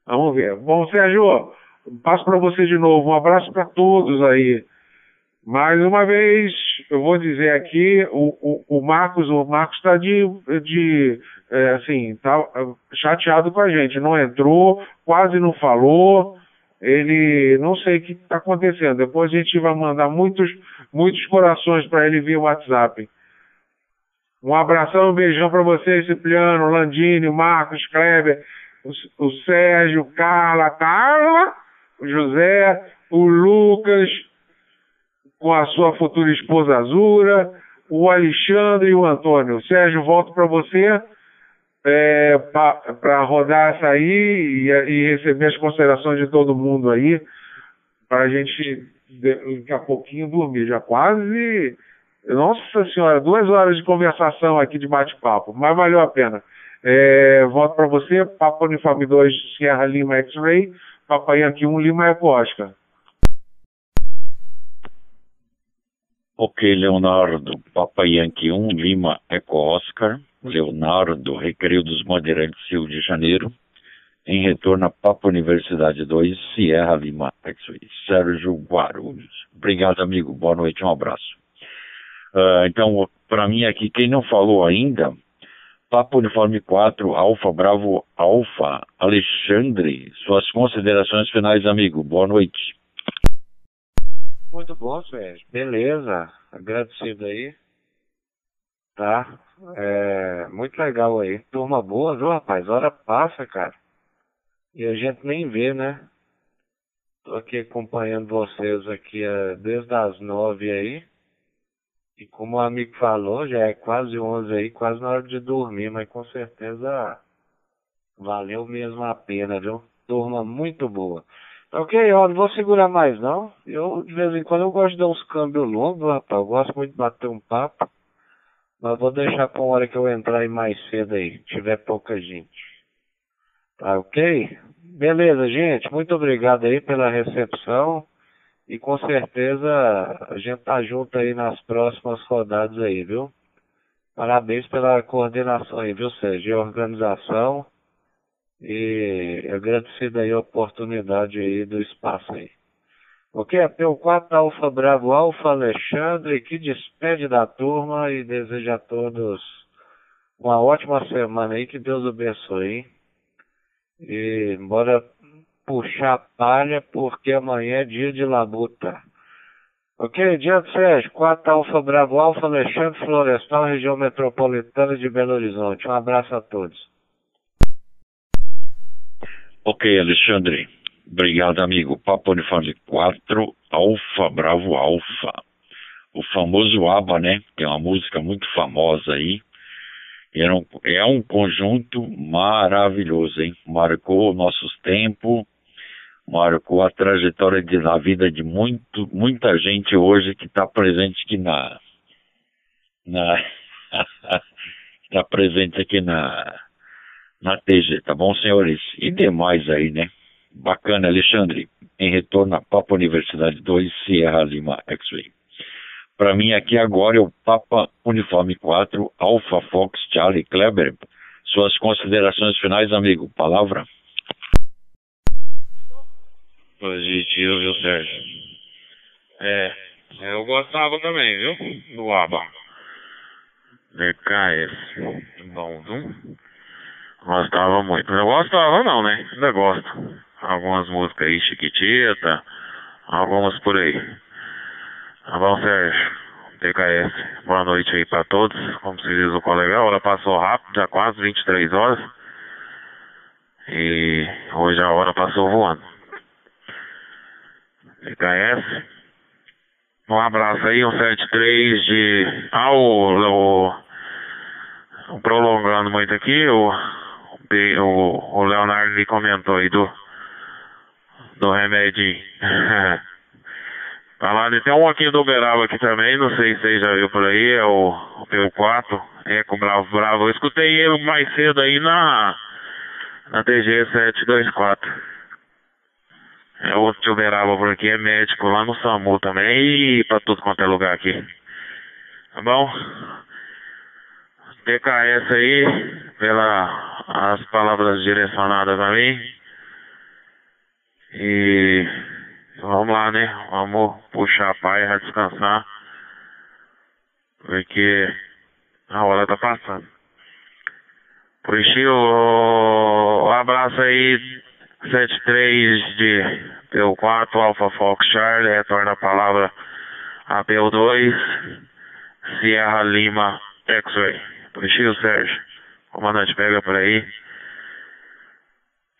Vamos ver. Bom, Sérgio, passo para você de novo. Um abraço para todos aí. Mais uma vez, eu vou dizer aqui, o, o, o Marcos o Marcos está de... de É, assim, tá chateado com a gente, não entrou, quase não falou, ele, não sei o que está acontecendo, depois a gente vai mandar muitos, muitos corações para ele via WhatsApp. Um abração, um beijão para vocês, Cipriano, Landini, Marcos, Kleber, o, o Sérgio, Carla, Carla, o José, o Lucas, com a sua futura esposa Azura, o Alexandre e o Antônio. Sérgio, volto para você. É, para rodar essa aí e, e receber as considerações de todo mundo aí, para a gente daqui a pouquinho dormir. Já quase, nossa senhora, duas horas de conversação aqui de bate-papo, mas valeu a pena. É, volto para você, Papa Uniforme dois, Sierra Lima X-Ray, Papa Yankee um, Lima Eco Oscar. Ok, Leonardo, Papa Yankee um, Lima Eco Oscar. Leonardo, Recreio dos Bandeirantes, Rio de Janeiro, em retorno a Papa Universidade dois, Sierra Lima, Sérgio Guarulhos. Obrigado, amigo. Boa noite, um abraço. Uh, então, para mim aqui, quem não falou ainda, Papa Uniforme quatro, Alfa Bravo Alfa, Alexandre, suas considerações finais, amigo. Boa noite. Muito bom, Sérgio. Beleza. Agradecido aí. Tá, é, muito legal aí. Turma boa, viu, rapaz? Hora passa, cara. E a gente nem vê, né? Tô aqui acompanhando vocês aqui é, desde as nove aí. E como o amigo falou, já é quase onze aí, quase na hora de dormir. Mas com certeza valeu mesmo a pena, viu? Turma muito boa. Ok, ó, não vou segurar mais, não. Eu, de vez em quando, eu gosto de dar uns câmbios longos, rapaz. Eu gosto muito de bater um papo. Mas vou deixar pra uma hora que eu entrar aí mais cedo aí, se tiver pouca gente. Tá ok? Beleza, gente. Muito obrigado aí pela recepção. E com certeza a gente tá junto aí nas próximas rodadas aí, viu? Parabéns pela coordenação aí, viu, Sérgio? Organização. E agradecido aí a oportunidade aí do espaço aí. Ok, a P U quatro Alfa Bravo Alfa Alexandre, que despede da turma e deseja a todos uma ótima semana aí, que Deus abençoe. E bora puxar a palha, porque amanhã é dia de labuta. Ok, dia do Sérgio, quatro Alfa Bravo Alfa Alexandre, Florestal, região metropolitana de Belo Horizonte. Um abraço a todos. Ok, Alexandre. Obrigado, amigo. Papo Uniforme quatro, Alfa Bravo Alfa. O famoso ABBA, né? Tem uma música muito famosa aí. Era um, é um conjunto maravilhoso, hein? Marcou nossos tempos. marcou a trajetória de, na vida de muito, muita gente hoje que está presente aqui na... na está presente aqui na, na T G, tá bom, senhores? E demais aí, né? Bacana, Alexandre. Em retorno a Papa Universidade dois, Sierra Lima X-Ray. Para mim aqui agora é o Papa Uniforme quatro, Alpha Fox Charlie Kleber. Suas considerações finais, amigo. Palavra. Positivo, viu, Sérgio? É, eu gostava também, viu? Do ABA. D K S, bom, viu? Gostava muito. Eu gostava não, né? Ainda gosto. Algumas músicas aí, Chiquitita, algumas por aí. Tá bom, Sérgio? D K S, boa noite aí pra todos. Como se diz o colega, a hora passou rápido, já quase vinte e três horas. E hoje a hora passou voando. D K S, um abraço aí, um sete três de... Ah, o... o... prolongando muito aqui, o, o, o Leonardo me comentou aí do, do remédio. Falando, tem um aqui do Uberaba aqui também, não sei se você já viu por aí, é o, o P quatro, Eco Bravo Bravo. Eu escutei ele mais cedo aí na, na T G sete dois quatro. É outro de Uberaba por aqui, é médico lá no SAMU também e pra tudo quanto é lugar aqui. Tá bom? D K S aí, pelas as palavras direcionadas a mim. E vamos lá, né? Vamos puxar a paia, descansar. Porque a hora tá passando. Por isso, um abraço aí, sete três de P quatro, Alpha Fox Charlie, retorna a palavra a P dois, Sierra Lima X-Ray. Puxinho, Sérgio. Comandante, pega por aí.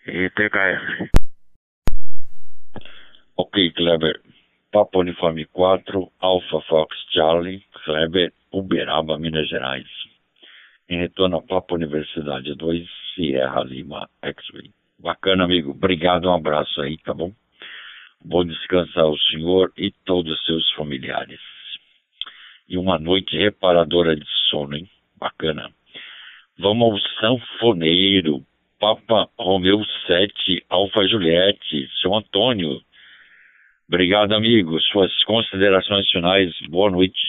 E T K F. Ok, Kleber. Papo Uniforme quatro, Alpha Fox Charlie, Kleber, Uberaba, Minas Gerais. Em retorno a Papo Universidade dois, Sierra Lima X-Ray. Bacana, amigo. Obrigado, um abraço aí, tá bom? Bom descanso ao senhor e todos os seus familiares. E uma noite reparadora de sono, hein? Bacana. Vamos ao sanfoneiro, Papa Romeu sete, Alfa Juliette, seu Antônio. Obrigado, amigo. Suas considerações finais, boa noite.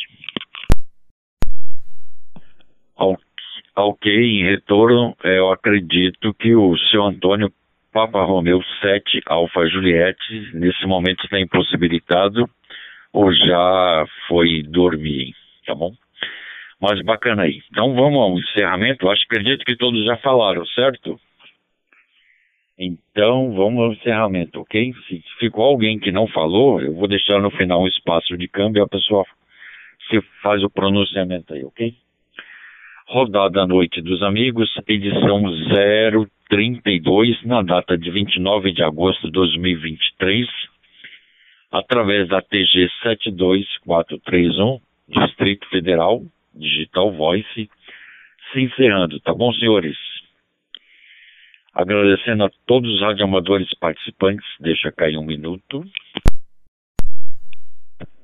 Ok, em retorno, eu acredito que o seu Antônio, Papa Romeu sete, Alfa Juliette, nesse momento está impossibilitado ou já foi dormir, tá bom? Mas bacana aí. Então vamos ao encerramento. Acho que acredito que todos já falaram, certo? Então vamos ao encerramento, ok? Se ficou alguém que não falou, eu vou deixar no final um espaço de câmbio e a pessoa se faz o pronunciamento aí, ok? Rodada à noite dos amigos, edição zero trinta e dois, na data de vinte e nove de agosto de dois mil e vinte e três, através da T G sete dois quatro três um, Distrito Federal, Digital Voice, se encerrando, tá bom, senhores? Agradecendo a todos os radioamadores participantes, deixa cair um minuto.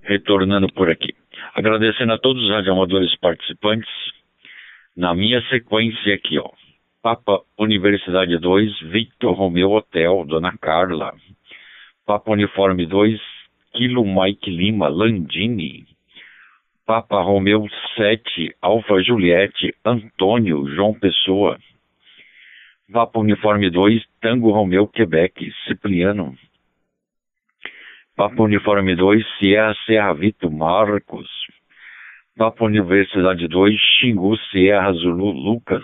Retornando por aqui. Agradecendo a todos os radioamadores participantes, na minha sequência aqui, ó. Papa Universidade dois, Victor Romeu Hotel, Dona Carla. Papa Uniforme dois, Kilo Mike Lima, Landini. Papa Romeu sete, Alfa Juliette, Antônio, João Pessoa. Papa Uniforme dois, Tango Romeu, Quebec, Cipriano. Papa Uniforme dois, Sierra Serra Vito, Marcos. Papa Universidade dois, Xingu, Sierra Zulu, Lucas.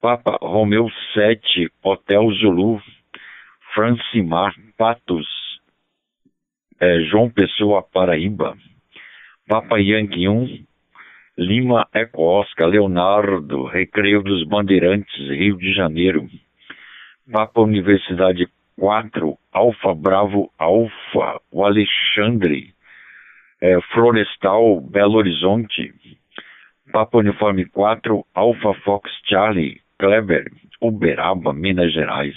Papa Romeu sete, Hotel Zulu, Francimar, Patos, é, João Pessoa, Paraíba. Papa Yankee um, Lima Eco Oscar, Leonardo, Recreio dos Bandeirantes, Rio de Janeiro. Papa Universidade quatro, Alfa Bravo Alfa, o Alexandre, é, Florestal, Belo Horizonte. Papa Uniforme quatro, Alfa Fox Charlie, Kleber, Uberaba, Minas Gerais.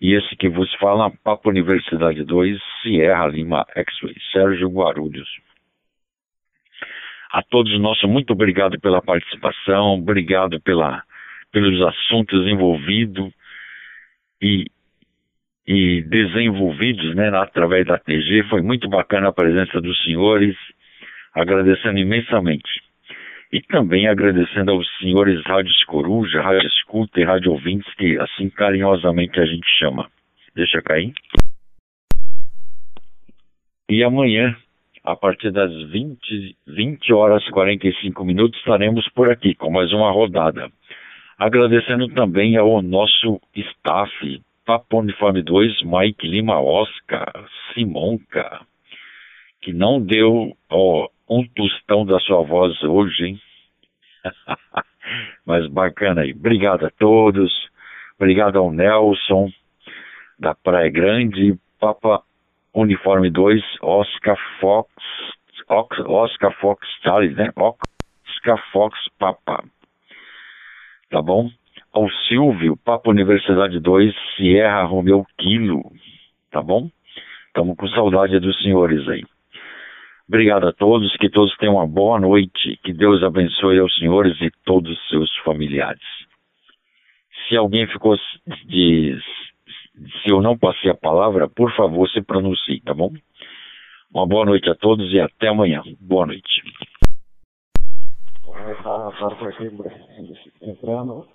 E esse que vos fala, Papo Universidade dois, Sierra Lima X-Way, Sérgio Guarulhos. A todos nós, muito obrigado pela participação, obrigado pela, pelos assuntos envolvidos e, e desenvolvidos, né, através da T G. Foi muito bacana a presença dos senhores, agradecendo imensamente. E também agradecendo aos senhores Rádios Coruja, Rádio Escuta e Rádio Ouvintes, que assim carinhosamente a gente chama. Deixa cair. E amanhã, a partir das vinte horas e quarenta e cinco minutos, estaremos por aqui com mais uma rodada. Agradecendo também ao nosso staff, Papo Uniforme dois, Mike Lima Oscar, Simonca, que não deu... Ó, um tostão da sua voz hoje, hein? Mas bacana aí. Obrigado a todos. Obrigado ao Nelson, da Praia Grande, Papa Uniforme dois, Oscar Fox, Ox, Oscar Fox Charles, né? Oscar Fox Papa. Tá bom? Ao Silvio, Papa Universidade dois, Sierra Romeu Quilo. Tá bom? Estamos com saudade dos senhores aí. Obrigado a todos, que todos tenham uma boa noite, que Deus abençoe aos senhores e todos os seus familiares. Se alguém ficou, de, se eu não passei a palavra, por favor, se pronuncie, tá bom? Uma boa noite a todos e até amanhã. Boa noite. Entrando,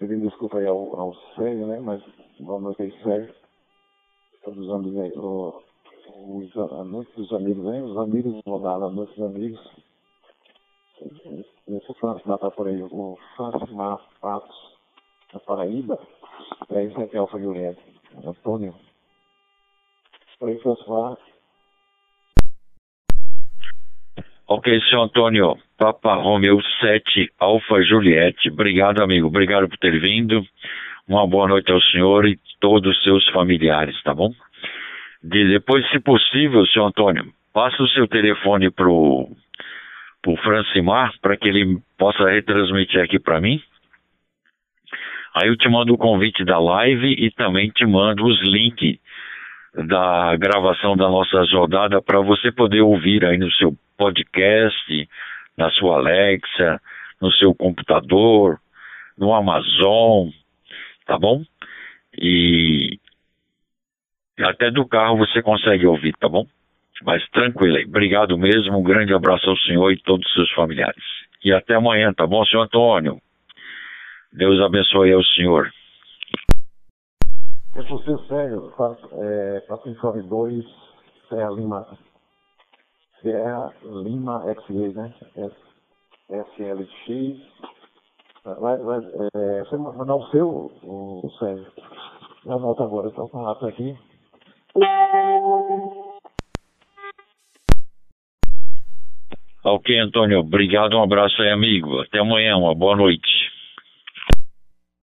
pedindo desculpa aí ao, ao Sérgio, né, mas boa noite aí, Sérgio. Todos os amigos aí, o... Os, a noite dos amigos, né? Os amigos rodaram a noite dos amigos. Esse Francisco está por aí, o Francisco Patos, da Paraíba. É isso aqui, é o Fagulento. Antônio. Por aí, Francisco. Ok, senhor Antônio. Papa Romeu sete, Alfa Juliette. Obrigado, amigo. Obrigado por ter vindo. Uma boa noite ao senhor e todos os seus familiares, tá bom? De depois, se possível, senhor Antônio, passa o seu telefone para o Francimar, para que ele possa retransmitir aqui para mim. Aí eu te mando o convite da live e também te mando os links da gravação da nossa rodada para você poder ouvir aí no seu podcast, na sua Alexa, no seu computador, no Amazon, tá bom? E... até do carro você consegue ouvir, tá bom? Mas tranquilo aí. Obrigado mesmo. Um grande abraço ao senhor e todos os seus familiares. E até amanhã, tá bom, senhor Antônio? Deus abençoe ao senhor. Eu sou o seu Sérgio, faço é, informe dois, Serra Lima, Serra Lima X X, né? S L X. Vai, vai, é, você mandar o seu, o Sérgio? Já volto agora, só falar para aqui. Ok, Antônio, obrigado, um abraço aí, amigo. Até amanhã, uma boa noite.